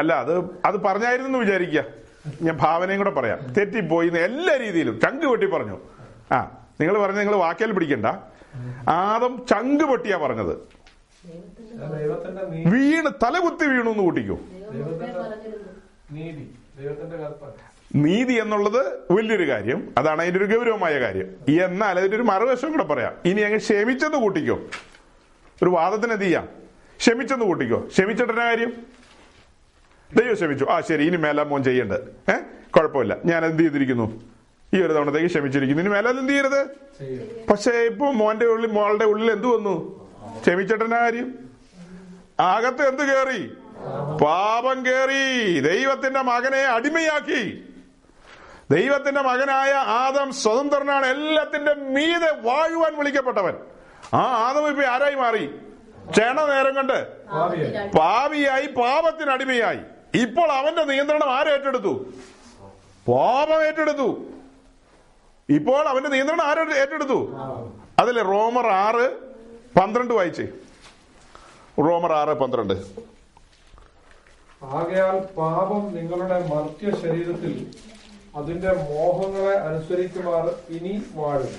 അല്ല, അത് പറഞ്ഞായിരുന്നു എന്ന് വിചാരിക്കുക. ഞാൻ ഭാവനയും കൂടെ പറയാം. തെറ്റിപ്പോയി എല്ലാ രീതിയിലും ചങ്ക് വെട്ടി പറഞ്ഞു. ആ, നിങ്ങൾ പറഞ്ഞ നിങ്ങൾ വാക്കേൽ പിടിക്കണ്ട. ആദം ചങ്ക് പൊട്ടിയാ പറഞ്ഞത്. വീണ് തലകുത്തി വീണുന്ന് കൂട്ടിക്കോ. നീതി എന്നുള്ളത് വലിയൊരു കാര്യം, അതാണ് അതിന്റെ ഒരു ഗൗരവമായ കാര്യം. എന്നാൽ അതിന്റെ ഒരു മറുവശം കൂടെ പറയാം. ഇനി അങ്ങ് ക്ഷമിച്ചെന്ന് കൂട്ടിക്കോ. ഒരു വാദത്തിന് എന്ത് ചെയ്യാം? ക്ഷമിച്ചെന്ന് കൂട്ടിക്കോ. ക്ഷമിച്ചിട്ടെന്ന കാര്യം ദൈവം ക്ഷമിച്ചു. ആ ശരി, ഇനി മേലാ മോൻ ചെയ്യേണ്ടത്. കുഴപ്പമില്ല, ഞാൻ എന്ത് ചെയ്തിരിക്കുന്നു? ഈ ഒരു തവണത്തേക്ക് ക്ഷമിച്ചിരിക്കുന്നു, ഇനി മേലാൽ എന്ത് ചെയ്യരുത്. പക്ഷേ ഇപ്പൊ മോന്റെ ഉള്ളിൽ മോളുടെ ഉള്ളിൽ എന്ത് വന്നു? ക്ഷമിച്ചിട്ടെന്ന കാര്യം. അകത്ത് എന്ത് കേറി? പാപം കേറി. ദൈവത്തിന്റെ മകനെ അടിമയാക്കി. ദൈവത്തിന്റെ മകനായ ആദം സ്വതന്ത്രനാണ്. എല്ലാത്തിന്റെ മീതെ വാഴുവാൻ വിളിക്കപ്പെട്ടവൻ. ആ ആദം ഇപ്പൊ ആരായി മാറി? ക്ഷണ നേരം കണ്ട് പാവിയായി, പാപത്തിനടിമയായി. ഇപ്പോൾ അവന്റെ നിയന്ത്രണം ആരേറ്റെടുത്തു? പാപം ഏറ്റെടുത്തു. ഇപ്പോൾ അവന്റെ നിയന്ത്രണം ആരേറ്റെടുത്തു? അതിലെ റോമർ 6:12 വായിച്ചേ. റോമർ 6:12. ആകയാൽ പാപം നിങ്ങളുടെ മർത്യ ശരീരത്തിൽ അതിന്റെ മോഹങ്ങളെ അനുസരിക്കുമാർ ഇനി വാഴും.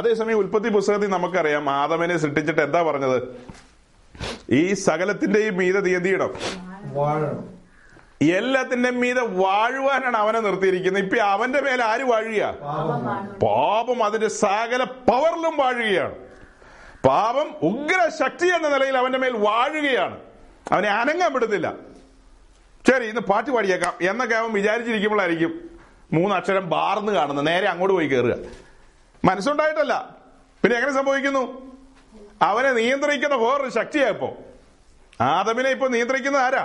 അതേസമയം ഉൽപ്പത്തി പുസ്തകത്തിൽ നമുക്കറിയാം ആദമനെ സൃഷ്ടിച്ചിട്ട് എന്താ പറഞ്ഞത്? ഈ സകലത്തിന്റെയും മീതെ തീയതിയിടം എല്ലാത്തിന്റെ മീതെ വാഴുവാനാണ് അവനെ നിർത്തിയിരിക്കുന്നത്. ഇപ്പൊ അവന്റെ മേലെ ആര് വാഴുക? പാപം അതിന്റെ സകല പവറിലും വാഴുകയാണ്. പാപം ഉഗ്ര ശക്തി എന്ന നിലയിൽ അവന്റെ മേൽ വാഴുകയാണ്. അവനെ അനങ്ങാൻ വിടുന്നില്ല. ശരി, ഇന്ന് പാട്ട് പാടിയേക്കാം എന്നൊക്കെ അവൻ വിചാരിച്ചിരിക്കുമ്പോഴായിരിക്കും 3 അക്ഷരം ബാർന്ന് കാണുന്നത്. നേരെ അങ്ങോട്ട് പോയി കയറുക. മനസ്സുണ്ടായിട്ടല്ല. പിന്നെ എങ്ങനെ സംഭവിക്കുന്നു? അവനെ നിയന്ത്രിക്കുന്ന വേറൊരു ശക്തിയായിപ്പോ. ആദമിനെ ഇപ്പൊ നിയന്ത്രിക്കുന്നത് ആരാ?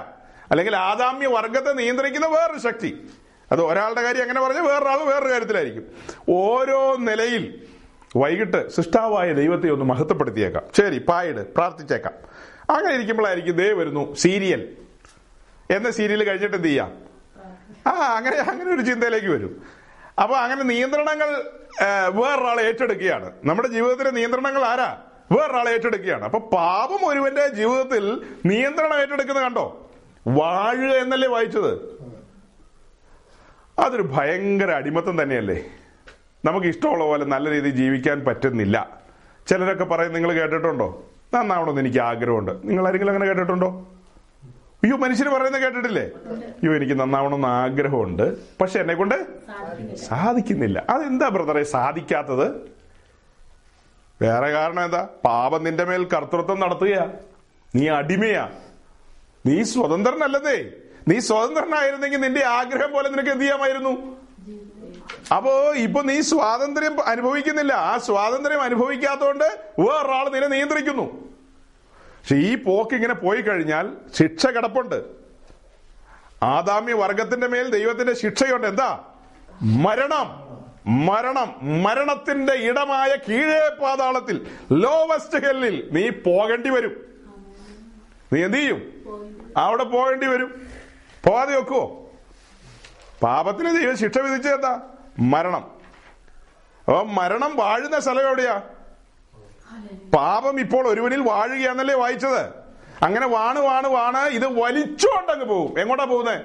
അല്ലെങ്കിൽ ആദാമ്യ വർഗത്തെ നിയന്ത്രിക്കുന്ന വേറൊരു ശക്തി. അത് ഒരാളുടെ കാര്യം അങ്ങനെ പറഞ്ഞാൽ വേറൊരാൾ വേറൊരു കാര്യത്തിലായിരിക്കും. ഓരോ നിലയിൽ വൈകിട്ട് സൃഷ്ടാവായ ദൈവത്തെ ഒന്ന് മഹത്വപ്പെടുത്തിയേക്കാം. ശരി, പായിട് പ്രാർത്ഥിച്ചേക്കാം. അങ്ങനെ ഇരിക്കുമ്പോഴായിരിക്കും ദേ വരുന്നു സീരിയൽ എന്ന സീരിയൽ കഴിഞ്ഞിട്ട് എന്ത് ചെയ്യാം? അങ്ങനെ ഒരു ചിന്തയിലേക്ക് വരും. അപ്പൊ അങ്ങനെ നിയന്ത്രണങ്ങൾ വേറൊരാളെ ഏറ്റെടുക്കുകയാണ്. നമ്മുടെ ജീവിതത്തിലെ നിയന്ത്രണങ്ങൾ ആരാ? വേറൊരാളെ ഏറ്റെടുക്കുകയാണ്. അപ്പൊ പാപം ഒരുവന്റെ ജീവിതത്തിൽ നിയന്ത്രണം ഏറ്റെടുക്കുന്നത് കണ്ടോ? വാഴുക എന്നല്ലേ വായിച്ചത്? അതൊരു ഭയങ്കര അടിമത്തം തന്നെയല്ലേ? നമുക്ക് ഇഷ്ടമുള്ള പോലെ നല്ല രീതിയിൽ ജീവിക്കാൻ പറ്റുന്നില്ല. ചിലരൊക്കെ പറയും, നിങ്ങൾ കേട്ടിട്ടുണ്ടോ? നന്നാവണമെന്ന് എനിക്ക് ആഗ്രഹമുണ്ട്. നിങ്ങൾ ആരെങ്കിലും അങ്ങനെ കേട്ടിട്ടുണ്ടോ? അയ്യോ, മനുഷ്യർ പറയുന്നത് കേട്ടിട്ടില്ലേ? അയ്യോ, എനിക്ക് നന്നാവണമെന്ന് ആഗ്രഹമുണ്ട്, പക്ഷെ എന്നെ കൊണ്ട് സാധിക്കുന്നില്ല. അതെന്താ ബ്രദറെ സാധിക്കാത്തത്? വേറെ കാരണം എന്താ? പാപം നിന്റെ മേൽ കർത്തൃത്വം നടത്തുകയാ. നീ അടിമയാ. നീ സ്വതന്ത്രനല്ലതേ. നീ സ്വതന്ത്രനായിരുന്നെങ്കിൽ നിന്റെ ആഗ്രഹം പോലെ നിനക്ക് എന്ത് ചെയ്യാമായിരുന്നു? അപ്പോ ഇപ്പൊ നീ സ്വാതന്ത്ര്യം അനുഭവിക്കുന്നില്ല. ആ സ്വാതന്ത്ര്യം അനുഭവിക്കാത്തോണ്ട് വേറൊരാൾ നിന്നെ നിയന്ത്രിക്കുന്നു. പക്ഷെ ഈ പോക്ക് ഇങ്ങനെ പോയി കഴിഞ്ഞാൽ ശിക്ഷ കിടപ്പുണ്ട്. ആദാമ്യ വർഗത്തിന്റെ മേൽ ദൈവത്തിന്റെ ശിക്ഷയുണ്ട്. എന്താ? മരണം. മരണം. മരണത്തിന്റെ ഇടമായ കീഴേ പാതാളത്തിൽ, ലോവസ്റ്റ് ഹെല്ലിൽ നീ പോകേണ്ടി വരും. നീ എന്ത് ചെയ്യും? അവിടെ പോകേണ്ടി വരും. പോവാതെ വെക്കുവോ? പാപത്തിന് ദൈവം ശിക്ഷ വിധിച്ചെത്താ മരണം. അപ്പൊ മരണം വാഴുന്ന സ്ഥലം എവിടെയാ? പാപം ഇപ്പോൾ ഒരുവനിൽ വാഴുകയാന്നല്ലേ വായിച്ചത്. അങ്ങനെ വാണ് ഇത് വലിച്ചുകൊണ്ടങ്ങ് പോവും. എങ്ങോട്ടാ പോകുന്നേ?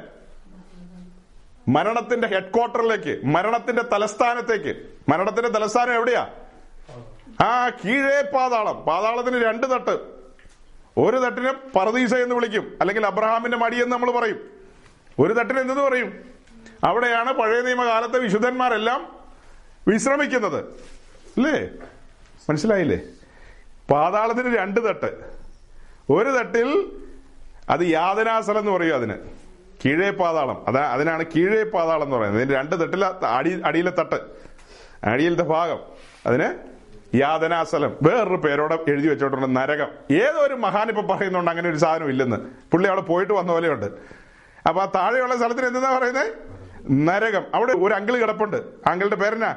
മരണത്തിന്റെ ഹെഡ്ക്വാർട്ടറിലേക്ക്, മരണത്തിന്റെ തലസ്ഥാനത്തേക്ക്. മരണത്തിന്റെ തലസ്ഥാനം എവിടെയാ? ആ കീഴേ പാതാളം. പാതാളത്തിന് രണ്ട് തട്ട്. ഒരു തട്ടിനെ പർദീസ എന്ന് വിളിക്കും, അല്ലെങ്കിൽ അബ്രഹാമിന്റെ മടി എന്ന് നമ്മൾ പറയും. ഒരു തട്ടിന് എന്തെന്ന് പറയും? അവിടെയാണ് പഴയ നിയമകാലത്തെ വിശുദ്ധന്മാരെല്ലാം വിശ്രമിക്കുന്നത് അല്ലേ? മനസ്സിലായില്ലേ? പാതാളത്തിന് രണ്ട് തട്ട്. ഒരു തട്ടിൽ അത് യാതനാസ്ഥലം എന്ന് പറയും. അതിന് കീഴേ പാതാളം, അതിനാണ് കീഴേ പാതാളം എന്ന് പറയുന്നത്. ഇതിന് രണ്ട് തട്ടിൽ അടിയിലെ തട്ട്, അടിയിലത്തെ ഭാഗം, അതിന് യാതനാസ്ഥലം. വേറൊരു പേരോടെ എഴുതി വെച്ചോട്ടുണ്ട് നരകം. ഏതൊരു മഹാനിപ്പം പറയുന്നുണ്ട് അങ്ങനെ ഒരു സാധനം ഇല്ലെന്ന്. പുള്ളി അവിടെ പോയിട്ട് വന്ന പോലെയുണ്ട്. അപ്പൊ ആ താഴെയുള്ള സ്ഥലത്തിന് എന്താ പറയുന്നത്? നരകം. അവിടെ ഒരു അങ്കിൾ കിടപ്പുണ്ട്. അങ്കിളുടെ പേരെന്നാ?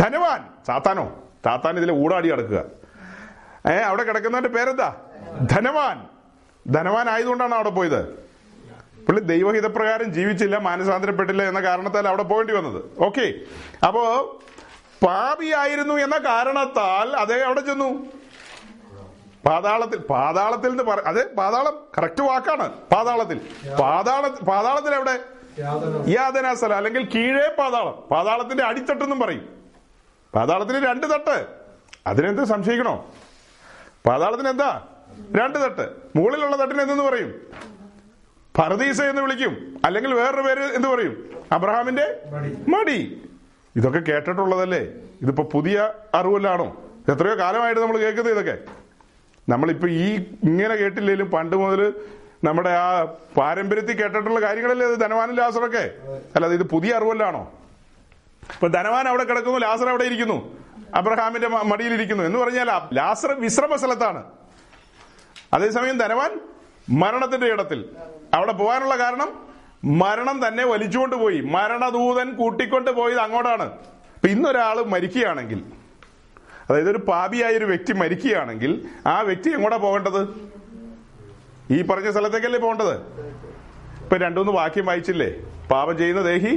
ധനവാൻ. സാത്താനോ? സാത്താൻ ഇതിലെ ഊടാടി കിടക്കുക. അവിടെ കിടക്കുന്നവന്റെ പേരെന്താ? ധനവാൻ. ധനവാൻ ആയതുകൊണ്ടാണ് അവിടെ പോയത്. പുള്ളി ദൈവഹിതപ്രകാരം ജീവിച്ചില്ല, മാനസാന്തരപ്പെട്ടില്ല എന്ന കാരണത്താൽ അവിടെ പോകേണ്ടി വന്നത്. ഓക്കെ. അപ്പോ പാപിയായിരുന്നു എന്ന കാരണത്താൽ അതേ അവിടെ ചെന്നു. പാതാളത്തിൽ. പാതാളത്തിൽ എന്ന് അതെ, പാതാളം കറക്റ്റ് വാക്കാണ്. പാതാളത്തിൽ. പാതാളത്തിൽ എവിടെ? യാതനാ സ്ഥലം, അല്ലെങ്കിൽ കീഴേ പാതാളം. പാതാളത്തിന്റെ അടിത്തട്ടെന്നും പറയും. പാതാളത്തിന് രണ്ട് തട്ട്. അതിനെന്ത് സംശയിക്കണോ? പാതാളത്തിന് എന്താ രണ്ട് തട്ട്? മുകളിലുള്ള തട്ടിന് എന്തെന്ന് പറയും? പർദീസ എന്ന് വിളിക്കും, അല്ലെങ്കിൽ വേറൊരു പേര് എന്ത് പറയും? അബ്രഹാമിന്റെ മടി. ഇതൊക്കെ കേട്ടിട്ടുള്ളതല്ലേ? ഇതിപ്പോ പുതിയ അറിവല്ലാണോ? എത്രയോ കാലമായിട്ട് നമ്മൾ കേൾക്കുന്നത് ഇതൊക്കെ. നമ്മളിപ്പോ ഇങ്ങനെ കേട്ടില്ലേലും പണ്ട് മുതൽ നമ്മുടെ ആ പാരമ്പര്യത്തിൽ കേട്ടിട്ടുള്ള കാര്യങ്ങളല്ലേ ഇത്? ധനവാനും ലാസറൊക്കെ. അല്ലാതെ ഇത് പുതിയ അറിവല്ലാണോ? ഇപ്പൊ ധനവാൻ അവിടെ കിടക്കുന്നു, ലാസർ അവിടെ ഇരിക്കുന്നു, അബ്രഹാമിന്റെ മടിയിലിരിക്കുന്നു എന്ന് പറഞ്ഞാൽ ലാസർ വിശ്രമ സ്ഥലത്താണ്, അതേസമയം ധനവാൻ മരണത്തിന്റെ ഇടത്തിൽ. അവിടെ പോകാനുള്ള കാരണം മരണം തന്നെ വലിച്ചുകൊണ്ട് പോയി. മരണദൂതൻ കൂട്ടിക്കൊണ്ട് പോയത് അങ്ങോട്ടാണ്. ഇപ്പൊ ഇന്നൊരാള് മരിക്കുകയാണെങ്കിൽ, അതായത് ഒരു പാപിയായൊരു വ്യക്തി മരിക്കുകയാണെങ്കിൽ, ആ വ്യക്തി എങ്ങോട്ടാ പോകേണ്ടത്? ഈ പറഞ്ഞ സ്ഥലത്തേക്കല്ലേ പോകേണ്ടത്? ഇപ്പൊ രണ്ടുമൂന്ന് വാക്യം വായിച്ചില്ലേ? പാപം ചെയ്യുന്ന ദേഹി.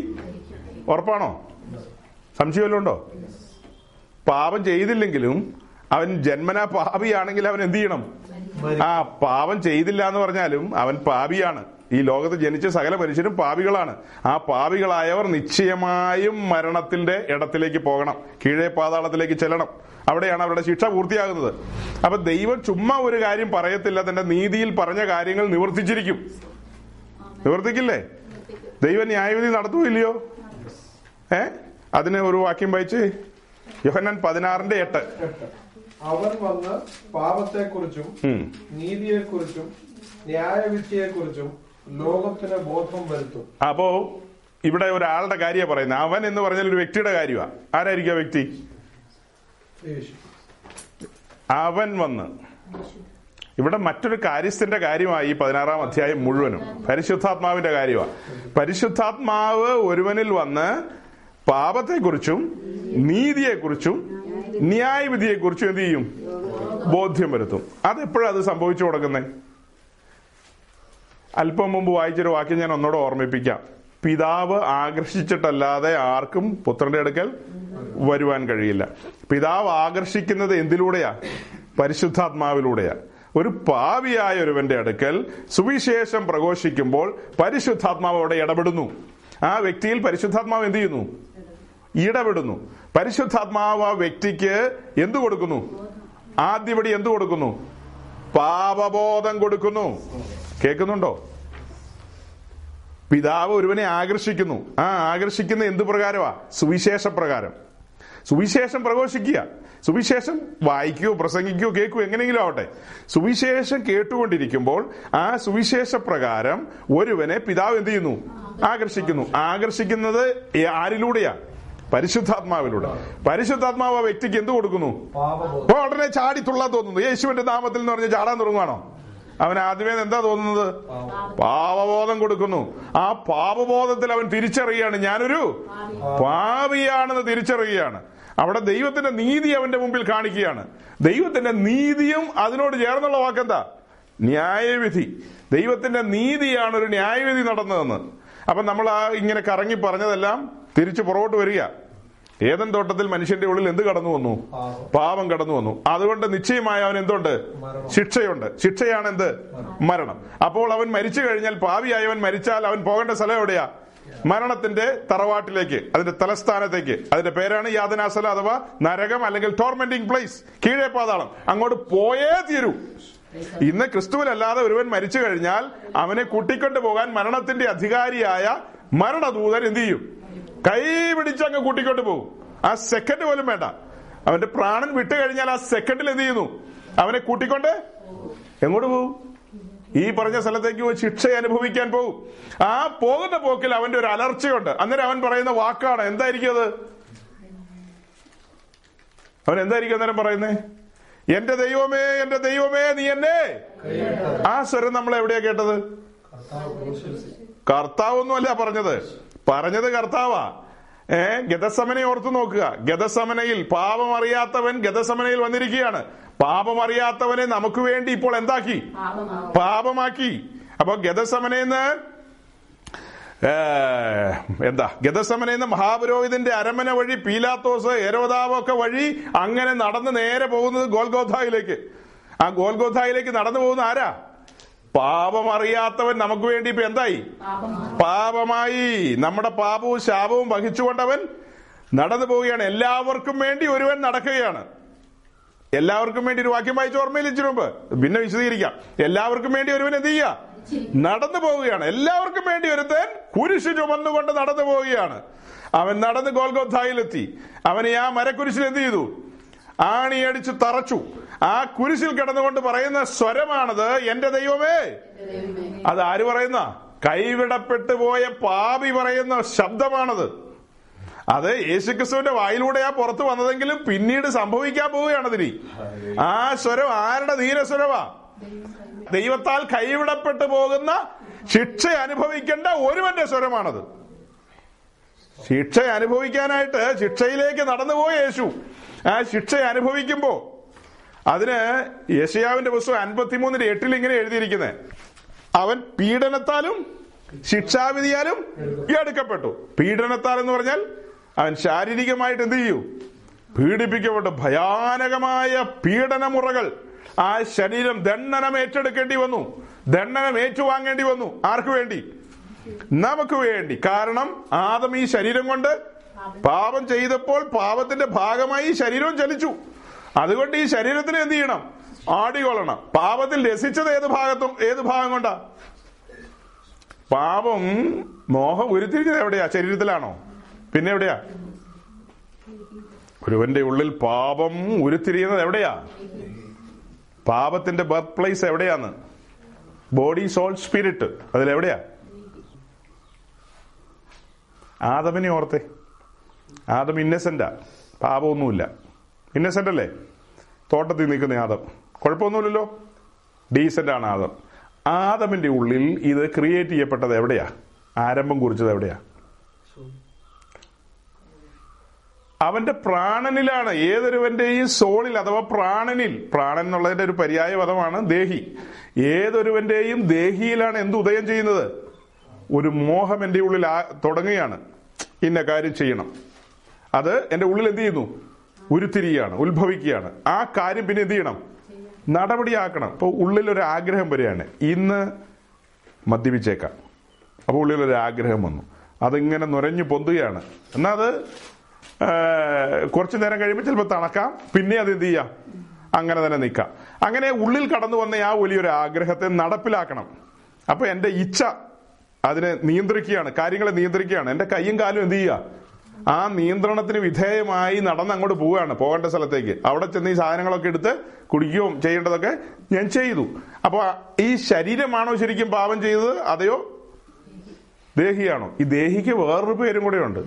ഉറപ്പാണോ? സംശയമല്ലോ ഉണ്ടോ? പാപം ചെയ്തില്ലെങ്കിലും അവൻ ജന്മനാ പാപിയാണെങ്കിൽ അവൻ എന്ത് ചെയ്യണം? ആ പാപം ചെയ്തില്ല എന്ന് പറഞ്ഞാലും അവൻ പാപിയാണ്. ഈ ലോകത്ത് ജനിച്ച സകല മനുഷ്യരും പാപികളാണ്. ആ പാപികളായവർ നിശ്ചയമായും മരണത്തിന്റെ ഇടത്തിലേക്ക് പോകണം, കീഴേ പാതാളത്തിലേക്ക് ചെല്ലണം. അവിടെയാണ് അവരുടെ ശിക്ഷ പൂർത്തിയാകുന്നത്. അപ്പൊ ദൈവം ചുമ്മാ ഒരു കാര്യം പറയത്തില്ല. തന്റെ നീതിയിൽ പറഞ്ഞ കാര്യങ്ങൾ നിവർത്തിച്ചിരിക്കും. നിവർത്തിക്കില്ലേ? ദൈവം ന്യായവിധി നടത്തുകയില്ലയോ? അതിന് ഒരു വാക്യം വായിച്ച്. യോഹന്നാൻ 16:8. അവൻ വന്ന് പാപത്തെക്കുറിച്ചും നീതിയെക്കുറിച്ചും ന്യായവിധിയെക്കുറിച്ചും ലോകത്തിന് ബോധം വരുത്തും. അപ്പോ ഇവിടെ ഒരാളുടെ കാര്യമാണ് പറയുന്നത്. അവൻ എന്ന് പറഞ്ഞാൽ ഒരു വ്യക്തിയുടെ കാര്യമാണ്. ആരായിരിക്കും ആ വ്യക്തി? അവൻ വന്ന്. ഇവിടെ മറ്റൊരു കാര്യസ്ഥന്റെ കാര്യമായി ഈ 16-ാം അധ്യായം മുഴുവനും പരിശുദ്ധാത്മാവിന്റെ കാര്യമാണ്. പരിശുദ്ധാത്മാവ് ഒരുവനിൽ വന്ന് പാപത്തെക്കുറിച്ചും നീതിയെക്കുറിച്ചും ന്യായവിധിയെക്കുറിച്ചും എന്ത് ചെയ്യും? ബോധ്യം വരുത്തും. അതെപ്പോഴാണ് അത് സംഭവിച്ചു കൊടുക്കുന്നത്? അല്പം മുമ്പ് വായിച്ചൊരു വാക്യം ഞാൻ ഒന്നോടെ ഓർമ്മിപ്പിക്കാം. പിതാവ് ആകർഷിച്ചിട്ടല്ലാതെ ആർക്കും പുത്രന്റെ അടുക്കൽ വരുവാൻ കഴിയില്ല. പിതാവ് ആകർഷിക്കുന്നത് എന്തിലൂടെയാ? പരിശുദ്ധാത്മാവിലൂടെയാ. ഒരു പാപിയായ ഒരുവന്റെ അടുക്കൽ സുവിശേഷം പ്രഘോഷിക്കുമ്പോൾ പരിശുദ്ധാത്മാവ് അവിടെ ഇടപെടുന്നു. ആ വ്യക്തിയിൽ പരിശുദ്ധാത്മാവ് എന്ത് ചെയ്യുന്നു? ഇടപെടുന്നു. പരിശുദ്ധാത്മാവ് ആ വ്യക്തിക്ക് എന്തു കൊടുക്കുന്നു? ആദ്യപടി എന്തു കൊടുക്കുന്നു? പാപബോധം കൊടുക്കുന്നു. കേൾക്കുന്നുണ്ടോ? പിതാവ് ഒരുവനെ ആകർഷിക്കുന്നു. ആ ആകർഷിക്കുന്ന എന്തു പ്രകാരമാ? സുവിശേഷ പ്രകാരം. സുവിശേഷം പ്രഘോഷിക്കുക. സുവിശേഷം വായിക്കുകയോ പ്രസംഗിക്കുകയോ കേൾക്കുകയോ എങ്ങനെയെങ്കിലും ആവട്ടെ, സുവിശേഷം കേട്ടുകൊണ്ടിരിക്കുമ്പോൾ ആ സുവിശേഷ പ്രകാരം ഒരുവനെ പിതാവ് എന്ത് ചെയ്യുന്നു? ആകർഷിക്കുന്നു. ആകർഷിക്കുന്നത് ആരിലൂടെയാ? പരിശുദ്ധാത്മാവിലൂടെ. പരിശുദ്ധാത്മാവ് ആ വ്യക്തിക്ക് എന്ത് കൊടുക്കുന്നു? അപ്പൊ ഉടനെ ചാടി തുള്ളാൻ തോന്നുന്നു. യേശുവിന്റെ നാമത്തിൽ എന്ന് പറഞ്ഞ് ചാടാൻ തുടങ്ങുവാണോ? അവൻ ആദ്യമേ എന്താ തോന്നുന്നത്? പാപബോധം കൊടുക്കുന്നു. ആ പാപബോധത്തിൽ അവൻ തിരിച്ചറിയുകയാണ്, ഞാനൊരു പാപിയാണെന്ന് തിരിച്ചറിയുകയാണ്. അവിടെ ദൈവത്തിന്റെ നീതി അവന്റെ മുമ്പിൽ കാണിക്കുകയാണ്. ദൈവത്തിന്റെ നീതിയും അതിനോട് ചേർന്നുള്ള വാക്കെന്താ? ന്യായവിധി, ദൈവത്തിന്റെ നീതിയാണ് ഒരു ന്യായവിധി നടന്നതെന്ന്. അപ്പൊ നമ്മൾ ആ ഇങ്ങനെ കറങ്ങി പറഞ്ഞതെല്ലാം തിരിച്ചു പുറകോട്ട് വരിക. ഏദൻ തോട്ടത്തിൽ മനുഷ്യന്റെ ഉള്ളിൽ എന്ത് കടന്നു വന്നു? പാപം കടന്നു വന്നു. അതുകൊണ്ട് നിശ്ചയമായി അവൻ എന്തുണ്ട്? ശിക്ഷയുണ്ട്. ശിക്ഷയാണ് എന്ത്? മരണം. അപ്പോൾ അവൻ മരിച്ചു കഴിഞ്ഞാൽ, പാപിയായവൻ മരിച്ചാൽ അവൻ പോകേണ്ട സ്ഥലം എവിടെയാ? മരണത്തിന്റെ തറവാട്ടിലേക്ക്, അതിന്റെ തലസ്ഥാനത്തേക്ക്. അതിന്റെ പേരാണ് യാതനാസ്ഥലം അഥവാ നരകം, അല്ലെങ്കിൽ ടോർമെന്റിംഗ് പ്ലേസ്, കീഴേ പാതാളം. അങ്ങോട്ട് പോയേ തീരൂ. ഇന്ന് ക്രിസ്തുവിലല്ലാതെ ഒരുവൻ മരിച്ചു കഴിഞ്ഞാൽ അവനെ കൂട്ടിക്കൊണ്ടു പോകാൻ മരണത്തിന്റെ അധികാരിയായ മരണദൂതൻ എന്ത് ചെയ്യും? കൈ പിടിച്ച് അങ്ങ് കൂട്ടിക്കൊണ്ടു പോകും. ആ സെക്കൻഡ് പോലും വേണ്ട. അവന്റെ പ്രാണൻ വിട്ടു കഴിഞ്ഞാൽ ആ സെക്കൻഡിൽ എന്ത് ചെയ്യുന്നു? അവനെ കൂട്ടിക്കൊണ്ട് എങ്ങോട്ട് പോകും? ഈ പറഞ്ഞ സ്ഥലത്തേക്ക് ശിക്ഷ അനുഭവിക്കാൻ പോകും. ആ പോകുന്ന പോക്കിൽ അവന്റെ ഒരു അലർച്ചയുണ്ട്. അന്നേരം അവൻ പറയുന്ന വാക്കാണ് എന്തായിരിക്കും അത്? അവൻ എന്തായിരിക്കും അന്നേരം പറയുന്നേ? എന്റെ ദൈവമേ, എന്റെ ദൈവമേ, നീ എന്നെ. ആ സ്വരം നമ്മൾ എവിടെയാ കേട്ടത്? കർത്താവൊന്നുമല്ല പറഞ്ഞത്. പറഞ്ഞത് കർത്താവാ. ഗതസമനെ ഓർത്തു നോക്കുക. ഗതസമനയിൽ പാപമറിയാത്തവൻ ഗതസമനയിൽ വന്നിരിക്കുകയാണ്. പാപമറിയാത്തവനെ നമുക്ക് വേണ്ടി ഇപ്പോൾ എന്താക്കി? പാപമാക്കി. അപ്പൊ ഗതസമനയെന്ന് ഗതസമനയെന്ന് മഹാപുരോഹിതന്റെ അരമന വഴി, പീലാത്തോസ്, ഹെരോദാവൊക്കെ വഴി അങ്ങനെ നടന്ന് നേരെ പോകുന്നത് ഗോൽഗോഥായിലേക്ക്. ആ ഗോൽഗോഥായിലേക്ക് നടന്നു പോകുന്ന ആരാ? പാപമറിയാത്തവൻ നമുക്ക് വേണ്ടി ഇപ്പൊ എന്തായി? പാപമായി. നമ്മുടെ പാപവും ശാപവും വഹിച്ചുകൊണ്ടവൻ നടന്നു പോവുകയാണ്. എല്ലാവർക്കും വേണ്ടി ഒരുവൻ നടക്കുകയാണ്. എല്ലാവർക്കും വേണ്ടി, ഒരു വാക്യം വായിച്ച് ഓർമ്മയിൽ ഇച്ചിരി മുമ്പ് പിന്നെ വിശദീകരിക്കാം. എല്ലാവർക്കും വേണ്ടി ഒരുവൻ എന്ത് ചെയ്യുക? നടന്നു പോവുകയാണ്. എല്ലാവർക്കും വേണ്ടി ഒരുത്തൻ കുരിശ് ചുമന്നുകൊണ്ട് നടന്നു പോവുകയാണ്. അവൻ നടന്ന് ഗോൽഗോഥായിലെത്തി. അവനെ ആ മരക്കുരിശിൽ എന്ത് ചെയ്തു? ആണിയടിച്ച് തറച്ചു. ആ കുരിശിൽ കിടന്നുകൊണ്ട് പറയുന്ന സ്വരമാണത്, എന്റെ ദൈവമേ. അത് ആര് പറയുന്ന? കൈവിടപ്പെട്ടു പോയ പാപി പറയുന്ന ശബ്ദമാണത്. അത് യേശുക്രിസ്തുവിന്റെ വായിലൂടെയാ പുറത്തു വന്നതെങ്കിലും പിന്നീട് സംഭവിക്കാൻ പോവുകയാണതിന്. ആ സ്വരം ആരുടെ ധീരസ്വരവാ? ദൈവത്താൽ കൈവിടപ്പെട്ടു പോകുന്ന ശിക്ഷ അനുഭവിക്കേണ്ട ഒരുവന്റെ സ്വരമാണത്. ശിക്ഷ അനുഭവിക്കാനായിട്ട്, ശിക്ഷയിലേക്ക് നടന്നുപോയ യേശു ആ ശിക്ഷ അനുഭവിക്കുമ്പോ, അതിന് ഏഷ്യാവിന്റെ പുസ്തകം 53:8 ഇങ്ങനെ എഴുതിയിരിക്കുന്നത്, അവൻ പീഡനത്താലും ശിക്ഷാവിധിയാലും എടുക്കപ്പെട്ടു. പീഡനത്താൽ എന്ന് പറഞ്ഞാൽ അവൻ ശാരീരികമായിട്ട് എന്ത് ചെയ്യൂ? പീഡിപ്പിക്കപ്പെട്ടു. ഭയാനകമായ പീഡനമുറകൾ ആ ശരീരം ദണ്ഡനം ഏറ്റെടുക്കേണ്ടി വന്നു. ദണ്ഡനം ഏറ്റുവാങ്ങേണ്ടി വന്നു. ആർക്കു വേണ്ടി? നമുക്ക് വേണ്ടി. കാരണം ആദം ഈ ശരീരം കൊണ്ട് പാപം ചെയ്തപ്പോൾ പാപത്തിന്റെ ഭാഗമായി ഈ ശരീരവും ചലിച്ചു. അതുകൊണ്ട് ഈ ശരീരത്തിന് എന്ത് ചെയ്യണം? ആടികൊള്ളണം. പാപത്തിൽ രസിച്ചത് ഏത് ഭാഗം കൊണ്ടാ? പാപം മോഹം ഉരുത്തിരിഞ്ഞത് എവിടെയാ? ശരീരത്തിലാണോ? പിന്നെ എവിടെയാ? ഒരുവന്റെ ഉള്ളിൽ പാപം ഉരുത്തിരിയുന്നത് എവിടെയാ? പാപത്തിന്റെ ബർത്ത് പ്ലേസ് എവിടെയാന്ന്? ബോഡി, സോൾ, സ്പിരിറ്റ്, അതിലെവിടെയാ? ആദമിനെ ഓർത്തെ. ആദം ഇന്നസെന്റാ, പാപമൊന്നുമില്ല. ഇന്നസെന്റ് അല്ലേ? തോട്ടത്തിൽ നിൽക്കുന്ന ആദം, കുഴപ്പമൊന്നുമില്ലല്ലോ, ഡീസന്റ് ആണ് ആദം. ആദമിന്റെ ഉള്ളിൽ ഇത് ക്രിയേറ്റ് ചെയ്യപ്പെട്ടത് എവിടെയാ? ആരംഭം കുറിച്ചത് എവിടെയാ? അവന്റെ പ്രാണനിലാണ്. ഏതൊരുവന്റെയും സോളിൽ അഥവാ പ്രാണനിൽ, പ്രാണൻ എന്നുള്ളതിന്റെ ഒരു പര്യായ പദമാണ് ദേഹി. ഏതൊരുവന്റെയും ദേഹിയിലാണ് എന്ത് ഉദയം ചെയ്യുന്നത്? ഒരു മോഹം എന്റെ ഉള്ളിൽ തുടങ്ങുകയാണ്. ഇന്ന കാര്യം ചെയ്യണം. അത് എന്റെ ഉള്ളിൽ എന്ത് ചെയ്യുന്നു? ഉരുത്തിരിയാണ്, ഉത്ഭവിക്കുകയാണ്. ആ കാര്യം പിന്നെ എന്ത് ചെയ്യണം? നടപടിയാക്കണം. ഇപ്പോൾ ഉള്ളിലൊരു ആഗ്രഹം വരികയാണ്, ഇന്ന് മദ്യപിച്ചേക്കാം. അപ്പോൾ ഉള്ളിലൊരു ആഗ്രഹം വന്നു, അതിങ്ങനെ നുരഞ്ഞു പൊന്തുകയാണ്. എന്നാൽ അത് കുറച്ചു നേരം കഴിയുമ്പോൾ ചിലപ്പോൾ തണക്കാം, പിന്നെ അത് എന്ത് ചെയ്യാം? അങ്ങനെ തന്നെ നിൽക്കാം. അങ്ങനെ ഉള്ളിൽ കടന്നു വന്ന ആ വലിയൊരു ആഗ്രഹത്തെ നടപ്പിലാക്കണം. അപ്പോൾ എൻ്റെ ഇച്ഛ അതിനെ നിയന്ത്രിക്കുകയാണ്, കാര്യങ്ങളെ നിയന്ത്രിക്കുകയാണ്. എൻ്റെ കൈയും കാലും എന്ത് ചെയ്യുക? ആ നിയന്ത്രണത്തിന് വിധേയമായി നടന്ന് അങ്ങോട്ട് പോവുകയാണ്, പോകേണ്ട സ്ഥലത്തേക്ക്. അവിടെ ചെന്ന് ഈ സാധനങ്ങളൊക്കെ എടുത്ത് കുടിക്കുകയും ചെയ്യേണ്ടതൊക്കെ ഞാൻ ചെയ്തു. അപ്പോൾ ഈ ശരീരമാണോ ശരിക്കും പാപം ചെയ്തത്, അതെയോ ദേഹിയാണോ? ഈ ദേഹിക്ക് വേറൊരു പേരും കൂടെ ഉണ്ട്.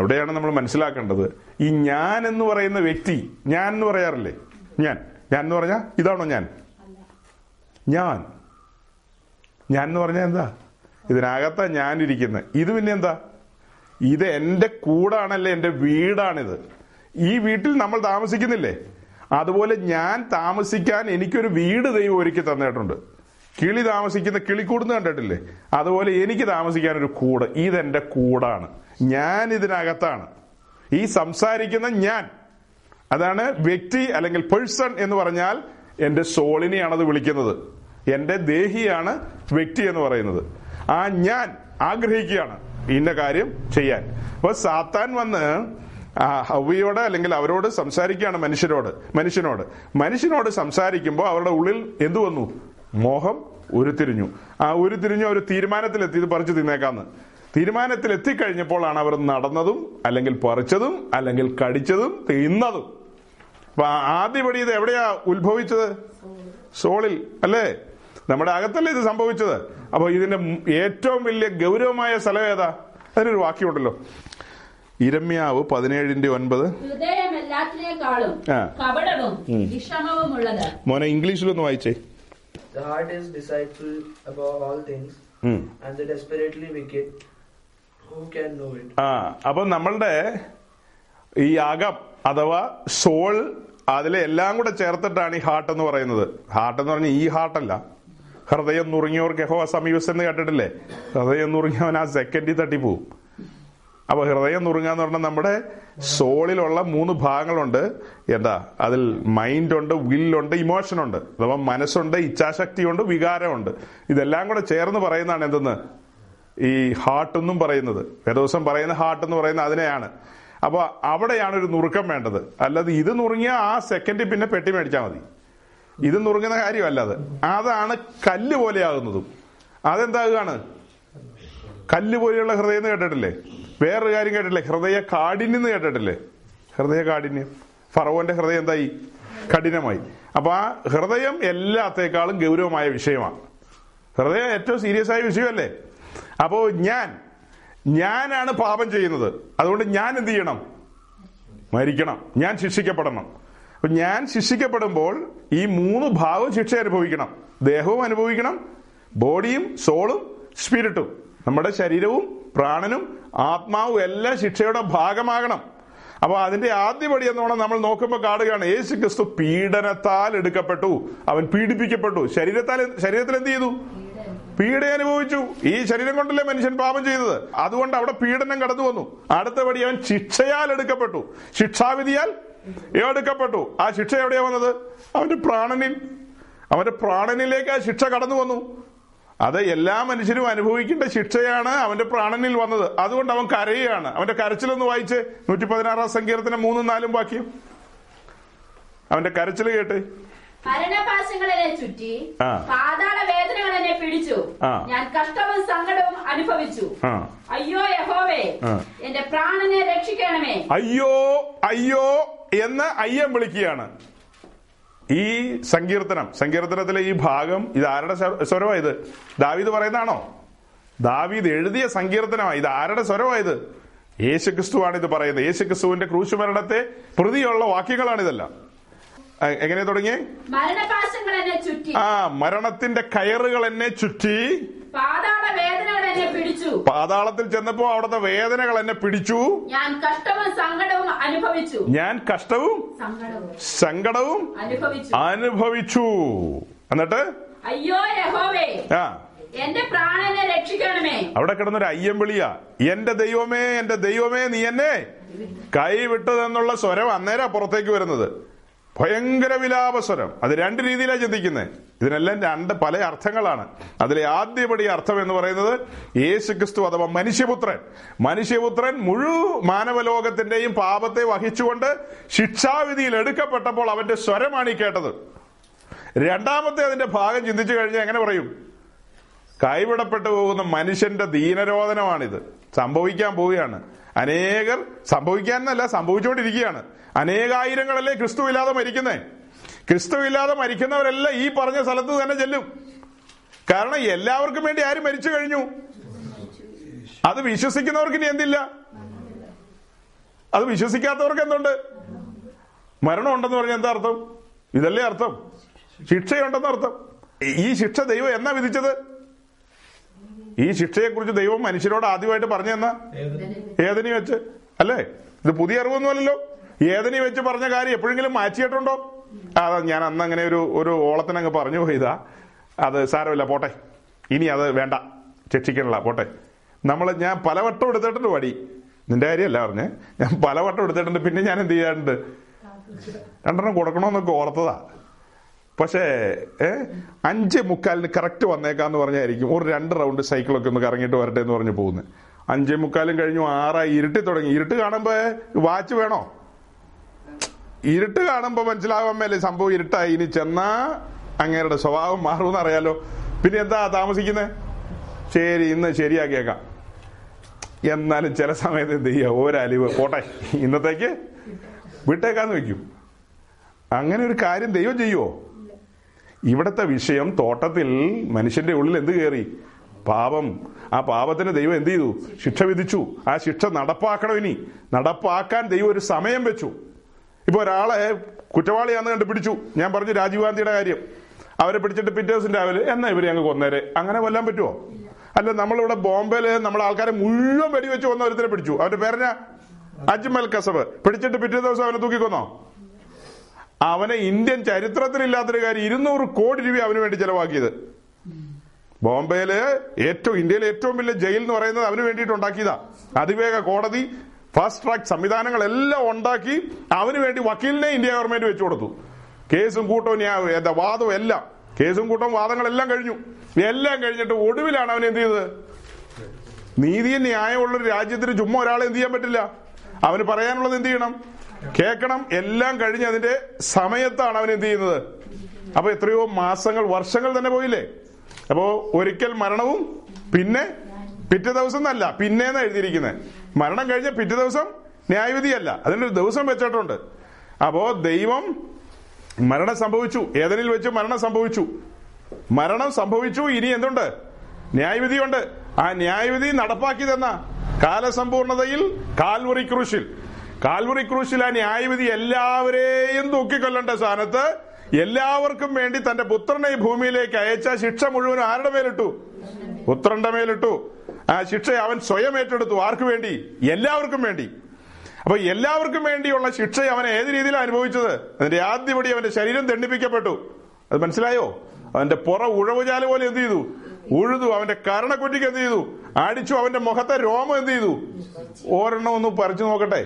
എവിടെയാണ് നമ്മൾ മനസ്സിലാക്കേണ്ടത്? ഈ ഞാൻ എന്ന് പറയുന്ന വ്യക്തി, ഞാൻ എന്ന് പറയാറില്ലേ, ഞാൻ എന്ന് പറഞ്ഞാൽ ഇതാണോ ഞാൻ? ഞാൻ എന്ന് പറഞ്ഞാൽ എന്താ? ഇതിനകത്താ ഞാനിരിക്കുന്നത്. ഇത് പിന്നെ എന്താ? ഇത് എൻ്റെ കൂടാണല്ലേ, എൻ്റെ വീടാണിത്. ഈ വീട്ടിൽ നമ്മൾ താമസിക്കുന്നില്ലേ, അതുപോലെ ഞാൻ താമസിക്കാൻ എനിക്കൊരു വീട് ദൈവം ഒരുക്കി തന്നിട്ടുണ്ട്. കിളി താമസിക്കുന്ന കിളിക്കൂടുന്ന് കണ്ടിട്ടില്ലേ? അതുപോലെ എനിക്ക് താമസിക്കാനൊരു കൂട്. ഇതെൻ്റെ കൂടാണ്, ഞാൻ ഇതിനകത്താണ്. ഈ സംസാരിക്കുന്ന ഞാൻ, അതാണ് വ്യക്തി അല്ലെങ്കിൽ പേഴ്സൺ എന്ന് പറഞ്ഞാൽ എൻ്റെ സോളിനെയാണത് വിളിക്കുന്നത്. എൻ്റെ ദേഹിയാണ് വ്യക്തി എന്ന് പറയുന്നത്. ആ ഞാൻ ആഗ്രഹിക്കുകയാണ് ഇന്ന കാര്യം ചെയ്യാൻ. അപ്പൊ സാത്താൻ വന്ന് ഹവ്വയോട് അല്ലെങ്കിൽ അവരോട് സംസാരിക്കുകയാണ്, മനുഷ്യനോട് സംസാരിക്കുമ്പോൾ അവരുടെ ഉള്ളിൽ എന്തു വന്നു? മോഹം ഉരുത്തിരിഞ്ഞു. ആ ഉരുത്തിരിഞ്ഞു അവർ തീരുമാനത്തിലെത്തി, ഇത് പറിച്ചു തിന്നേക്കാന്ന്. തീരുമാനത്തിലെത്തിക്കഴിഞ്ഞപ്പോഴാണ് അവർ നടന്നതും അല്ലെങ്കിൽ പറിച്ചതും അല്ലെങ്കിൽ കടിച്ചതും തിന്നതും. അപ്പൊ ആദ്യപടി ഇത് എവിടെയാ ഉത്ഭവിച്ചത്? സോളിൽ അല്ലേ, നമ്മുടെ അകത്തല്ലേ ഇത് സംഭവിച്ചത്. അപ്പൊ ഇതിന്റെ ഏറ്റവും വലിയ ഗൗരവമായ സ്ഥലം ഏതാ? അതിനൊരു വാക്യമുണ്ടല്ലോ, ഇരമ്യാവ് 17:9. മോനെ ഇംഗ്ലീഷിലൊന്ന് വായിച്ചേ. God is deceitful above all things and desperately wicked. Who can know it? അപ്പോൾ നമ്മളുടെ ഈ അകം അഥവാ സോൾ, അതിലെ എല്ലാം കൂടെ ചേർത്തിട്ടാണ് ഈ ഹാർട്ട് എന്ന് പറയുന്നത്. ഹാർട്ട് എന്ന് പറഞ്ഞാൽ ഈ ഹാർട്ടല്ല, ഹൃദയം നുറുങ്ങിയവർക്ക് യഹോവ സമീപസ്ഥെന്ന് കേട്ടിട്ടില്ലേ? ഹൃദയം നുറുങ്ങിയവൻ ആ സെക്കൻഡിൽ തട്ടിപ്പോവും. അപ്പൊ ഹൃദയം നുറുങ്ങാന്ന് പറഞ്ഞാൽ നമ്മുടെ സോളിലുള്ള 3 ഭാഗങ്ങളുണ്ട്. എന്താ അതിൽ? മൈൻഡുണ്ട്, വില്ലുണ്ട്, ഇമോഷനുണ്ട് അഥവാ മനസ്സുണ്ട്, ഇച്ഛാശക്തിയുണ്ട്, വികാരമുണ്ട്. ഇതെല്ലാം കൂടെ ചേർന്ന് പറയുന്നതാണ് എന്തെന്ന് ഈ ഹാർട്ട് എന്നും പറയുന്നത്. ഏത് ദിവസം പറയുന്ന ഹാർട്ട് എന്ന് പറയുന്ന അതിനെയാണ്. അപ്പൊ അവിടെയാണ് ഒരു നുറുക്കം വേണ്ടത്. അല്ലാതെ ഇത് നുറുങ്ങിയ ആ സെക്കൻഡിൽ പിന്നെ പെട്ടി മേടിച്ചാൽ മതി. ഇത് നുറുങ്ങുന്ന കാര്യമല്ല അത്. അതാണ് കല്ല് പോലെയാകുന്നതും. അതെന്താകുകയാണ്? കല്ല് പോലെയുള്ള ഹൃദയം എന്ന് കേട്ടിട്ടില്ലേ? വേറൊരു കാര്യം കേട്ടിട്ടില്ലേ? ഹൃദയ കാഠിന്യം എന്ന് കേട്ടിട്ടില്ലേ? ഹൃദയ കാഠിന്യം. ഫറവോന്റെ ഹൃദയം എന്തായി? കഠിനമായി. അപ്പൊ ആ ഹൃദയം എല്ലാത്തേക്കാളും ഗൗരവമായ വിഷയമാണ്. ഹൃദയം ഏറ്റവും സീരിയസ് ആയ വിഷയമല്ലേ? അപ്പോ ഞാനാണ് പാപം ചെയ്യുന്നത്. അതുകൊണ്ട് ഞാൻ എന്ത് ചെയ്യണം? മരിക്കണം, ഞാൻ ശിക്ഷിക്കപ്പെടണം. അപ്പൊ ഞാൻ ശിക്ഷിക്കപ്പെടുമ്പോൾ ഈ 3 ഭാവവും ശിക്ഷ അനുഭവിക്കണം. ദേഹവും അനുഭവിക്കണം, ബോഡിയും സോളും സ്പിരിറ്റും. നമ്മുടെ ശരീരവും പ്രാണനും ആത്മാവും എല്ലാം ശിക്ഷയുടെ ഭാഗമാകണം. അപ്പൊ അതിന്റെ ആദ്യപടി എന്നോണം നമ്മൾ നോക്കുമ്പോൾ കാണുകയാണ് യേശു ക്രിസ്തു പീഡനത്താൽ എടുക്കപ്പെട്ടു, അവൻ പീഡിപ്പിക്കപ്പെട്ടു. ശരീരത്തിൽ എന്ത് ചെയ്തു? പീഡ അനുഭവിച്ചു. ഈ ശരീരം കൊണ്ടല്ലേ മനുഷ്യൻ പാപം ചെയ്തത്. അതുകൊണ്ട് അവിടെ പീഡനം കടന്നു വന്നു. അടുത്തപടി അവൻ ശിക്ഷയാൽ എടുക്കപ്പെട്ടു, ശിക്ഷാവിധിയാൽ എടുക്കപ്പെട്ടു. ആ ശിക്ഷ എവിടെയാ വന്നത്? അവന്റെ പ്രാണനിലേക്ക് ആ ശിക്ഷ കടന്നു വന്നു. അത് എല്ലാ മനുഷ്യരും അനുഭവിക്കേണ്ട ശിക്ഷയാണ് അവന്റെ പ്രാണനിൽ വന്നത്. അതുകൊണ്ട് അവൻ കരയുകയാണ്. അവന്റെ കരച്ചിലൊന്ന് വായിച്ച് 116 സങ്കീർത്തനം 3-4 വാക്യം. അവന്റെ കരച്ചിൽ കേട്ട് അയ്യോ അയ്യോ എന്ന് അയ്യം വിളിക്കുകയാണ്. ഈ സങ്കീർത്തനത്തിലെ ഈ ഭാഗം ഇത് ആരുടെ സ്വരമായത്? ദാവീദ് പറയുന്നതാണോ? ദാവീദ് എഴുതിയ സങ്കീർത്തനമാണ് ഇത്. ആരുടെ സ്വരമായത്? യേശുക്രിസ്തുവാണ് ഇത് പറയുന്നത്. യേശുക്രിസ്തുവിന്റെ ക്രൂശുമരണത്തെ പ്രതിയുള്ള വാക്യങ്ങളാണിതെല്ലാം. എങ്ങനെ തുടങ്ങിയേ? മരണത്തിന്റെ കയറുകൾ എന്നെ ചുറ്റി, പാതാളത്തിൽ ചെന്നപ്പോ അവിടുത്തെ വേദനകൾ എന്നെ പിടിച്ചു, ഞാൻ കഷ്ടവും സങ്കടവും അനുഭവിച്ചു. എന്നിട്ട് അയ്യോ യഹോവേ എന്റെ പ്രാണനെ രക്ഷിക്കണമേ. അവിടെ കിടന്നൊരു അയ്യം വിളിയാ, എന്റെ ദൈവമേ എന്റെ ദൈവമേ നീ എന്നെ കൈവിട്ടതെന്നുള്ള സ്വരം അന്നേരം പുറത്തേക്ക് വരുന്നത്. ഭയങ്കര വിലാപസ്വരം. അത് 2 രീതിയിലാണ് ചിന്തിക്കുന്നത്. ഇതിനെല്ലാം 2 പല അർത്ഥങ്ങളാണ്. അതിലെ ആദ്യപടി അർത്ഥം എന്ന് പറയുന്നത് യേശുക്രിസ്തു അഥവാ മനുഷ്യപുത്രൻ മാനവലോകത്തിന്റെയും പാപത്തെ വഹിച്ചുകൊണ്ട് ശിക്ഷാവിധിയിൽ എടുക്കപ്പെട്ടപ്പോൾ അവന്റെ സ്വരമാണ് ഈ കേട്ടത്. രണ്ടാമത്തെ അതിന്റെ ഭാഗം ചിന്തിച്ചു കഴിഞ്ഞാൽ എങ്ങനെ പറയും? കൈവിടപ്പെട്ടു പോകുന്ന മനുഷ്യന്റെ ദീനരോധനമാണിത്. സംഭവിക്കാൻ പോവുകയാണ്. അനേകർ സംഭവിക്കാനല്ല, സംഭവിച്ചുകൊണ്ടിരിക്കുകയാണ്. അനേകായിരങ്ങളല്ലേ ക്രിസ്തുവില്ലാതെ മരിക്കുന്നേ. ക്രിസ്തുവില്ലാതെ മരിക്കുന്നവരെല്ലാം ഈ പറഞ്ഞ സ്ഥലത്ത് തന്നെ ചെല്ലും. കാരണം എല്ലാവർക്കും വേണ്ടി ആരും മരിച്ചു കഴിഞ്ഞു. അത് വിശ്വസിക്കുന്നവർക്ക് ഇനി എന്തില്ല? അത് വിശ്വസിക്കാത്തവർക്ക് എന്തുണ്ട്? മരണം ഉണ്ടെന്ന് പറഞ്ഞാൽ എന്താ അർത്ഥം? ഇതല്ലേ അർത്ഥം? ശിക്ഷയുണ്ടെന്നർത്ഥം. ഈ ശിക്ഷ ദൈവം എന്നാ വിധിച്ചത്? ഈ ശിക്ഷയെക്കുറിച്ച് ദൈവം മനുഷ്യരോട് ആദ്യമായിട്ട് പറഞ്ഞു തന്ന ഏദനിൽ വെച്ച് അല്ലേ? ഇത് പുതിയ അറിവൊന്നുമല്ലല്ലോ. ഏദനിൽ വെച്ച് പറഞ്ഞ കാര്യം എപ്പോഴെങ്കിലും മാറ്റിയിട്ടുണ്ടോ? അതാ ഞാൻ അന്ന് അങ്ങനെ ഒരു ഓളത്തിനങ്ങ് പറഞ്ഞു പോയതാ. അത് സാരമില്ല, പോട്ടെ, ഇനി അത് വേണ്ട, ചർച്ചിക്കണില്ല, പോട്ടെ. ഞാൻ പലവട്ടം എടുത്തിട്ടുണ്ട് പടി, നിന്റെ കാര്യമല്ല പറഞ്ഞേ, ഞാൻ പലവട്ടം എടുത്തിട്ടുണ്ട്. പിന്നെ ഞാൻ എന്ത് ചെയ്യാറുണ്ട്, രണ്ടെണ്ണം കൊടുക്കണമെന്നൊക്കെ ഓർത്തതാ. പക്ഷേ 5:45 കറക്റ്റ് വന്നേക്കാന്ന് പറഞ്ഞായിരിക്കും ഒരു 2 റൗണ്ട് സൈക്കിളൊക്കെ ഒന്ന് കറങ്ങിയിട്ട് വരട്ടെ എന്ന് പറഞ്ഞ് പോകുന്നത്. 5:45 കഴിഞ്ഞു, 6 ഇരുട്ടി തുടങ്ങി. ഇരുട്ട് കാണുമ്പോ വാച്ച് വേണോ? ഇരുട്ട് കാണുമ്പോ മനസ്സിലാവാൻ മേലെ സംഭവം ഇരുട്ടായി, ഇനി ചെന്നാ അങ്ങേരുടെ സ്വഭാവം മാറുമെന്ന് അറിയാലോ. പിന്നെ എന്താ താമസിക്കുന്നത്, ശരി ഇന്ന് ശരിയാക്കിയേക്കാം. എന്നാലും ചില സമയത്ത് എന്ത് ചെയ്യുക, ഒരലിവ് പോട്ടെ ഇന്നത്തേക്ക് വിട്ടേക്കാന്ന് വെക്കും. അങ്ങനെ ഒരു കാര്യം ദൈവം ചെയ്യുവോ? ഇവിടത്തെ വിഷയം തോട്ടത്തിൽ മനുഷ്യന്റെ ഉള്ളിൽ എന്ത് കയറി, പാപം. ആ പാപത്തിന് ദൈവം എന്ത് ചെയ്തു, ശിക്ഷ വിധിച്ചു. ആ ശിക്ഷ നടപ്പാക്കണം. ഇനി നടപ്പാക്കാൻ ദൈവം ഒരു സമയം വെച്ചു. ഇപ്പൊ ഒരാളെ കുറ്റവാളിയാന്ന് കണ്ടുപിടിച്ചു. ഞാൻ പറഞ്ഞു രാജീവ് ഗാന്ധിയുടെ കാര്യം. അവരെ പിടിച്ചിട്ട് പിറ്റേ ദിവസം രാവിലെ എന്നാ ഇവരെ അങ്ങ് കൊന്നേരെ. അങ്ങനെ കൊല്ലാൻ പറ്റുമോ? അല്ല, നമ്മളിവിടെ ബോംബെയില് നമ്മളെ ആൾക്കാരെ മുഴുവൻ വെടിവെച്ച് കൊന്ന ഒരുത്തിനെ പിടിച്ചു. അവന്റെ പേരനാ അജ്മൽ കസബ്. പിടിച്ചിട്ട് പിറ്റേ ദിവസം അവനെ തൂക്കിക്കൊന്നോ? അവനെ ഇന്ത്യൻ ചരിത്രത്തിലില്ലാത്തൊരു കാര്യം, 200 കോടി രൂപ അവന് വേണ്ടി ചെലവാക്കിയത്. ബോംബെയില് ഇന്ത്യയിലെ ഏറ്റവും വലിയ ജയിൽ എന്ന് പറയുന്നത് അവന് വേണ്ടിയിട്ട് ഉണ്ടാക്കിയതാ. അതിവേഗ കോടതി, ഫാസ്റ്റ് ട്രാക്ക് സംവിധാനങ്ങളെല്ലാം ഉണ്ടാക്കി അവന് വേണ്ടി വക്കീലിനെ ഇന്ത്യ ഗവൺമെന്റ് വെച്ചു കൊടുത്തു. കേസും കൂട്ടവും വാദവും എല്ലാം, കേസും കൂട്ടവും വാദങ്ങളെല്ലാം കഴിഞ്ഞു. എല്ലാം കഴിഞ്ഞിട്ട് ഒടുവിലാണ് അവൻ എന്ത് ചെയ്തത്. നീതിയും ന്യായമുള്ളൊരു രാജ്യത്തിന് ചുമ്മാ ഒരാളെ എന്ത് ചെയ്യാൻ പറ്റില്ല. അവന് പറയാനുള്ളത് എന്ത് ചെയ്യണം, കേൾക്കണം. എല്ലാം കഴിഞ്ഞ് അതിന്റെ സമയത്താണ് അവൻ എന്ത് ചെയ്യുന്നത്. അപ്പൊ എത്രയോ മാസങ്ങൾ വർഷങ്ങൾ തന്നെ പോയില്ലേ. അപ്പോ ഒരിക്കൽ മരണവും പിന്നെ പിറ്റേ ദിവസം എന്നല്ല, പിന്നേന്ന് എഴുതിയിരിക്കുന്നത്. മരണം കഴിഞ്ഞ പിറ്റേ ദിവസം ന്യായവിധിയല്ല, അതിനൊരു ദിവസം വെച്ചിട്ടുണ്ട്. അപ്പോ ദൈവം മരണം സംഭവിച്ചു, ഏദനിൽ വെച്ച് മരണം സംഭവിച്ചു. മരണം സംഭവിച്ചു, ഇനി എന്തുണ്ട്, ന്യായവിധിയുണ്ട്. ആ ന്യായവിധി നടപ്പാക്കി തന്ന കാലസമ്പൂർണതയിൽ കാൽവറി ക്രൂശിൽ, കാൽവറി ക്രൂശിൽ ആ ന്യായവിധി എല്ലാവരെയും തൂക്കിക്കൊല്ലേണ്ട സ്ഥാനത്ത് എല്ലാവർക്കും വേണ്ടി തന്റെ പുത്രനെ ഈ ഭൂമിയിലേക്ക് അയച്ച ശിക്ഷ മുഴുവൻ ആരുടെ മേലിട്ടു? പുത്രന്റെ മേലിട്ടു. ആ ശിക്ഷ അവൻ സ്വയം ഏറ്റെടുത്തു. ആർക്കു വേണ്ടി? എല്ലാവർക്കും വേണ്ടി. അപ്പൊ എല്ലാവർക്കും വേണ്ടിയുള്ള ശിക്ഷ അവൻ ഏത് രീതിയിലാണ് അനുഭവിച്ചത്? അതിന്റെ ആദ്യപടി അവന്റെ ശരീരം ദണ്ഡിപ്പിക്കപ്പെട്ടു. അത് മനസ്സിലായോ? അവന്റെ പുറ ഉഴവുചാല പോലെ എന്ത് ചെയ്തു, ഉഴുതു. അവന്റെ കരണക്കുറ്റിക്ക് എന്ത് ചെയ്തു, അടിച്ചു. അവന്റെ മുഖത്തെ രോമം എന്ത് ചെയ്തു, ഓരെണ്ണം ഒന്ന് പറിച്ചു നോക്കട്ടെ,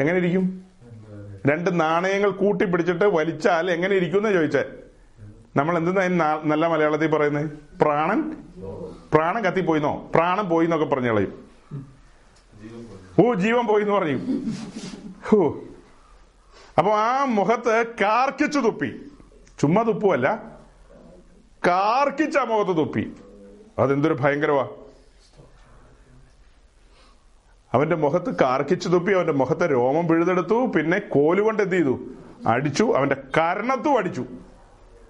എങ്ങനെ ഇരിക്കും? 2 നാണയങ്ങൾ കൂട്ടിപ്പിടിച്ചിട്ട് വലിച്ചാൽ എങ്ങനെ ഇരിക്കുമെന്ന് ചോദിച്ചേ. നമ്മൾ എന്തെന്നാ നല്ല മലയാളത്തിൽ പറയുന്നത്, പ്രാണൻ കത്തിപ്പോയിന്നോ, പ്രാണൻ പോയി എന്നൊക്കെ പറഞ്ഞു കളയും. ജീവൻ പോയിന്ന് പറഞ്ഞു. അപ്പൊ ആ മുഖത്ത് കാർക്കിച്ചു തുപ്പി, ചുമ്മാ തുപ്പുമല്ല, കാർക്കിച്ച ആ മുഖത്ത് തുപ്പി. അതെന്തൊരു ഭയങ്കരവാ. അവന്റെ മുഖത്ത് കാർക്കിച്ചു തുപ്പി, അവന്റെ മുഖത്തെ രോമം പിഴുതെടുത്തു, പിന്നെ കോലുകൊണ്ട് എന്ത് ചെയ്തു, അടിച്ചു. അവന്റെ കരണത്തും അടിച്ചു.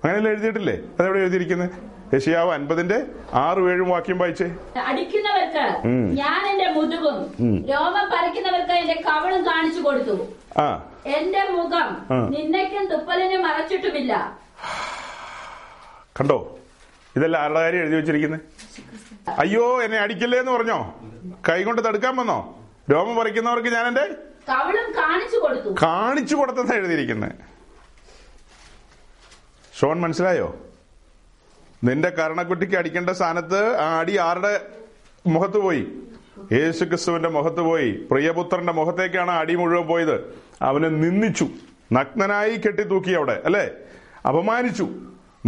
അങ്ങനെയല്ല എഴുതിയിട്ടില്ലേ? അതെവിടെ എഴുതിയിരിക്കുന്നത്? ഏഷ്യാവ് 50-ന്റെ 6-7 വാക്യം വായിച്ചേ. അടിക്കുന്നവർക്ക് ഞാൻ എന്റെ മുതുകും രോമം പറിക്കുന്നവർക്ക് എന്റെ കവളും കാണിച്ചു കൊടുത്തു. എന്റെ മുഖം നിന്നയ്ക്കും തുപ്പലിനും മറച്ചിട്ടുമില്ല. കണ്ടോ, ഇതെല്ലാം ആരുടെ കാര്യം എഴുതി വെച്ചിരിക്കുന്നത്? അയ്യോ എന്നെ അടിക്കില്ലേ എന്ന് പറഞ്ഞോ? കൈകൊണ്ട് തടുക്കാൻ വന്നോ? രോമം പറിക്കുന്നവർക്ക് ഞാൻ എന്റെ കവളും കാണിച്ചു കൊടുത്തെന്ന് എഴുതിയിരിക്കുന്നത്. ഷോൺ മനസ്സിലായോ? നിന്റെ കരണക്കുറ്റിക്ക് അടിക്കേണ്ട സ്ഥാനത്ത് ആ അടി ആരുടെ മുഖത്ത് പോയി? യേശുക്രിസ്തുവിന്റെ മുഖത്ത് പോയി. പ്രിയപുത്രന്റെ മുഖത്തേക്കാണ് അടി മുഴുവൻ പോയത്. അവനെ നിന്ദിച്ചു, നഗ്നനായി കെട്ടിത്തൂക്കി അവിടെ, അല്ലെ? അപമാനിച്ചു.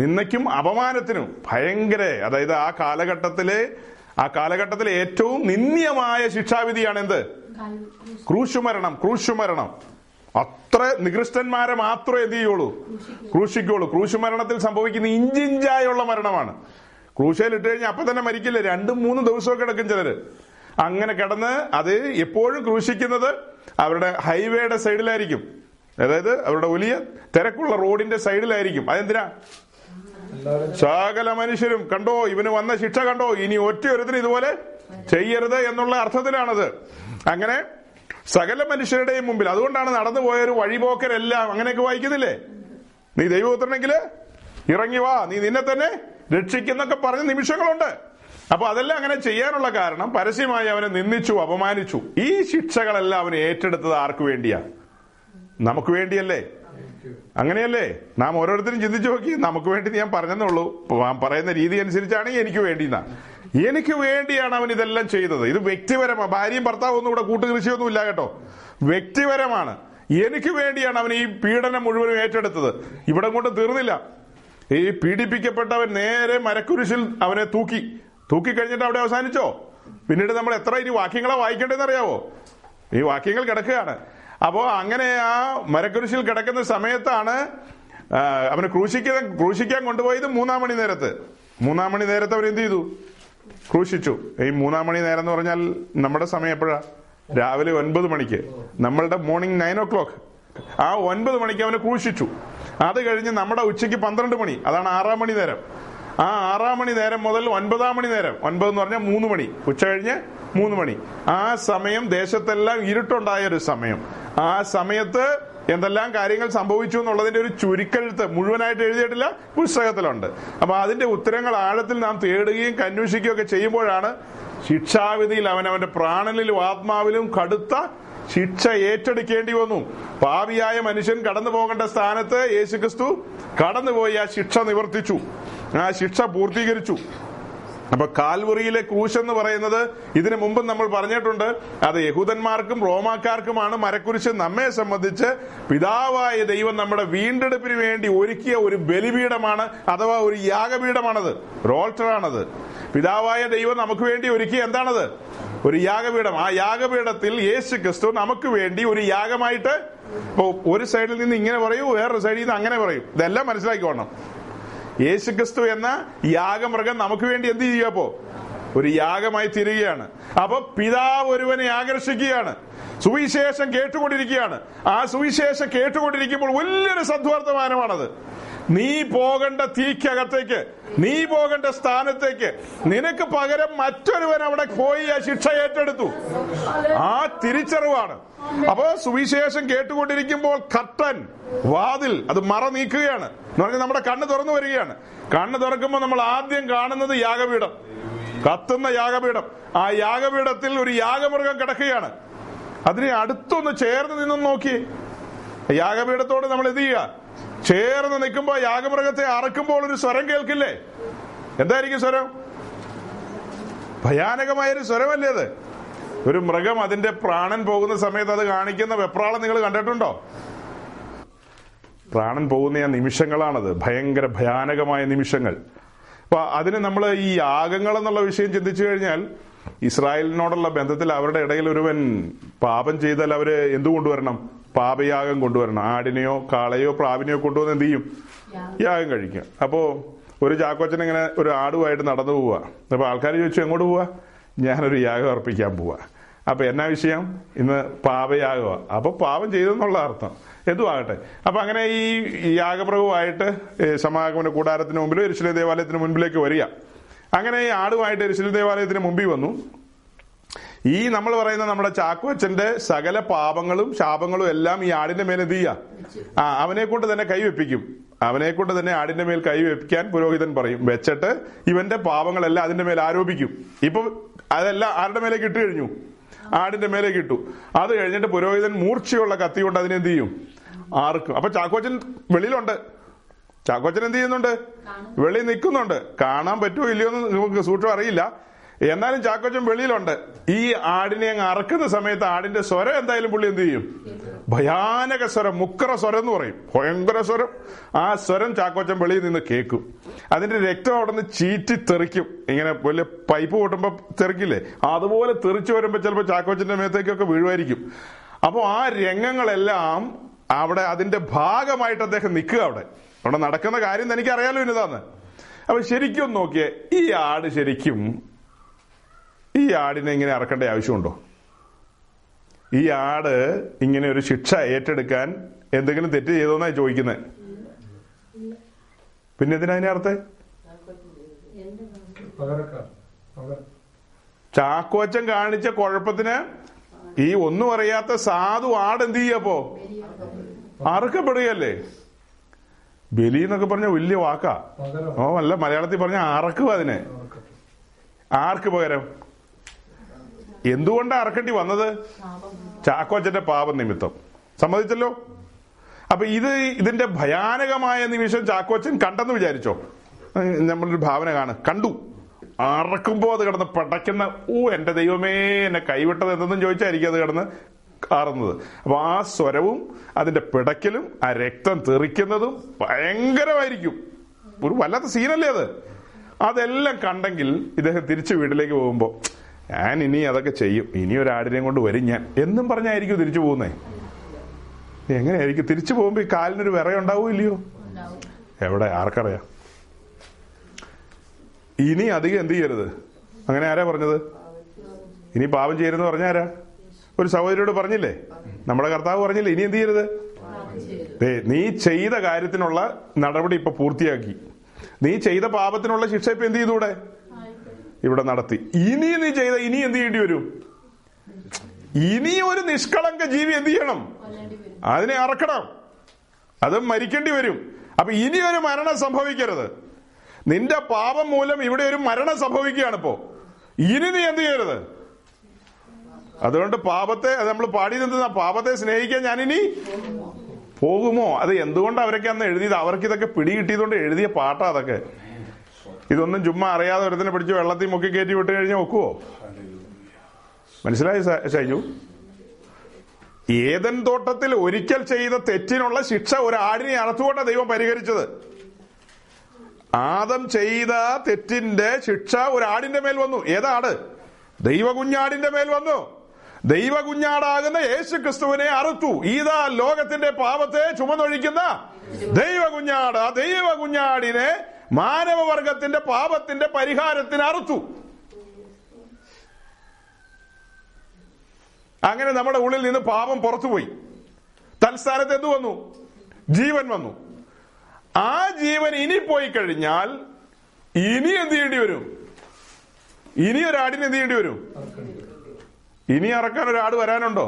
നിന്ദയ്ക്കും അപമാനത്തിനും ഭയങ്കര, അതായത് ആ കാലഘട്ടത്തിലെ ഏറ്റവും നിന്ദ്യമായ ശിക്ഷാവിധിയാണ് എന്ത്? ക്രൂശുമരണം. ക്രൂശുമരണം. അത്ര നികൃഷ്ടന്മാരെ മാത്രമേ എന്ത് ചെയ്യുള്ളൂ, ക്രൂശിക്കുള്ളൂ. ക്രൂശുമരണത്തിൽ സംഭവിക്കുന്ന ഇഞ്ചിഞ്ചായുള്ള മരണമാണ്. ക്രൂശയിലിട്ട് കഴിഞ്ഞാൽ അപ്പൊ തന്നെ മരിക്കില്ല, 2-3 ദിവസമൊക്കെ കിടക്കും ചിലര്. അങ്ങനെ കിടന്ന് അത് എപ്പോഴും ക്രൂശിക്കുന്നത് അവരുടെ ഹൈവേയുടെ സൈഡിലായിരിക്കും, അതായത് അവരുടെ വലിയ തിരക്കുള്ള റോഡിന്റെ സൈഡിലായിരിക്കും. അതെന്തിനാ? സകല മനുഷ്യരും കണ്ടോ ഇവന് വന്ന ശിക്ഷ, കണ്ടോ ഇനി ഒറ്റയൊരുത്തിന് ഇതുപോലെ ചെയ്യരുത് എന്നുള്ള അർത്ഥത്തിലാണത്. അങ്ങനെ സകല മനുഷ്യരുടെയും മുമ്പിൽ. അതുകൊണ്ടാണ് നടന്നു പോയൊരു വഴിപോക്കരെല്ലാം അങ്ങനെയൊക്കെ വായിക്കുന്നില്ലേ, നീ ദൈവപുത്രനെങ്കില് ഇറങ്ങി വാ, നീ നിന്നെ തന്നെ രക്ഷിക്കുന്നൊക്കെ പറഞ്ഞ നിമിഷങ്ങളുണ്ട്. അപ്പൊ അതെല്ലാം അങ്ങനെ ചെയ്യാനുള്ള കാരണം പരസ്യമായി അവനെ നിന്ദിച്ചു, അപമാനിച്ചു. ഈ ശിക്ഷകളെല്ലാം അവന് ഏറ്റെടുത്തത് ആർക്കു വേണ്ടിയാ? നമുക്ക് വേണ്ടിയല്ലേ? അങ്ങനെയല്ലേ നാം ഓരോരുത്തരും ചിന്തിച്ചു നോക്കി. നമുക്ക് വേണ്ടി ഞാൻ പറഞ്ഞെന്നുള്ളൂ, പറയുന്ന രീതി അനുസരിച്ചാണ് എനിക്ക് വേണ്ടിയെന്നാ. എനിക്ക് വേണ്ടിയാണ് അവൻ ഇതെല്ലാം ചെയ്തത്. ഇത് വ്യക്തിപരമാണ്. ഭാര്യയും ഭർത്താവും ഒന്നും ഇവിടെ കൂട്ടുകൃഷിയൊന്നും ഇല്ല കേട്ടോ, വ്യക്തിപരമാണ്. എനിക്ക് വേണ്ടിയാണ് അവൻ ഈ പീഡനം മുഴുവനും ഏറ്റെടുത്തത്. ഇവിടെ കൊണ്ട് തീർന്നില്ല. ഈ പീഡിപ്പിക്കപ്പെട്ടവൻ നേരെ മരക്കുരിശിൽ അവനെ തൂക്കി. തൂക്കിക്കഴിഞ്ഞിട്ട് അവിടെ അവസാനിച്ചോ? പിന്നീട് നമ്മൾ എത്ര ഇനി വാക്യങ്ങളെ വായിക്കേണ്ടതെന്ന് അറിയാവോ? ഈ വാക്യങ്ങൾ കിടക്കുകയാണ്. അപ്പോൾ അങ്ങനെ ആ മരക്കുരിശിൽ കിടക്കുന്ന സമയത്താണ് അവന് ക്രൂശിക്കാൻ കൊണ്ടുപോയത്. മൂന്നാം മണി നേരത്ത് അവർ എന്ത് ചെയ്തു? ക്രൂശിച്ചു. ഈ മൂന്നാം മണി നേരം എന്ന് പറഞ്ഞാൽ നമ്മുടെ സമയം എപ്പോഴാ? രാവിലെ 9 മണിക്ക്, നമ്മളുടെ മോർണിംഗ് 9 o'clock. ആ 9 മണിക്ക് അവന് ക്രൂശിച്ചു. അത് കഴിഞ്ഞ് നമ്മുടെ ഉച്ചയ്ക്ക് 12 മണി, അതാണ് 6-ാം മണി നേരം. ആ 6-ാം മണി നേരം മുതൽ 9-ാം മണി നേരം, 9 എന്ന് പറഞ്ഞാൽ 3 മണി, ഉച്ച കഴിഞ്ഞ് 3 മണി, ആ സമയം ദേശത്തെല്ലാം ഇരുട്ടുണ്ടായൊരു സമയം. ആ സമയത്ത് എന്തെല്ലാം കാര്യങ്ങൾ സംഭവിച്ചു എന്നുള്ളതിന്റെ ഒരു ചുരുക്കെഴുത്ത് മുഴുവനായിട്ട് എഴുതിയിട്ടില്ല, പുസ്തകത്തിലുണ്ട്. അപ്പൊ അതിന്റെ ഉത്തരങ്ങൾ ആഴത്തിൽ നാം തേടുകയും അന്വേഷിക്കുകയും ഒക്കെ ചെയ്യുമ്പോഴാണ് ശിക്ഷാവിധിയിൽ അവനവന്റെ പ്രാണനിലും ആത്മാവിലും കടുത്ത ശിക്ഷ ഏറ്റെടുക്കേണ്ടി വന്നു. പാപിയായ മനുഷ്യൻ കടന്നു പോകേണ്ട സ്ഥാനത്ത് യേശുക്രിസ്തു കടന്നുപോയി ആ ശിക്ഷ നിവർത്തിച്ചു, ആ ശിക്ഷ പൂർത്തീകരിച്ചു. അപ്പൊ കാൽവറിയിലെ ക്രൂശെന്ന് പറയുന്നത്, ഇതിനു മുമ്പ് നമ്മൾ പറഞ്ഞിട്ടുണ്ട്, അത് യഹൂദന്മാർക്കും റോമാക്കാർക്കുമാണ് മരക്കുരിശ്. നമ്മെ സംബന്ധിച്ച് പിതാവായ ദൈവം നമ്മുടെ വീണ്ടെടുപ്പിന് വേണ്ടി ഒരുക്കിയ ഒരു ബലിപീഠമാണ്, അഥവാ ഒരു യാഗപീഠമാണത്, ഒരു ഓൾട്ടറാണത്. പിതാവായ ദൈവം നമുക്ക് വേണ്ടി ഒരുക്കിയ എന്താണത്? ഒരു യാഗപീഠം. ആ യാഗപീഠത്തിൽ യേശു ക്രിസ്തു നമുക്ക് വേണ്ടി ഒരു യാഗമായിട്ട്, ഒരു സൈഡിൽ നിന്ന് ഇങ്ങനെ പറയൂ, വേറൊരു സൈഡിൽ നിന്ന് അങ്ങനെ പറയും, ഇതെല്ലാം മനസ്സിലാക്കിക്കോണം. യേശുക്രിസ്തു എന്ന യാഗമൃഗം നമുക്ക് വേണ്ടി എന്ത് ചെയ്യുക? അപ്പോ ഒരു യാഗമായി തീരുകയാണ്. അപ്പൊ പിതാവ് ഒരുവനെ ആകർഷിക്കുകയാണ്, സുവിശേഷം കേട്ടുകൊണ്ടിരിക്കുകയാണ്. ആ സുവിശേഷം കേട്ടുകൊണ്ടിരിക്കുമ്പോൾ വലിയൊരു സദ്വർത്തമാനമാണത്. നീ പോകേണ്ട തീക്കകത്തേക്ക്, നീ പോകേണ്ട സ്ഥാനത്തേക്ക് നിനക്ക് പകരം മറ്റൊരുവൻ അവിടെ പോയി ആ ശിക്ഷ ഏറ്റെടുത്തു. ആ തിരിച്ചറിവാണ്. അപ്പോ സുവിശേഷം കേട്ടുകൊണ്ടിരിക്കുമ്പോൾ കർട്ടൻ, വാതിൽ, അത് മറ നീക്കുകയാണ് എന്ന് പറഞ്ഞാൽ നമ്മുടെ കണ്ണ് തുറന്നു വരികയാണ്. കണ്ണ് തുറക്കുമ്പോൾ നമ്മൾ ആദ്യം കാണുന്നത് യാഗപീഠം, കത്തുന്ന യാഗപീഠം. ആ യാഗപീഠത്തിൽ ഒരു യാഗമൃഗം കിടക്കുകയാണ്. അതിനെ അടുത്തൊന്ന് ചേർന്ന് നിന്നും നോക്കി. യാഗപീഠത്തോട് നമ്മൾ എന്ത് ചെയ്യുക? ചേർന്ന് നിൽക്കുമ്പോ യാഗമൃഗത്തെ അറക്കുമ്പോൾ ഒരു സ്വരം കേൾക്കില്ലേ? എന്തായിരിക്കും സ്വരം? ഭയാനകമായൊരു സ്വരമല്ലേ അത്? ഒരു മൃഗം അതിന്റെ പ്രാണൻ പോകുന്ന സമയത്ത് അത് കാണിക്കുന്ന വെപ്രാളം നിങ്ങൾ കണ്ടിട്ടുണ്ടോ? പ്രാണൻ പോകുന്ന ആ നിമിഷങ്ങളാണത്, ഭയങ്കര ഭയാനകമായ നിമിഷങ്ങൾ. അപ്പൊ അതിന് നമ്മൾ ഈ യാഗങ്ങൾ എന്നുള്ള വിഷയം ചിന്തിച്ചു കഴിഞ്ഞാൽ, ഇസ്രായേലിനോടുള്ള ബന്ധത്തിൽ അവരുടെ ഇടയിൽ ഒരുവൻ പാപം ചെയ്താൽ അവര് എന്തു കൊണ്ടുവരണം? പാപയാഗം കൊണ്ടുവരണം. ആടിനെയോ കാളയോ പ്രാവിനെയോ കൊണ്ടുവന്ന് എന്ത് ചെയ്യും? യാഗം കഴിക്കും. അപ്പോൾ ഒരു ചാക്കോച്ചൻ ഇങ്ങനെ ഒരു ആടുമായിട്ട് നടന്നു പോവുക. അപ്പോൾ ആൾക്കാർ ചോദിച്ചു, എങ്ങോട്ട് പോവാ? ഞാനൊരു യാഗം അർപ്പിക്കാൻ പോവുക. അപ്പം എന്നാ വിഷയം? ഇന്ന് പാപയാഗമാണ്. അപ്പോൾ പാപം ചെയ്തെന്നുള്ള അർത്ഥം എന്തുവാകട്ടെ. അപ്പം അങ്ങനെ ഈ യാഗപ്രഭുവായിട്ട് സമാഗമന കൂടാരത്തിന് മുമ്പിലും എരിശിലെ ദേവാലയത്തിന് മുൻപിലേക്ക് വരിക. അങ്ങനെ ഈ ആടുമായിട്ട് എരിശിലെ ദേവാലയത്തിന് മുമ്പിൽ വന്നു. ഈ നമ്മൾ പറയുന്ന നമ്മുടെ ചാക്കോച്ചന്റെ സകല പാപങ്ങളും ശാപങ്ങളും എല്ലാം ഈ ആടിന്റെ മേലെ എന്ത് ചെയ്യാ? അവനെ കൊണ്ട് തന്നെ കൈവെപ്പിക്കും. അവനെ കൊണ്ട് തന്നെ ആടിന്റെ മേൽ കൈവെപ്പിക്കാൻ പുരോഹിതൻ പറയും. വെച്ചിട്ട് ഇവന്റെ പാപങ്ങളെല്ലാം അതിന്റെ മേൽ ആരോപിക്കും. ഇപ്പൊ അതെല്ലാം ആരുടെ മേലെ കിട്ടു കഴിഞ്ഞു? ആടിന്റെ മേലെ കിട്ടു. അത് കഴിഞ്ഞിട്ട് പുരോഹിതൻ മൂർച്ചയുള്ള കത്തി കൊണ്ട് അതിനെന്ത് ചെയ്യും? ആർക്കും. അപ്പൊ ചാക്കോച്ചൻ വെളിയിലുണ്ട്. ചാക്കോച്ചൻ എന്ത് ചെയ്യുന്നുണ്ട്? വെളിയിൽ നിൽക്കുന്നുണ്ട്. കാണാൻ പറ്റുമോ ഇല്ലയോ എന്ന് നമുക്ക് സൂക്ഷ്മം അറിയില്ല, എന്നാലും ചാക്കോച്ചൻ വെളിയിലുണ്ട്. ഈ ആടിനെ അങ്ങ് അറക്കുന്ന സമയത്ത് ആടിന്റെ സ്വരം എന്തായാലും പുള്ളി എന്ത് ചെയ്യും? ഭയാനക സ്വരം, മുക്കറ സ്വരം എന്ന് പറയും, ഭയങ്കര സ്വരം. ആ സ്വരം ചാക്കോച്ചൻ വെളിയിൽ നിന്ന് കേൾക്കും. അതിന്റെ രക്തം അവിടെ നിന്ന് ചീറ്റി തെറിക്കും. ഇങ്ങനെ വലിയ പൈപ്പ് പൊട്ടുമ്പോ തെറിക്കില്ലേ, അതുപോലെ തെറിച്ചു വരുമ്പോ ചിലപ്പോൾ ചാക്കോച്ചന്റെ മേത്തേക്കൊക്കെ വീഴുമായിരിക്കും. അപ്പോൾ ആ രംഗങ്ങളെല്ലാം അവിടെ അതിന്റെ ഭാഗമായിട്ട് അദ്ദേഹം നിൽക്കുക. അവിടെ നടക്കുന്ന കാര്യം എനിക്കറിയാലോ ഇന്നതാന്ന്. അപ്പൊ ശരിക്കും നോക്കിയേ, ഈ ആടിനെ ഇങ്ങനെ അറക്കേണ്ട ആവശ്യമുണ്ടോ? ഈ ആട് ഇങ്ങനെ ഒരു ശിക്ഷ ഏറ്റെടുക്കാൻ എന്തെങ്കിലും തെറ്റ് ചെയ്തോന്നായി ചോദിക്കുന്നത്. പിന്നെ എന്തിനാ അതിനെ അർത്ഥം? ചാക്കോച്ചൻ കാണിച്ച കുഴപ്പത്തിന് ഈ ഒന്നും അറിയാത്ത സാധു ആട് എന്ത് ചെയ്യപ്പോ? അറുക്കപ്പെടുകയല്ലേ. ബലി എന്നൊക്കെ പറഞ്ഞ വലിയ വാക്കാ. ഓ അല്ല, മലയാളത്തിൽ പറഞ്ഞ അറക്കുക. അതിനെ ആർക്ക് പകരം? എന്തുകൊണ്ടാണ് അറക്കേണ്ടി വന്നത്? ചാക്കോച്ചന്റെ പാപം നിമിത്തം. സമ്മതിച്ചല്ലോ. അപ്പൊ ഇതിന്റെ ഭയാനകമായ നിമിഷം ചാക്കോച്ചൻ കണ്ടെന്ന് വിചാരിച്ചോ? നമ്മളൊരു ഭാവന കണ്ടു. അറക്കുമ്പോൾ അത് കിടന്ന് പടയ്ക്കുന്ന, എന്റെ ദൈവമേ എന്നെ കൈവിട്ടത് എന്തെന്നും ചോദിച്ചായിരിക്കും അത് കിടന്ന് കാറുന്നത്. അപ്പൊ ആ സ്വരവും അതിന്റെ പിടയ്ക്കലും ആ രക്തം തെറിക്കുന്നതും ഭയങ്കരമായിരിക്കും. ഒരു വല്ലാത്ത സീനല്ലേ അത്. അതെല്ലാം കണ്ടെങ്കിൽ ഇദ്ദേഹം തിരിച്ചു വീട്ടിലേക്ക് പോകുമ്പോൾ ഞാൻ ഇനി അതൊക്കെ ചെയ്യും, ഇനി ഒരാടിനെയും കൊണ്ട് വരും ഞാൻ എന്നും പറഞ്ഞായിരിക്കും തിരിച്ചു പോകുന്നേ. എങ്ങനെയായിരിക്കും തിരിച്ചു പോകുമ്പോൾ? ഈ കാലിനൊരു വിറയുണ്ടാവൂല്ലയോ? എവിടെ ആർക്കറിയാം. ഇനി അധികം എന്ത് ചെയ്യരുത്, അങ്ങനെ ആരാ പറഞ്ഞത്? ഇനി പാപം ചെയ്യരുതെന്ന് പറഞ്ഞ ആരാ? ഒരു സഹോദരിയോട് പറഞ്ഞില്ലേ നമ്മുടെ കർത്താവ് പറഞ്ഞില്ലേ, ഇനി എന്ത് ചെയ്യരുത്, നീ ചെയ്ത കാര്യത്തിനുള്ള നടപടി ഇപ്പൊ പൂർത്തിയാക്കി, നീ ചെയ്ത പാപത്തിനുള്ള ശിക്ഷ ഇപ്പൊ എന്ത് ചെയ്തൂടെ ഇവിടെ നടത്തി, ഇനി നീ ചെയ്ത ഇനി എന്ത് ചെയ്യേണ്ടി വരും? ഇനി ഒരു നിഷ്കളങ്ക ജീവി എന്ത് ചെയ്യണം? അതിനെ അറക്കണം, അത് മരിക്കേണ്ടി വരും. അപ്പൊ ഇനി ഒരു മരണം സംഭവിക്കരുത്. നിന്റെ പാപം മൂലം ഇവിടെ ഒരു മരണം സംഭവിക്കുകയാണ്. ഇപ്പോ ഇനി നീ എന്ത് ചെയ്യരുത്. അതുകൊണ്ട് പാപത്തെ, അത് നമ്മൾ പാടി നിന്ന പാപത്തെ സ്നേഹിക്കാൻ ഞാനിനി പോകുമോ? അത് എന്തുകൊണ്ട് അവരൊക്കെ അന്ന് എഴുതിയത്? അവർക്ക് ഇതൊക്കെ പിടികിട്ടിയതുകൊണ്ട് എഴുതിയ പാട്ടാ അതൊക്കെ. ഇതൊന്നും ചുമ്മാ അറിയാതെ ഒരുത്തിനെ പിടിച്ച് വെള്ളത്തിൽ മുക്കി കയറ്റി വിട്ട് കഴിഞ്ഞാൽ ഒക്കുവോ? മനസ്സിലായി ഷൈജു? ഏദൻ തോട്ടത്തിൽ ഒരിക്കൽ ചെയ്ത തെറ്റിനുള്ള ശിക്ഷ ഒരു ആടിനെ അറുത്തുകൊണ്ടാ ദൈവം പരിഹരിച്ചത്. ആദം ചെയ്ത തെറ്റിന്റെ ശിക്ഷ ഒരു ആടിന്റെ മേൽ വന്നു. ഏതാട്? ദൈവകുഞ്ഞാടിന്റെ മേൽ വന്നു. ദൈവകുഞ്ഞാടാകുന്ന യേശു ക്രിസ്തുവിനെ അറുത്തു. ഇതാ ലോകത്തിന്റെ പാപത്തെ ചുമന്നൊഴിക്കുന്ന ദൈവകുഞ്ഞാട്. ആ ദൈവകുഞ്ഞാടിനെ മാനവവർഗത്തിന്റെ പാപത്തിന്റെ പരിഹാരത്തിന് അറുത്തു. അങ്ങനെ നമ്മുടെ ഉള്ളിൽ നിന്ന് പാപം പുറത്തുപോയി. തൽസ്ഥാനത്ത് എന്ത് വന്നു? ജീവൻ വന്നു. ആ ജീവൻ ഇനി പോയി കഴിഞ്ഞാൽ ഇനി എന്ത് ചെയ്യേണ്ടി വരും? ഇനി ഒരാടിന് എന്ത് ചെയ്യേണ്ടി വരും? ഇനി അറക്കാൻ ഒരാട് വരാനുണ്ടോ?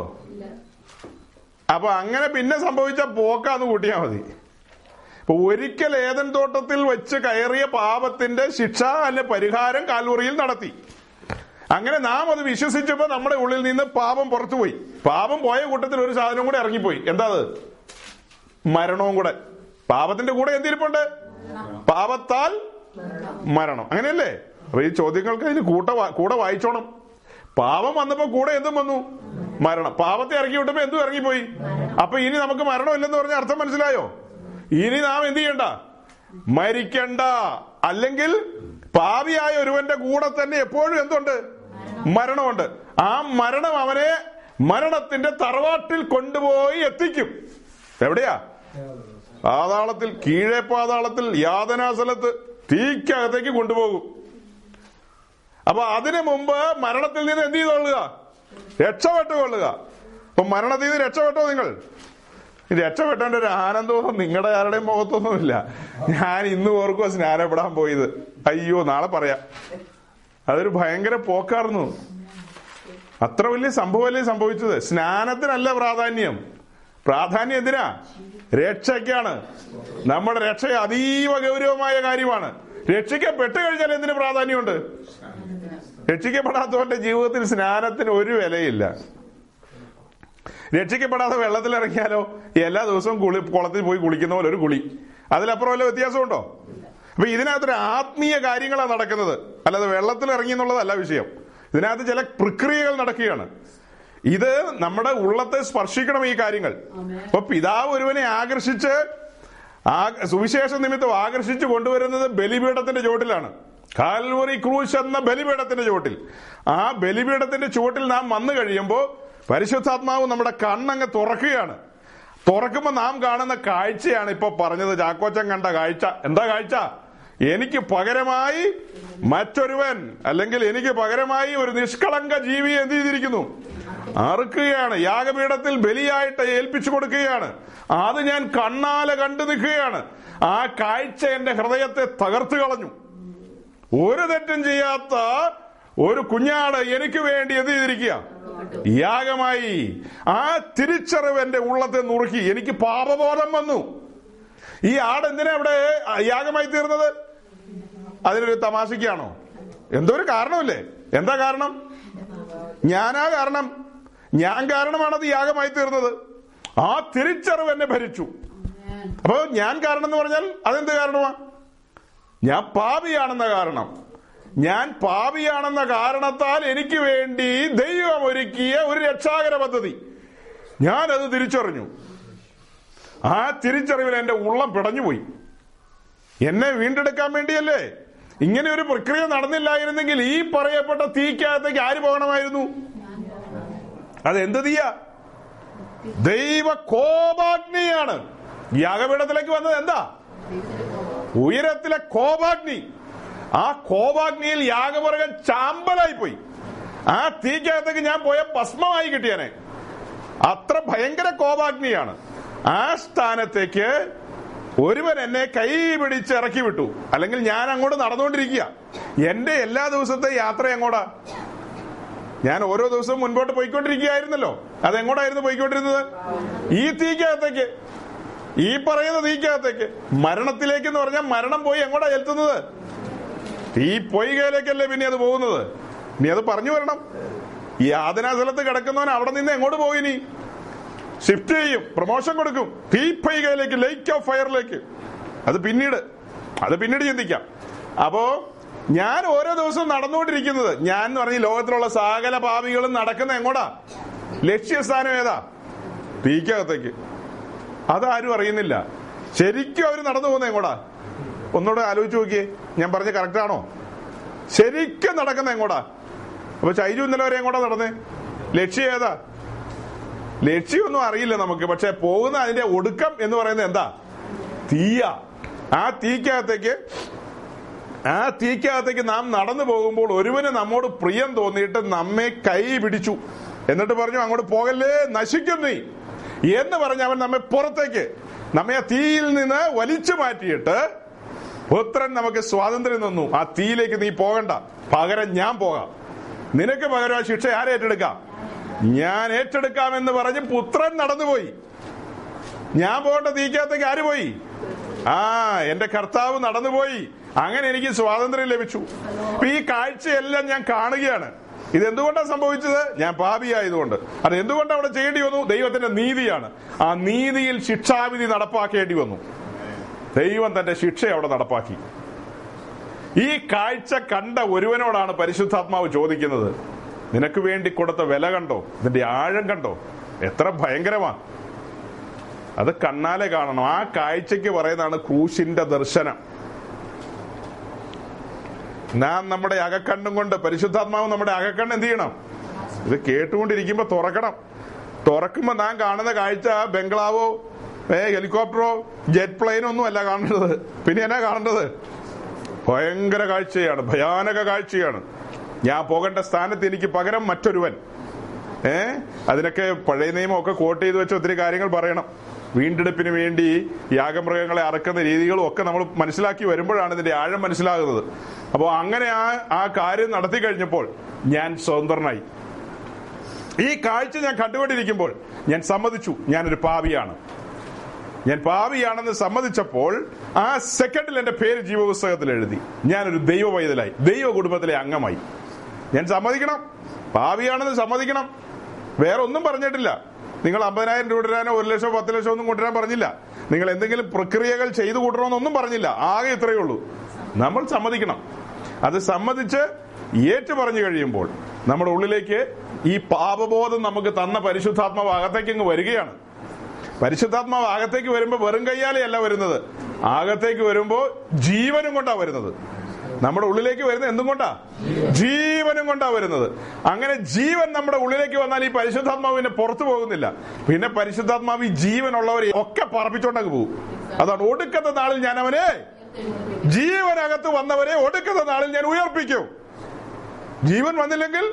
അപ്പൊ അങ്ങനെ പിന്നെ സംഭവിച്ച പോക്കാന്ന് കൂട്ടിയാ മതി. ഇപ്പൊ ഒരിക്കൽ ഏദൻ തോട്ടത്തിൽ വെച്ച് കയറിയ പാപത്തിന്റെ ശിക്ഷ അല്ലെ പരിഹാരം കാൽവറിയിൽ നടത്തി. അങ്ങനെ നാം അത് വിശ്വസിച്ചപ്പോ നമ്മുടെ ഉള്ളിൽ നിന്ന് പാപം പുറത്തുപോയി. പാപം പോയ കൂട്ടത്തിൽ ഒരു സാധനവും കൂടെ ഇറങ്ങിപ്പോയി. എന്താ അത്? മരണവും കൂടെ. പാപത്തിന്റെ കൂടെ എന്തിരിപ്പുണ്ട്? പാപത്താൽ മരണം. അങ്ങനെയല്ലേ? അപ്പൊ ഈ ചോദ്യങ്ങൾക്ക് അതിന് കൂടെ വായിച്ചോണം. പാപം വന്നപ്പോ കൂടെ എന്തും വന്നു? മരണം. പാപത്തെ ഇറക്കി വിട്ടപ്പോ എന്തും ഇറങ്ങിപ്പോയി. അപ്പൊ ഇനി നമുക്ക് മരണം ഇല്ലെന്ന് പറഞ്ഞ അർത്ഥം മനസ്സിലായോ? ഇനി നാം എന്ത് ചെയ്യണ്ട? മരിക്കണ്ട. അല്ലെങ്കിൽ പാപിയായ ഒരുവന്റെ കൂടെ തന്നെ എപ്പോഴും എന്തുണ്ട്? മരണമുണ്ട്. ആ മരണം അവനെ മരണത്തിന്റെ തറവാട്ടിൽ കൊണ്ടുപോയി എത്തിക്കും. എവിടെയാ? പാതാളത്തിൽ, കീഴേ പാതാളത്തിൽ, യാതനാസ്ഥലത്ത്, തീക്കകത്തേക്ക് കൊണ്ടുപോകും. അപ്പൊ അതിനു മുമ്പ് മരണത്തിൽ നിന്ന് എന്ത് ചെയ്തുകൊള്ളുക? രക്ഷപ്പെട്ടുകൊള്ളുക. അപ്പൊ മരണത്തിൽ നിന്ന് രക്ഷപ്പെട്ടോ? നിങ്ങൾ രക്ഷപ്പെട്ടതിന്റെ ഒരു ആനന്ദമൊന്നും നിങ്ങളുടെ ആരുടെയും മുഖത്തൊന്നുമില്ല. ഞാൻ ഇന്ന് ഓർക്കുക സ്നാനപ്പെടാൻ പോയത്, അയ്യോ നാളെ പറയാം. അതൊരു ഭയങ്കര പോക്കായിരുന്നു. അത്ര വലിയ സംഭവമല്ലേ സംഭവിച്ചത്? സ്നാനത്തിനല്ല പ്രാധാന്യം. പ്രാധാന്യം എന്തിനാ? രക്ഷയ്ക്കാണ്. നമ്മുടെ രക്ഷ അതീവ ഗൗരവമായ കാര്യമാണ്. രക്ഷിക്കപ്പെട്ട് കഴിഞ്ഞാൽ എന്തിനു പ്രാധാന്യമുണ്ട്? രക്ഷിക്കപ്പെടാത്തവന്റെ ജീവിതത്തിൽ സ്നാനത്തിന് ഒരു വിലയില്ല. രക്ഷിക്കപ്പെടാതെ വെള്ളത്തിലിറങ്ങിയാലോ? എല്ലാ ദിവസവും കുളത്തിൽ പോയി കുളിക്കുന്ന പോലെ ഒരു കുളി, അതിലപ്പുറം വല്ല വ്യത്യാസമുണ്ടോ? അപ്പൊ ഇതിനകത്തൊരു ആത്മീയ കാര്യങ്ങളാണ് നടക്കുന്നത്, അല്ലാതെ വെള്ളത്തിലിറങ്ങി എന്നുള്ളതല്ല വിഷയം. ഇതിനകത്ത് ചില പ്രക്രിയകൾ നടക്കുകയാണ്. ഇത് നമ്മുടെ ഉള്ളത്തെ സ്പർശിക്കണം ഈ കാര്യങ്ങൾ. അപ്പൊ പിതാവ് ഒരുവനെ ആകർഷിച്ച് സുവിശേഷ നിമിത്തം ആകർഷിച്ചു കൊണ്ടുവരുന്നത് ബലിപീഠത്തിന്റെ ചുവട്ടിലാണ്. കാൽവറി ക്രൂശ് എന്ന ബലിപീഠത്തിന്റെ ചുവട്ടിൽ. ആ ബലിപീഠത്തിന്റെ ചുവട്ടിൽ നാം വന്നു കഴിയുമ്പോൾ പരിശുദ്ധാത്മാവ് നമ്മുടെ കണ്ണങ്ങ് തുറക്കുകയാണ്. തുറക്കുമ്പോൾ നാം കാണുന്ന കാഴ്ചയാണ് ഇപ്പൊ പറഞ്ഞത്. ചാക്കോച്ചൻ കണ്ട കാഴ്ച. എന്താ കാഴ്ച? എനിക്ക് പകരമായി മറ്റൊരുവൻ, അല്ലെങ്കിൽ എനിക്ക് പകരമായി ഒരു നിഷ്കളങ്ക ജീവി എന്ത് ചെയ്തിരിക്കുന്നു? അറുക്കുകയാണ്. യാഗപീഠത്തിൽ ബലിയായിട്ട് ഏൽപ്പിച്ചു കൊടുക്കുകയാണ്. അത് ഞാൻ കണ്ണാലെ കണ്ടു നിൽക്കുകയാണ്. ആ കാഴ്ച എന്റെ ഹൃദയത്തെ തകർത്തു കളഞ്ഞു. ഒരു തെറ്റും ചെയ്യാത്ത ഒരു കുഞ്ഞാട് എനിക്ക് വേണ്ടി എന്ത് ചെയ്തിരിക്കുക? യാഗമായി. ആ തിരിച്ചറിവ് എന്റെ ഉള്ളത്തെ നുറുക്കി. എനിക്ക് പാപബോധം വന്നു. ഈ ആട് എന്തിനാ ഇവിടെ യാഗമായി തീർന്നത്? അതിനൊരു തമാശക്കാണോ? എന്തോ ഒരു കാരണമില്ലേ? എന്താ കാരണം? ഞാനാ കാരണം. ഞാൻ കാരണമാണത് യാഗമായി തീർന്നത്. ആ തിരിച്ചറിവ് എന്നെ ഭരിച്ചു. അപ്പൊ ഞാൻ കാരണം എന്ന് പറഞ്ഞാൽ അതെന്ത് കാരണമാ? ഞാൻ പാപിയാണെന്ന കാരണം. ഞാൻ പാപിയാണെന്ന കാരണത്താൽ എനിക്ക് വേണ്ടി ദൈവം ഒരുക്കിയ ഒരു രക്ഷാകര പദ്ധതി, ഞാനത് തിരിച്ചറിഞ്ഞു. ആ തിരിച്ചറിവിൽ എന്റെ ഉള്ളം പിടഞ്ഞുപോയി. എന്നെ വീണ്ടെടുക്കാൻ വേണ്ടിയല്ലേ? ഇങ്ങനെ ഒരു പ്രക്രിയ നടന്നില്ലായിരുന്നെങ്കിൽ ഈ പറയപ്പെട്ട തീക്കകത്തേക്ക് ആര് പോകണമായിരുന്നു? അതെന്ത് തീയ? ദൈവകോപാഗ്നിയാണ്. യാഗപീഠത്തിലേക്ക് വന്നത് എന്താ? ഉയരത്തിലെ കോപാഗ്നി. ആ കോപാഗ്നിയിൽ യാഗവർഗൻ ചാമ്പലായി പോയി. ആ തീക്കകത്തേക്ക് ഞാൻ പോയ ഭസ്മമായി കിട്ടിയനെ. അത്ര ഭയങ്കര കോപാഗ്നിയാണ്. ആ സ്ഥാനത്തേക്ക് ഒരുവൻ എന്നെ കൈ പിടിച്ച് ഇറക്കി വിട്ടു. അല്ലെങ്കിൽ ഞാൻ അങ്ങോട്ട് നടന്നുകൊണ്ടിരിക്കുക. എന്റെ എല്ലാ ദിവസത്തെ യാത്ര എങ്ങോട്ടാ? ഞാൻ ഓരോ ദിവസവും മുൻപോട്ട് പോയിക്കൊണ്ടിരിക്കുകയായിരുന്നല്ലോ. അതെങ്ങോട്ടായിരുന്നു പോയിക്കൊണ്ടിരുന്നത്? ഈ തീക്കകത്തേക്ക്, ഈ പറയുന്ന തീക്കകത്തേക്ക്, മരണത്തിലേക്ക് എന്ന് പറഞ്ഞാൽ മരണം പോയി എങ്ങോട്ടാ എത്തുന്നത്? ഈ പൊയ്കയിലേക്കല്ലേ പിന്നെ അത് പോകുന്നത്. ഇനി അത് പറഞ്ഞു വരണം. ഈ യാതനാസ്ഥലത്ത് കിടക്കുന്നവൻ അവിടെ നിന്ന് എങ്ങോട്ട് പോകും? ഇനി ഷിഫ്റ്റ് ചെയ്യും, പ്രൊമോഷൻ കൊടുക്കും, തീ പൊയ്കയിലേക്ക്, ലേക്ക് ഓഫ് ഫയറിലേക്ക്. അത് പിന്നീട് ചിന്തിക്കാം. അപ്പോ ഞാൻ ഓരോ ദിവസവും നടന്നുകൊണ്ടിരിക്കുന്നത്, ഞാൻ എന്ന് പറഞ്ഞ ലോകത്തിലുള്ള സകല പാപികളും നടക്കുന്ന എങ്ങോട്ടാ? ലക്ഷ്യസ്ഥാനം ഏതാ? തീക്കകത്തേക്ക്. അതാരും അറിയുന്നില്ല. ശരിക്കും അവർ നടന്നു പോകുന്നത് എങ്ങോട്ടാ? ഒന്നുകൂടെ ആലോചിച്ച് നോക്കിയേ. ഞാൻ പറഞ്ഞ കറക്റ്റാണോ? ശരിക്കും നടക്കുന്ന എങ്ങോട്ടാ? അപ്പൊ ചൈജു ഇന്നലെ വരെ എങ്ങോട്ടാ നടന്നേ? ലക്ഷ്യം ഏതാ? ലക്ഷ്യമൊന്നും അറിയില്ല നമുക്ക്. പക്ഷെ പോകുന്ന അതിന്റെ ഒടുക്കം എന്ന് പറയുന്നത് എന്താ? തീയ. ആ തീക്കകത്തേക്ക് നാം നടന്നു പോകുമ്പോൾ ഒരുവന് നമ്മോട് പ്രിയം തോന്നിയിട്ട് നമ്മെ കൈ പിടിച്ചു. എന്നിട്ട് പറഞ്ഞു, അങ്ങോട്ട് പോകല്ലേ, നശിക്കും നീ എന്ന് പറഞ്ഞ് അവൻ നമ്മെ പുറത്തേക്ക്, നമ്മെ ആ തീയിൽ നിന്ന് വലിച്ചു മാറ്റിയിട്ട് പുത്രൻ നമുക്ക് സ്വാതന്ത്ര്യം തന്നു. ആ തീയിലേക്ക് നീ പോകണ്ട, പകരം ഞാൻ പോകാം, നിനക്ക് പകരം ആ ശിക്ഷ ആരേറ്റെടുക്കാം? ഞാൻ ഏറ്റെടുക്കാമെന്ന് പറഞ്ഞ് പുത്രൻ നടന്നുപോയി. ഞാൻ പോകേണ്ട തീക്കകത്തേക്ക് ആര് പോയി? എന്റെ കർത്താവ് നടന്നുപോയി. അങ്ങനെ എനിക്ക് സ്വാതന്ത്ര്യം ലഭിച്ചു. ഈ കാഴ്ചയെല്ലാം ഞാൻ കാണുകയാണ്. ഇതെന്തുകൊണ്ടാണ് സംഭവിച്ചത്? ഞാൻ പാപിയായതുകൊണ്ട്. അത് എന്തുകൊണ്ട് അവിടെ ചെയ്യേണ്ടി വന്നു? ദൈവത്തിന്റെ നീതിയാണ്. ആ നീതിയിൽ ശിക്ഷാവിധി നടപ്പാക്കേണ്ടി വന്നു. ദൈവം തന്റെ ശിക്ഷ അവിടെ നടപ്പാക്കി. ഈ കാഴ്ച കണ്ട ഒരുവനോടാണ് പരിശുദ്ധാത്മാവ് ചോദിക്കുന്നത്, നിനക്ക് വേണ്ടി കൊടുത്ത വില കണ്ടോ? ഇതിന്റെ ആഴം കണ്ടോ? എത്ര ഭയങ്കരമാണ്! അത് കണ്ണാലെ കാണണം. ആ കാഴ്ചക്ക് പറയുന്നതാണ് ക്രൂശിന്റെ ദർശനം. നാം നമ്മുടെ അകക്കണ്ണും കൊണ്ട്, പരിശുദ്ധാത്മാവ് നമ്മുടെ അകക്കണ്ണ് എന്ത് ചെയ്യണം? ഇത് കേട്ടുകൊണ്ടിരിക്കുമ്പോ തുറക്കണം. തുറക്കുമ്പോ നാം കാണുന്ന കാഴ്ച ബംഗ്ലാവോ ഹെലികോപ്റ്ററോ ജെറ്റ് പ്ലെയിനോ ഒന്നും അല്ല കാണേണ്ടത്. പിന്നെ എന്നാ കാണേണ്ടത്? ഭയങ്കര കാഴ്ചയാണ്, ഭയാനക കാഴ്ചയാണ്. ഞാൻ പോകേണ്ട സ്ഥാനത്ത് എനിക്ക് പകരം മറ്റൊരുവൻ. അതിനൊക്കെ പഴയ നിയമമൊക്കെ കോട്ട് ചെയ്ത് വെച്ച ഒത്തിരി കാര്യങ്ങൾ പറയണം. വീണ്ടെടുപ്പിന് വേണ്ടി യാഗമൃഗങ്ങളെ അറക്കുന്ന രീതികളും ഒക്കെ നമ്മൾ മനസ്സിലാക്കി വരുമ്പോഴാണ് ഇതിന്റെ ആഴം മനസ്സിലാകുന്നത്. അപ്പോൾ അങ്ങനെ ആ കാര്യം നടത്തി കഴിഞ്ഞപ്പോൾ ഞാൻ സ്വതന്ത്രനായി. ഈ കാഴ്ച ഞാൻ കണ്ടുകൊണ്ടിരിക്കുമ്പോൾ ഞാൻ സമ്മതിച്ചു, ഞാനൊരു പാപിയാണ്. ഞാൻ പാപിയാണെന്ന് സമ്മതിച്ചപ്പോൾ ആ സെക്കൻഡിൽ എന്റെ പേര് ജീവപുസ്തകത്തിൽ എഴുതി. ഞാനൊരു ദൈവ പൈതലായി, ദൈവ കുടുംബത്തിലെ അംഗമായി. ഞാൻ സമ്മതിക്കണം, പാപിയാണെന്ന് സമ്മതിക്കണം. വേറെ ഒന്നും പറഞ്ഞിട്ടില്ല. നിങ്ങൾ 50,000 രൂപ ഇടാനോ 1,00,000 10,00,000 ഒന്നും കൊണ്ടുവരാൻ പറഞ്ഞില്ല. നിങ്ങൾ എന്തെങ്കിലും പ്രക്രിയകൾ ചെയ്തു കൂട്ടണമെന്നൊന്നും പറഞ്ഞില്ല. ആകെ ഇത്രയേ ഉള്ളൂ. നമ്മൾ സമ്മതിക്കണം. അത് സമ്മതിച്ച് ഏറ്റു പറഞ്ഞു കഴിയുമ്പോൾ നമ്മുടെ ഉള്ളിലേക്ക് ഈ പാപബോധം നമുക്ക് തന്ന പരിശുദ്ധാത്മാവ് അകത്തേക്ക് അങ്ങ് വരികയാണ്. പരിശുദ്ധാത്മാവ് അകത്തേക്ക് വരുമ്പോൾ വെറും കയ്യാലെയല്ല വരുന്നത്. അകത്തേക്ക് വരുമ്പോൾ ജീവനും കൊണ്ടാ വരുന്നത്. നമ്മുടെ ഉള്ളിലേക്ക് വരുന്നത് എന്തും കൊണ്ടാ? ജീവനും കൊണ്ടാ വരുന്നത്. അങ്ങനെ ജീവൻ നമ്മുടെ ഉള്ളിലേക്ക് വന്നാൽ ഈ പരിശുദ്ധാത്മാവ് പിന്നെ പുറത്തു പോകുന്നില്ല. പിന്നെ പരിശുദ്ധാത്മാവ് ഈ ജീവനുള്ളവരെ ഒക്കെ പറപ്പിച്ചോണ്ടങ്ങ് പോകും. അതാണ് ഒടുക്കത്തെ നാളിൽ ഞാൻ അവനെ, ജീവനകത്ത് വന്നവരെ ഒടുക്കത്തെ നാളിൽ ഞാൻ ഉയർപ്പിക്കും. ജീവൻ വന്നില്ലെങ്കിൽ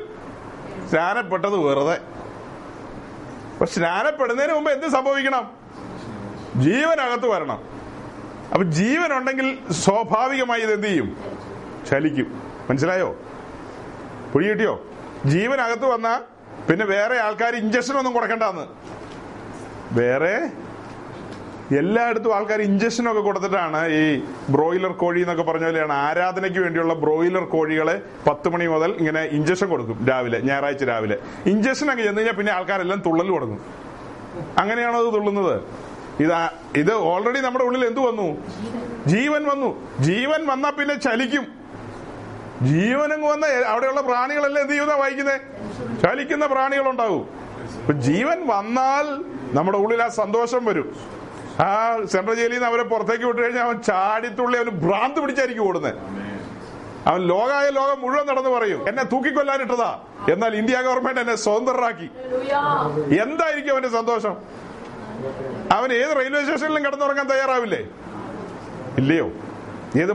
സ്നാനപ്പെട്ടത് വെറുതെ. അപ്പൊ സ്നാനപ്പെടുന്നതിന് മുമ്പ് എന്ത് സംഭവിക്കണം? ജീവനകത്ത് വരണം. അപ്പൊ ജീവനുണ്ടെങ്കിൽ സ്വാഭാവികമായി ഇത് എന്ത് ചെയ്യും? ചലിക്കും. മനസ്സിലായോ? പിടി കിട്ടിയോ? ജീവനകത്ത് വന്ന പിന്നെ വേറെ ആൾക്കാർ ഇഞ്ചക്ഷൻ ഒന്നും കൊടുക്കണ്ടെന്ന്. വേറെ എല്ലായിടത്തും ആൾക്കാർ ഇഞ്ചക്ഷനൊക്കെ കൊടുത്തിട്ടാണ് ഈ ബ്രോയിലർ കോഴി എന്നൊക്കെ പറഞ്ഞ പോലെയാണ് ആരാധനയ്ക്ക് വേണ്ടിയുള്ള ബ്രോയിലർ കോഴികളെ 10 മണി മുതൽ ഇങ്ങനെ ഇഞ്ചക്ഷൻ കൊടുക്കും. രാവിലെ, ഞായറാഴ്ച രാവിലെ ഇഞ്ചക്ഷൻ ഒക്കെ ചെന്ന് കഴിഞ്ഞാൽ പിന്നെ ആൾക്കാരെല്ലാം തുള്ളൽ കൊടുക്കും. അങ്ങനെയാണോ അത് തുള്ളുന്നത്? ഇത് ഓൾറെഡി നമ്മുടെ ഉള്ളിൽ എന്തു വന്നു? ജീവൻ വന്നു. ജീവൻ വന്നാൽ പിന്നെ ചലിക്കും. ജീവനങ്ങ് വന്ന അവിടെയുള്ള പ്രാണികളെല്ലാം എന്ത് ചെയ്യുന്ന വായിക്കുന്നത്? ചലിക്കുന്ന പ്രാണികളുണ്ടാവും. അപ്പൊ ജീവൻ വന്നാൽ നമ്മുടെ ഉള്ളിൽ ആ സന്തോഷം വരും. ആ സെൻട്രൽ ജയിലിൽ നിന്ന് അവരെ പുറത്തേക്ക് വിട്ടു കഴിഞ്ഞാൽ അവൻ ചാടിത്തുള്ളി, അവന് ഭ്രാന്ത് പിടിച്ചായിരിക്കും ഓടുന്നത്. അവൻ ലോകം മുഴുവൻ നടന്ന് പറയും, എന്നെ തൂക്കിക്കൊല്ലാനിട്ടതാ, എന്നാൽ ഇന്ത്യ ഗവൺമെന്റ് എന്നെ സ്വതന്ത്രരാക്കി. എന്തായിരിക്കും അവന്റെ സന്തോഷം? അവൻ ഏത് റെയിൽവേ സ്റ്റേഷനിലും കിടന്നുറങ്ങാൻ തയ്യാറാവില്ലേ? ഇല്ലയോ? ഏത്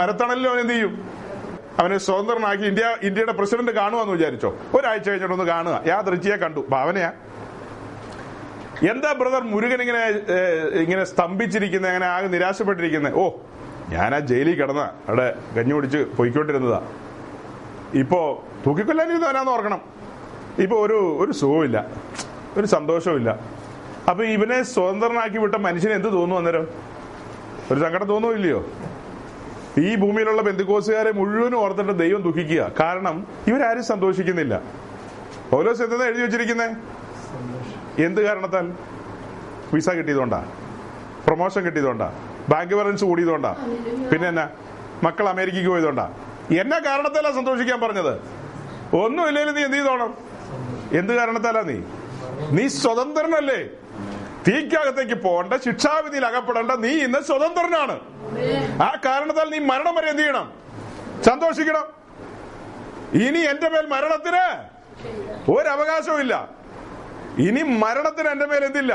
മരത്തണലിലും അവൻ എന്ത് ചെയ്യും? അവനെ സ്വതന്ത്രനാക്കി ഇന്ത്യയുടെ പ്രസിഡന്റ് കാണുവാന്ന് വിചാരിച്ചോ, ഒരാഴ്ച കഴിഞ്ഞിട്ടൊന്ന് കാണുക, യാദൃച്ഛികമായി കണ്ടു, ഭാവനയാ. എന്താ ബ്രദർ മുരുകൻ ഇങ്ങനെ സ്തംഭിച്ചിരിക്കുന്നത്, അങ്ങനെ ആകെ നിരാശപ്പെട്ടിരിക്കുന്നത്? ഓ, ഞാൻ ആ ജയിലിൽ കിടന്ന അവിടെ കഞ്ഞി കുടിച്ച് പൊയ്ക്കോട്ടിരുന്നതാ, ഇപ്പോ തൂക്കിക്കൊല്ലാനിരുന്നവനാന്ന് ഓർക്കണം, ഇപ്പൊ ഒരു സുഖമില്ല, ഒരു സന്തോഷമില്ല. അപ്പൊ ഇവനെ സ്വതന്ത്രനാക്കി വിട്ട മനുഷ്യന് എന്ത് തോന്നുന്നു? അന്നേരം ഒരു സങ്കടം തോന്നുമില്ലയോ? ഈ ഭൂമിയിലുള്ള പെന്തക്കോസുകാരെ മുഴുവനും ഓർത്തിട്ട് ദൈവം ദുഃഖിക്കുക. കാരണം ഇവരാരും സന്തോഷിക്കുന്നില്ല. പൗലോസ് എന്താ എഴുതി വെച്ചിരിക്കുന്നേ? എന്ത് കാരണത്താൽ? വിസ കിട്ടിയതുകൊണ്ടാ, പ്രൊമോഷൻ കിട്ടിയതുകൊണ്ടാ, ബാങ്ക് ബാലൻസ് കൂടിയതുകൊണ്ടാ, പിന്നെ എന്നാ മക്കൾ അമേരിക്കയ്ക്ക് പോയതുകൊണ്ടാ, എന്നാ കാരണത്താലാ സന്തോഷിക്കാൻ പറഞ്ഞത്? ഒന്നുമില്ലെങ്കിലും നീ എന്ത് ചെയ്തോണം? എന്ത് കാരണത്താലാ? നീ സ്വതന്ത്രനല്ലേ? തീക്കകത്തേക്ക് പോകണ്ട, ശിക്ഷാവിധിയിൽ അകപ്പെടേണ്ട, നീ ഇന്ന് സ്വതന്ത്രനാണ്. ആ കാരണത്താൽ നീ മരണം വരെ എന്ത് ചെയ്യണം? സന്തോഷിക്കണം. ഇനി എന്റെ മേൽ മരണത്തിന് ഒരവകാശവും ഇല്ല. ഇനി മരണത്തിന് എന്റെ മേൽ എന്തില്ല?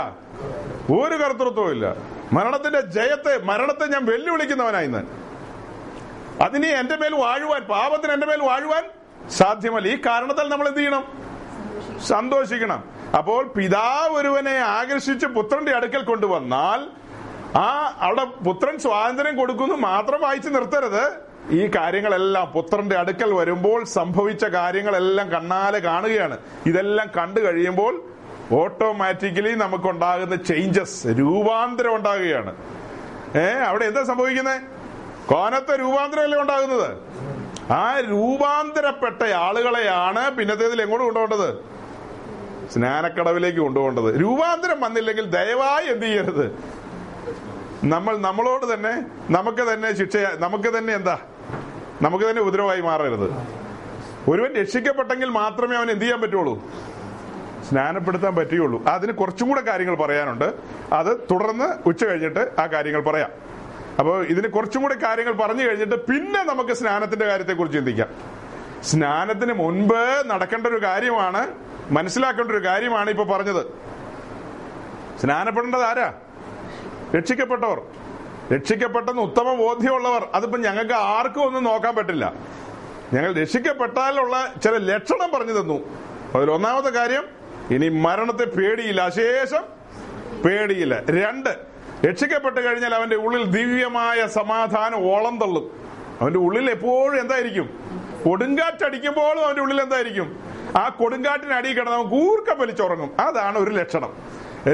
ഒരു കർത്തൃത്വവും ഇല്ല. മരണത്തിന്റെ മരണത്തെ ഞാൻ വെല്ലുവിളിക്കുന്നവനായി. ഞാൻ അതിനെ എന്റെ മേൽ വാഴുവാൻ, പാപത്തിന് എന്റെ മേൽ വാഴുവാൻ സാധ്യമല്ല. ഈ കാരണത്താൽ നമ്മൾ എന്ത് ചെയ്യണം? സന്തോഷിക്കണം. അപ്പോൾ പിതാവ് ഒരുവനെ ആകർഷിച്ച് പുത്രന്റെ അടുക്കൽ കൊണ്ടുവന്നാൽ അവിടെ പുത്രൻ സ്വാതന്ത്ര്യം കൊടുക്കുന്നു മാത്രം വായിച്ചു നിർത്തരുത്. ഈ കാര്യങ്ങളെല്ലാം പുത്രന്റെ അടുക്കൽ വരുമ്പോൾ സംഭവിച്ച കാര്യങ്ങളെല്ലാം കണ്ണാലെ കാണുകയാണ്. ഇതെല്ലാം കണ്ടു കഴിയുമ്പോൾ ഓട്ടോമാറ്റിക്കലി നമുക്കുണ്ടാകുന്ന ചേഞ്ചസ്, രൂപാന്തരം ഉണ്ടാകുകയാണ്. അവിടെ എന്താ സംഭവിക്കുന്നത്? കോനത്തെ രൂപാന്തരമല്ലേ ഉണ്ടാകുന്നത്? ആ രൂപാന്തരപ്പെട്ട ആളുകളെയാണ് പിന്നത്തേതിൽ എങ്ങോട്ട് കൊണ്ടുപോകേണ്ടത്? സ്നാനക്കടവിലേക്ക് കൊണ്ടുപോകേണ്ടത്. രൂപാന്തരം വന്നില്ലെങ്കിൽ ദയവായി എന്ത് ചെയ്യരുത്? നമ്മളോട് തന്നെ നമുക്ക് തന്നെ ഉപദ്രവമായി മാറരുത്. ഒരുവൻ രക്ഷിക്കപ്പെട്ടെങ്കിൽ മാത്രമേ അവൻ എന്ത് ചെയ്യാൻ പറ്റുള്ളൂ? സ്നാനപ്പെടുത്താൻ പറ്റുകയുള്ളൂ. അതിന് കുറച്ചും കൂടെ കാര്യങ്ങൾ പറയാനുണ്ട്. അത് തുടർന്ന് ഉച്ച കഴിഞ്ഞിട്ട് ആ കാര്യങ്ങൾ പറയാം. അപ്പോൾ ഇതിന് കുറച്ചും കൂടെ കാര്യങ്ങൾ പറഞ്ഞു കഴിഞ്ഞിട്ട് പിന്നെ നമുക്ക് സ്നാനത്തിന്റെ കാര്യത്തെക്കുറിച്ച് ചിന്തിക്കാം. സ്നാനത്തിന് മുൻപ് നടക്കേണ്ട ഒരു കാര്യമാണ്, മനസ്സിലാക്കേണ്ട ഒരു കാര്യമാണ് ഇപ്പൊ പറഞ്ഞത്. സ്നാനപ്പെടേണ്ടത് ആരാ? രക്ഷിക്കപ്പെട്ടവർ. രക്ഷിക്കപ്പെട്ടെന്ന് ഉത്തമ ബോധ്യമുള്ളവർ. അതിപ്പോ ഞങ്ങൾക്ക് ആർക്കും ഒന്നും നോക്കാൻ പറ്റില്ല. ഞങ്ങൾ രക്ഷിക്കപ്പെട്ടാലുള്ള ചില ലക്ഷണം പറഞ്ഞു തന്നു. അതിലൊന്നാമത്തെ കാര്യം, ഇനി മരണത്തെ പേടിയില്ല, ശേഷം പേടിയില്ല. രണ്ട്, രക്ഷിക്കപ്പെട്ട് കഴിഞ്ഞാൽ അവന്റെ ഉള്ളിൽ ദിവ്യമായ സമാധാനം ഓളം തള്ളും. അവന്റെ ഉള്ളിൽ എപ്പോഴും എന്തായിരിക്കും? കൊടുങ്കാറ്റടിക്കുമ്പോഴും അവന്റെ ഉള്ളിൽ എന്തായിരിക്കും? ആ കൊടുങ്കാറ്റിനടിയിൽ കിടന്ന് അവൻ കൂർക്ക വലിച്ചുറങ്ങും. അതാണ് ഒരു ലക്ഷണം.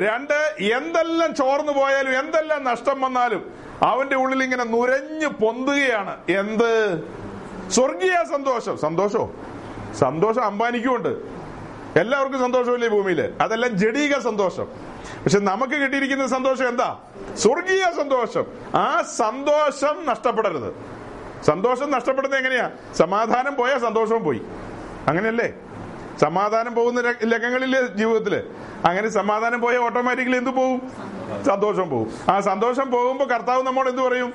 രണ്ട്, എന്തെല്ലാം ചോർന്നു പോയാലും എന്തെല്ലാം നഷ്ടം വന്നാലും അവന്റെ ഉള്ളിൽ ഇങ്ങനെ നുരഞ്ഞു പൊന്തുകയാണ്. എന്ത് സ്വർഗീയ സന്തോഷം. സന്തോഷം അമ്പാനിക്കുമുണ്ട്. എല്ലാവർക്കും സന്തോഷമില്ലേ ഭൂമിയില്? അതെല്ലാം ജഡീക സന്തോഷം. പക്ഷെ നമുക്ക് കിട്ടിയിരിക്കുന്ന സന്തോഷം എന്താ? സ്വർഗീയ സന്തോഷം. ആ സന്തോഷം നഷ്ടപ്പെടരുത്. സന്തോഷം നഷ്ടപ്പെടുന്നത് എങ്ങനെയാ? സമാധാനം പോയാൽ സന്തോഷവും പോയി, അങ്ങനെയല്ലേ? സമാധാനം പോകുന്ന ലക്കങ്ങളില്ലേ ജീവിതത്തില്? അങ്ങനെ സമാധാനം പോയാൽ ഓട്ടോമാറ്റിക്കലി എന്ത് പോവും? സന്തോഷം പോവും. ആ സന്തോഷം പോകുമ്പോൾ കർത്താവ് നമ്മോട് എന്ത് പറയും?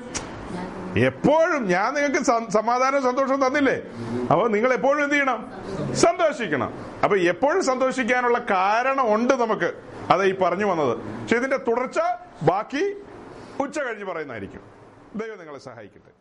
എപ്പോഴും ഞാൻ നിങ്ങൾക്ക് സമാധാനവും സന്തോഷവും തന്നില്ലേ? അപ്പോൾ നിങ്ങൾ എപ്പോഴും എന്ത് ചെയ്യണം? സന്തോഷിക്കണം. അപ്പൊ എപ്പോഴും സന്തോഷിക്കാനുള്ള കാരണം ഉണ്ട് നമുക്ക്. അതാ ഈ പറഞ്ഞു വന്നത്. പക്ഷെ ഇതിന്റെ തുടർച്ച ബാക്കി ഉച്ച കഴിഞ്ഞ് പറയുന്നതായിരിക്കും. ദൈവം നിങ്ങളെ സഹായിക്കട്ടെ.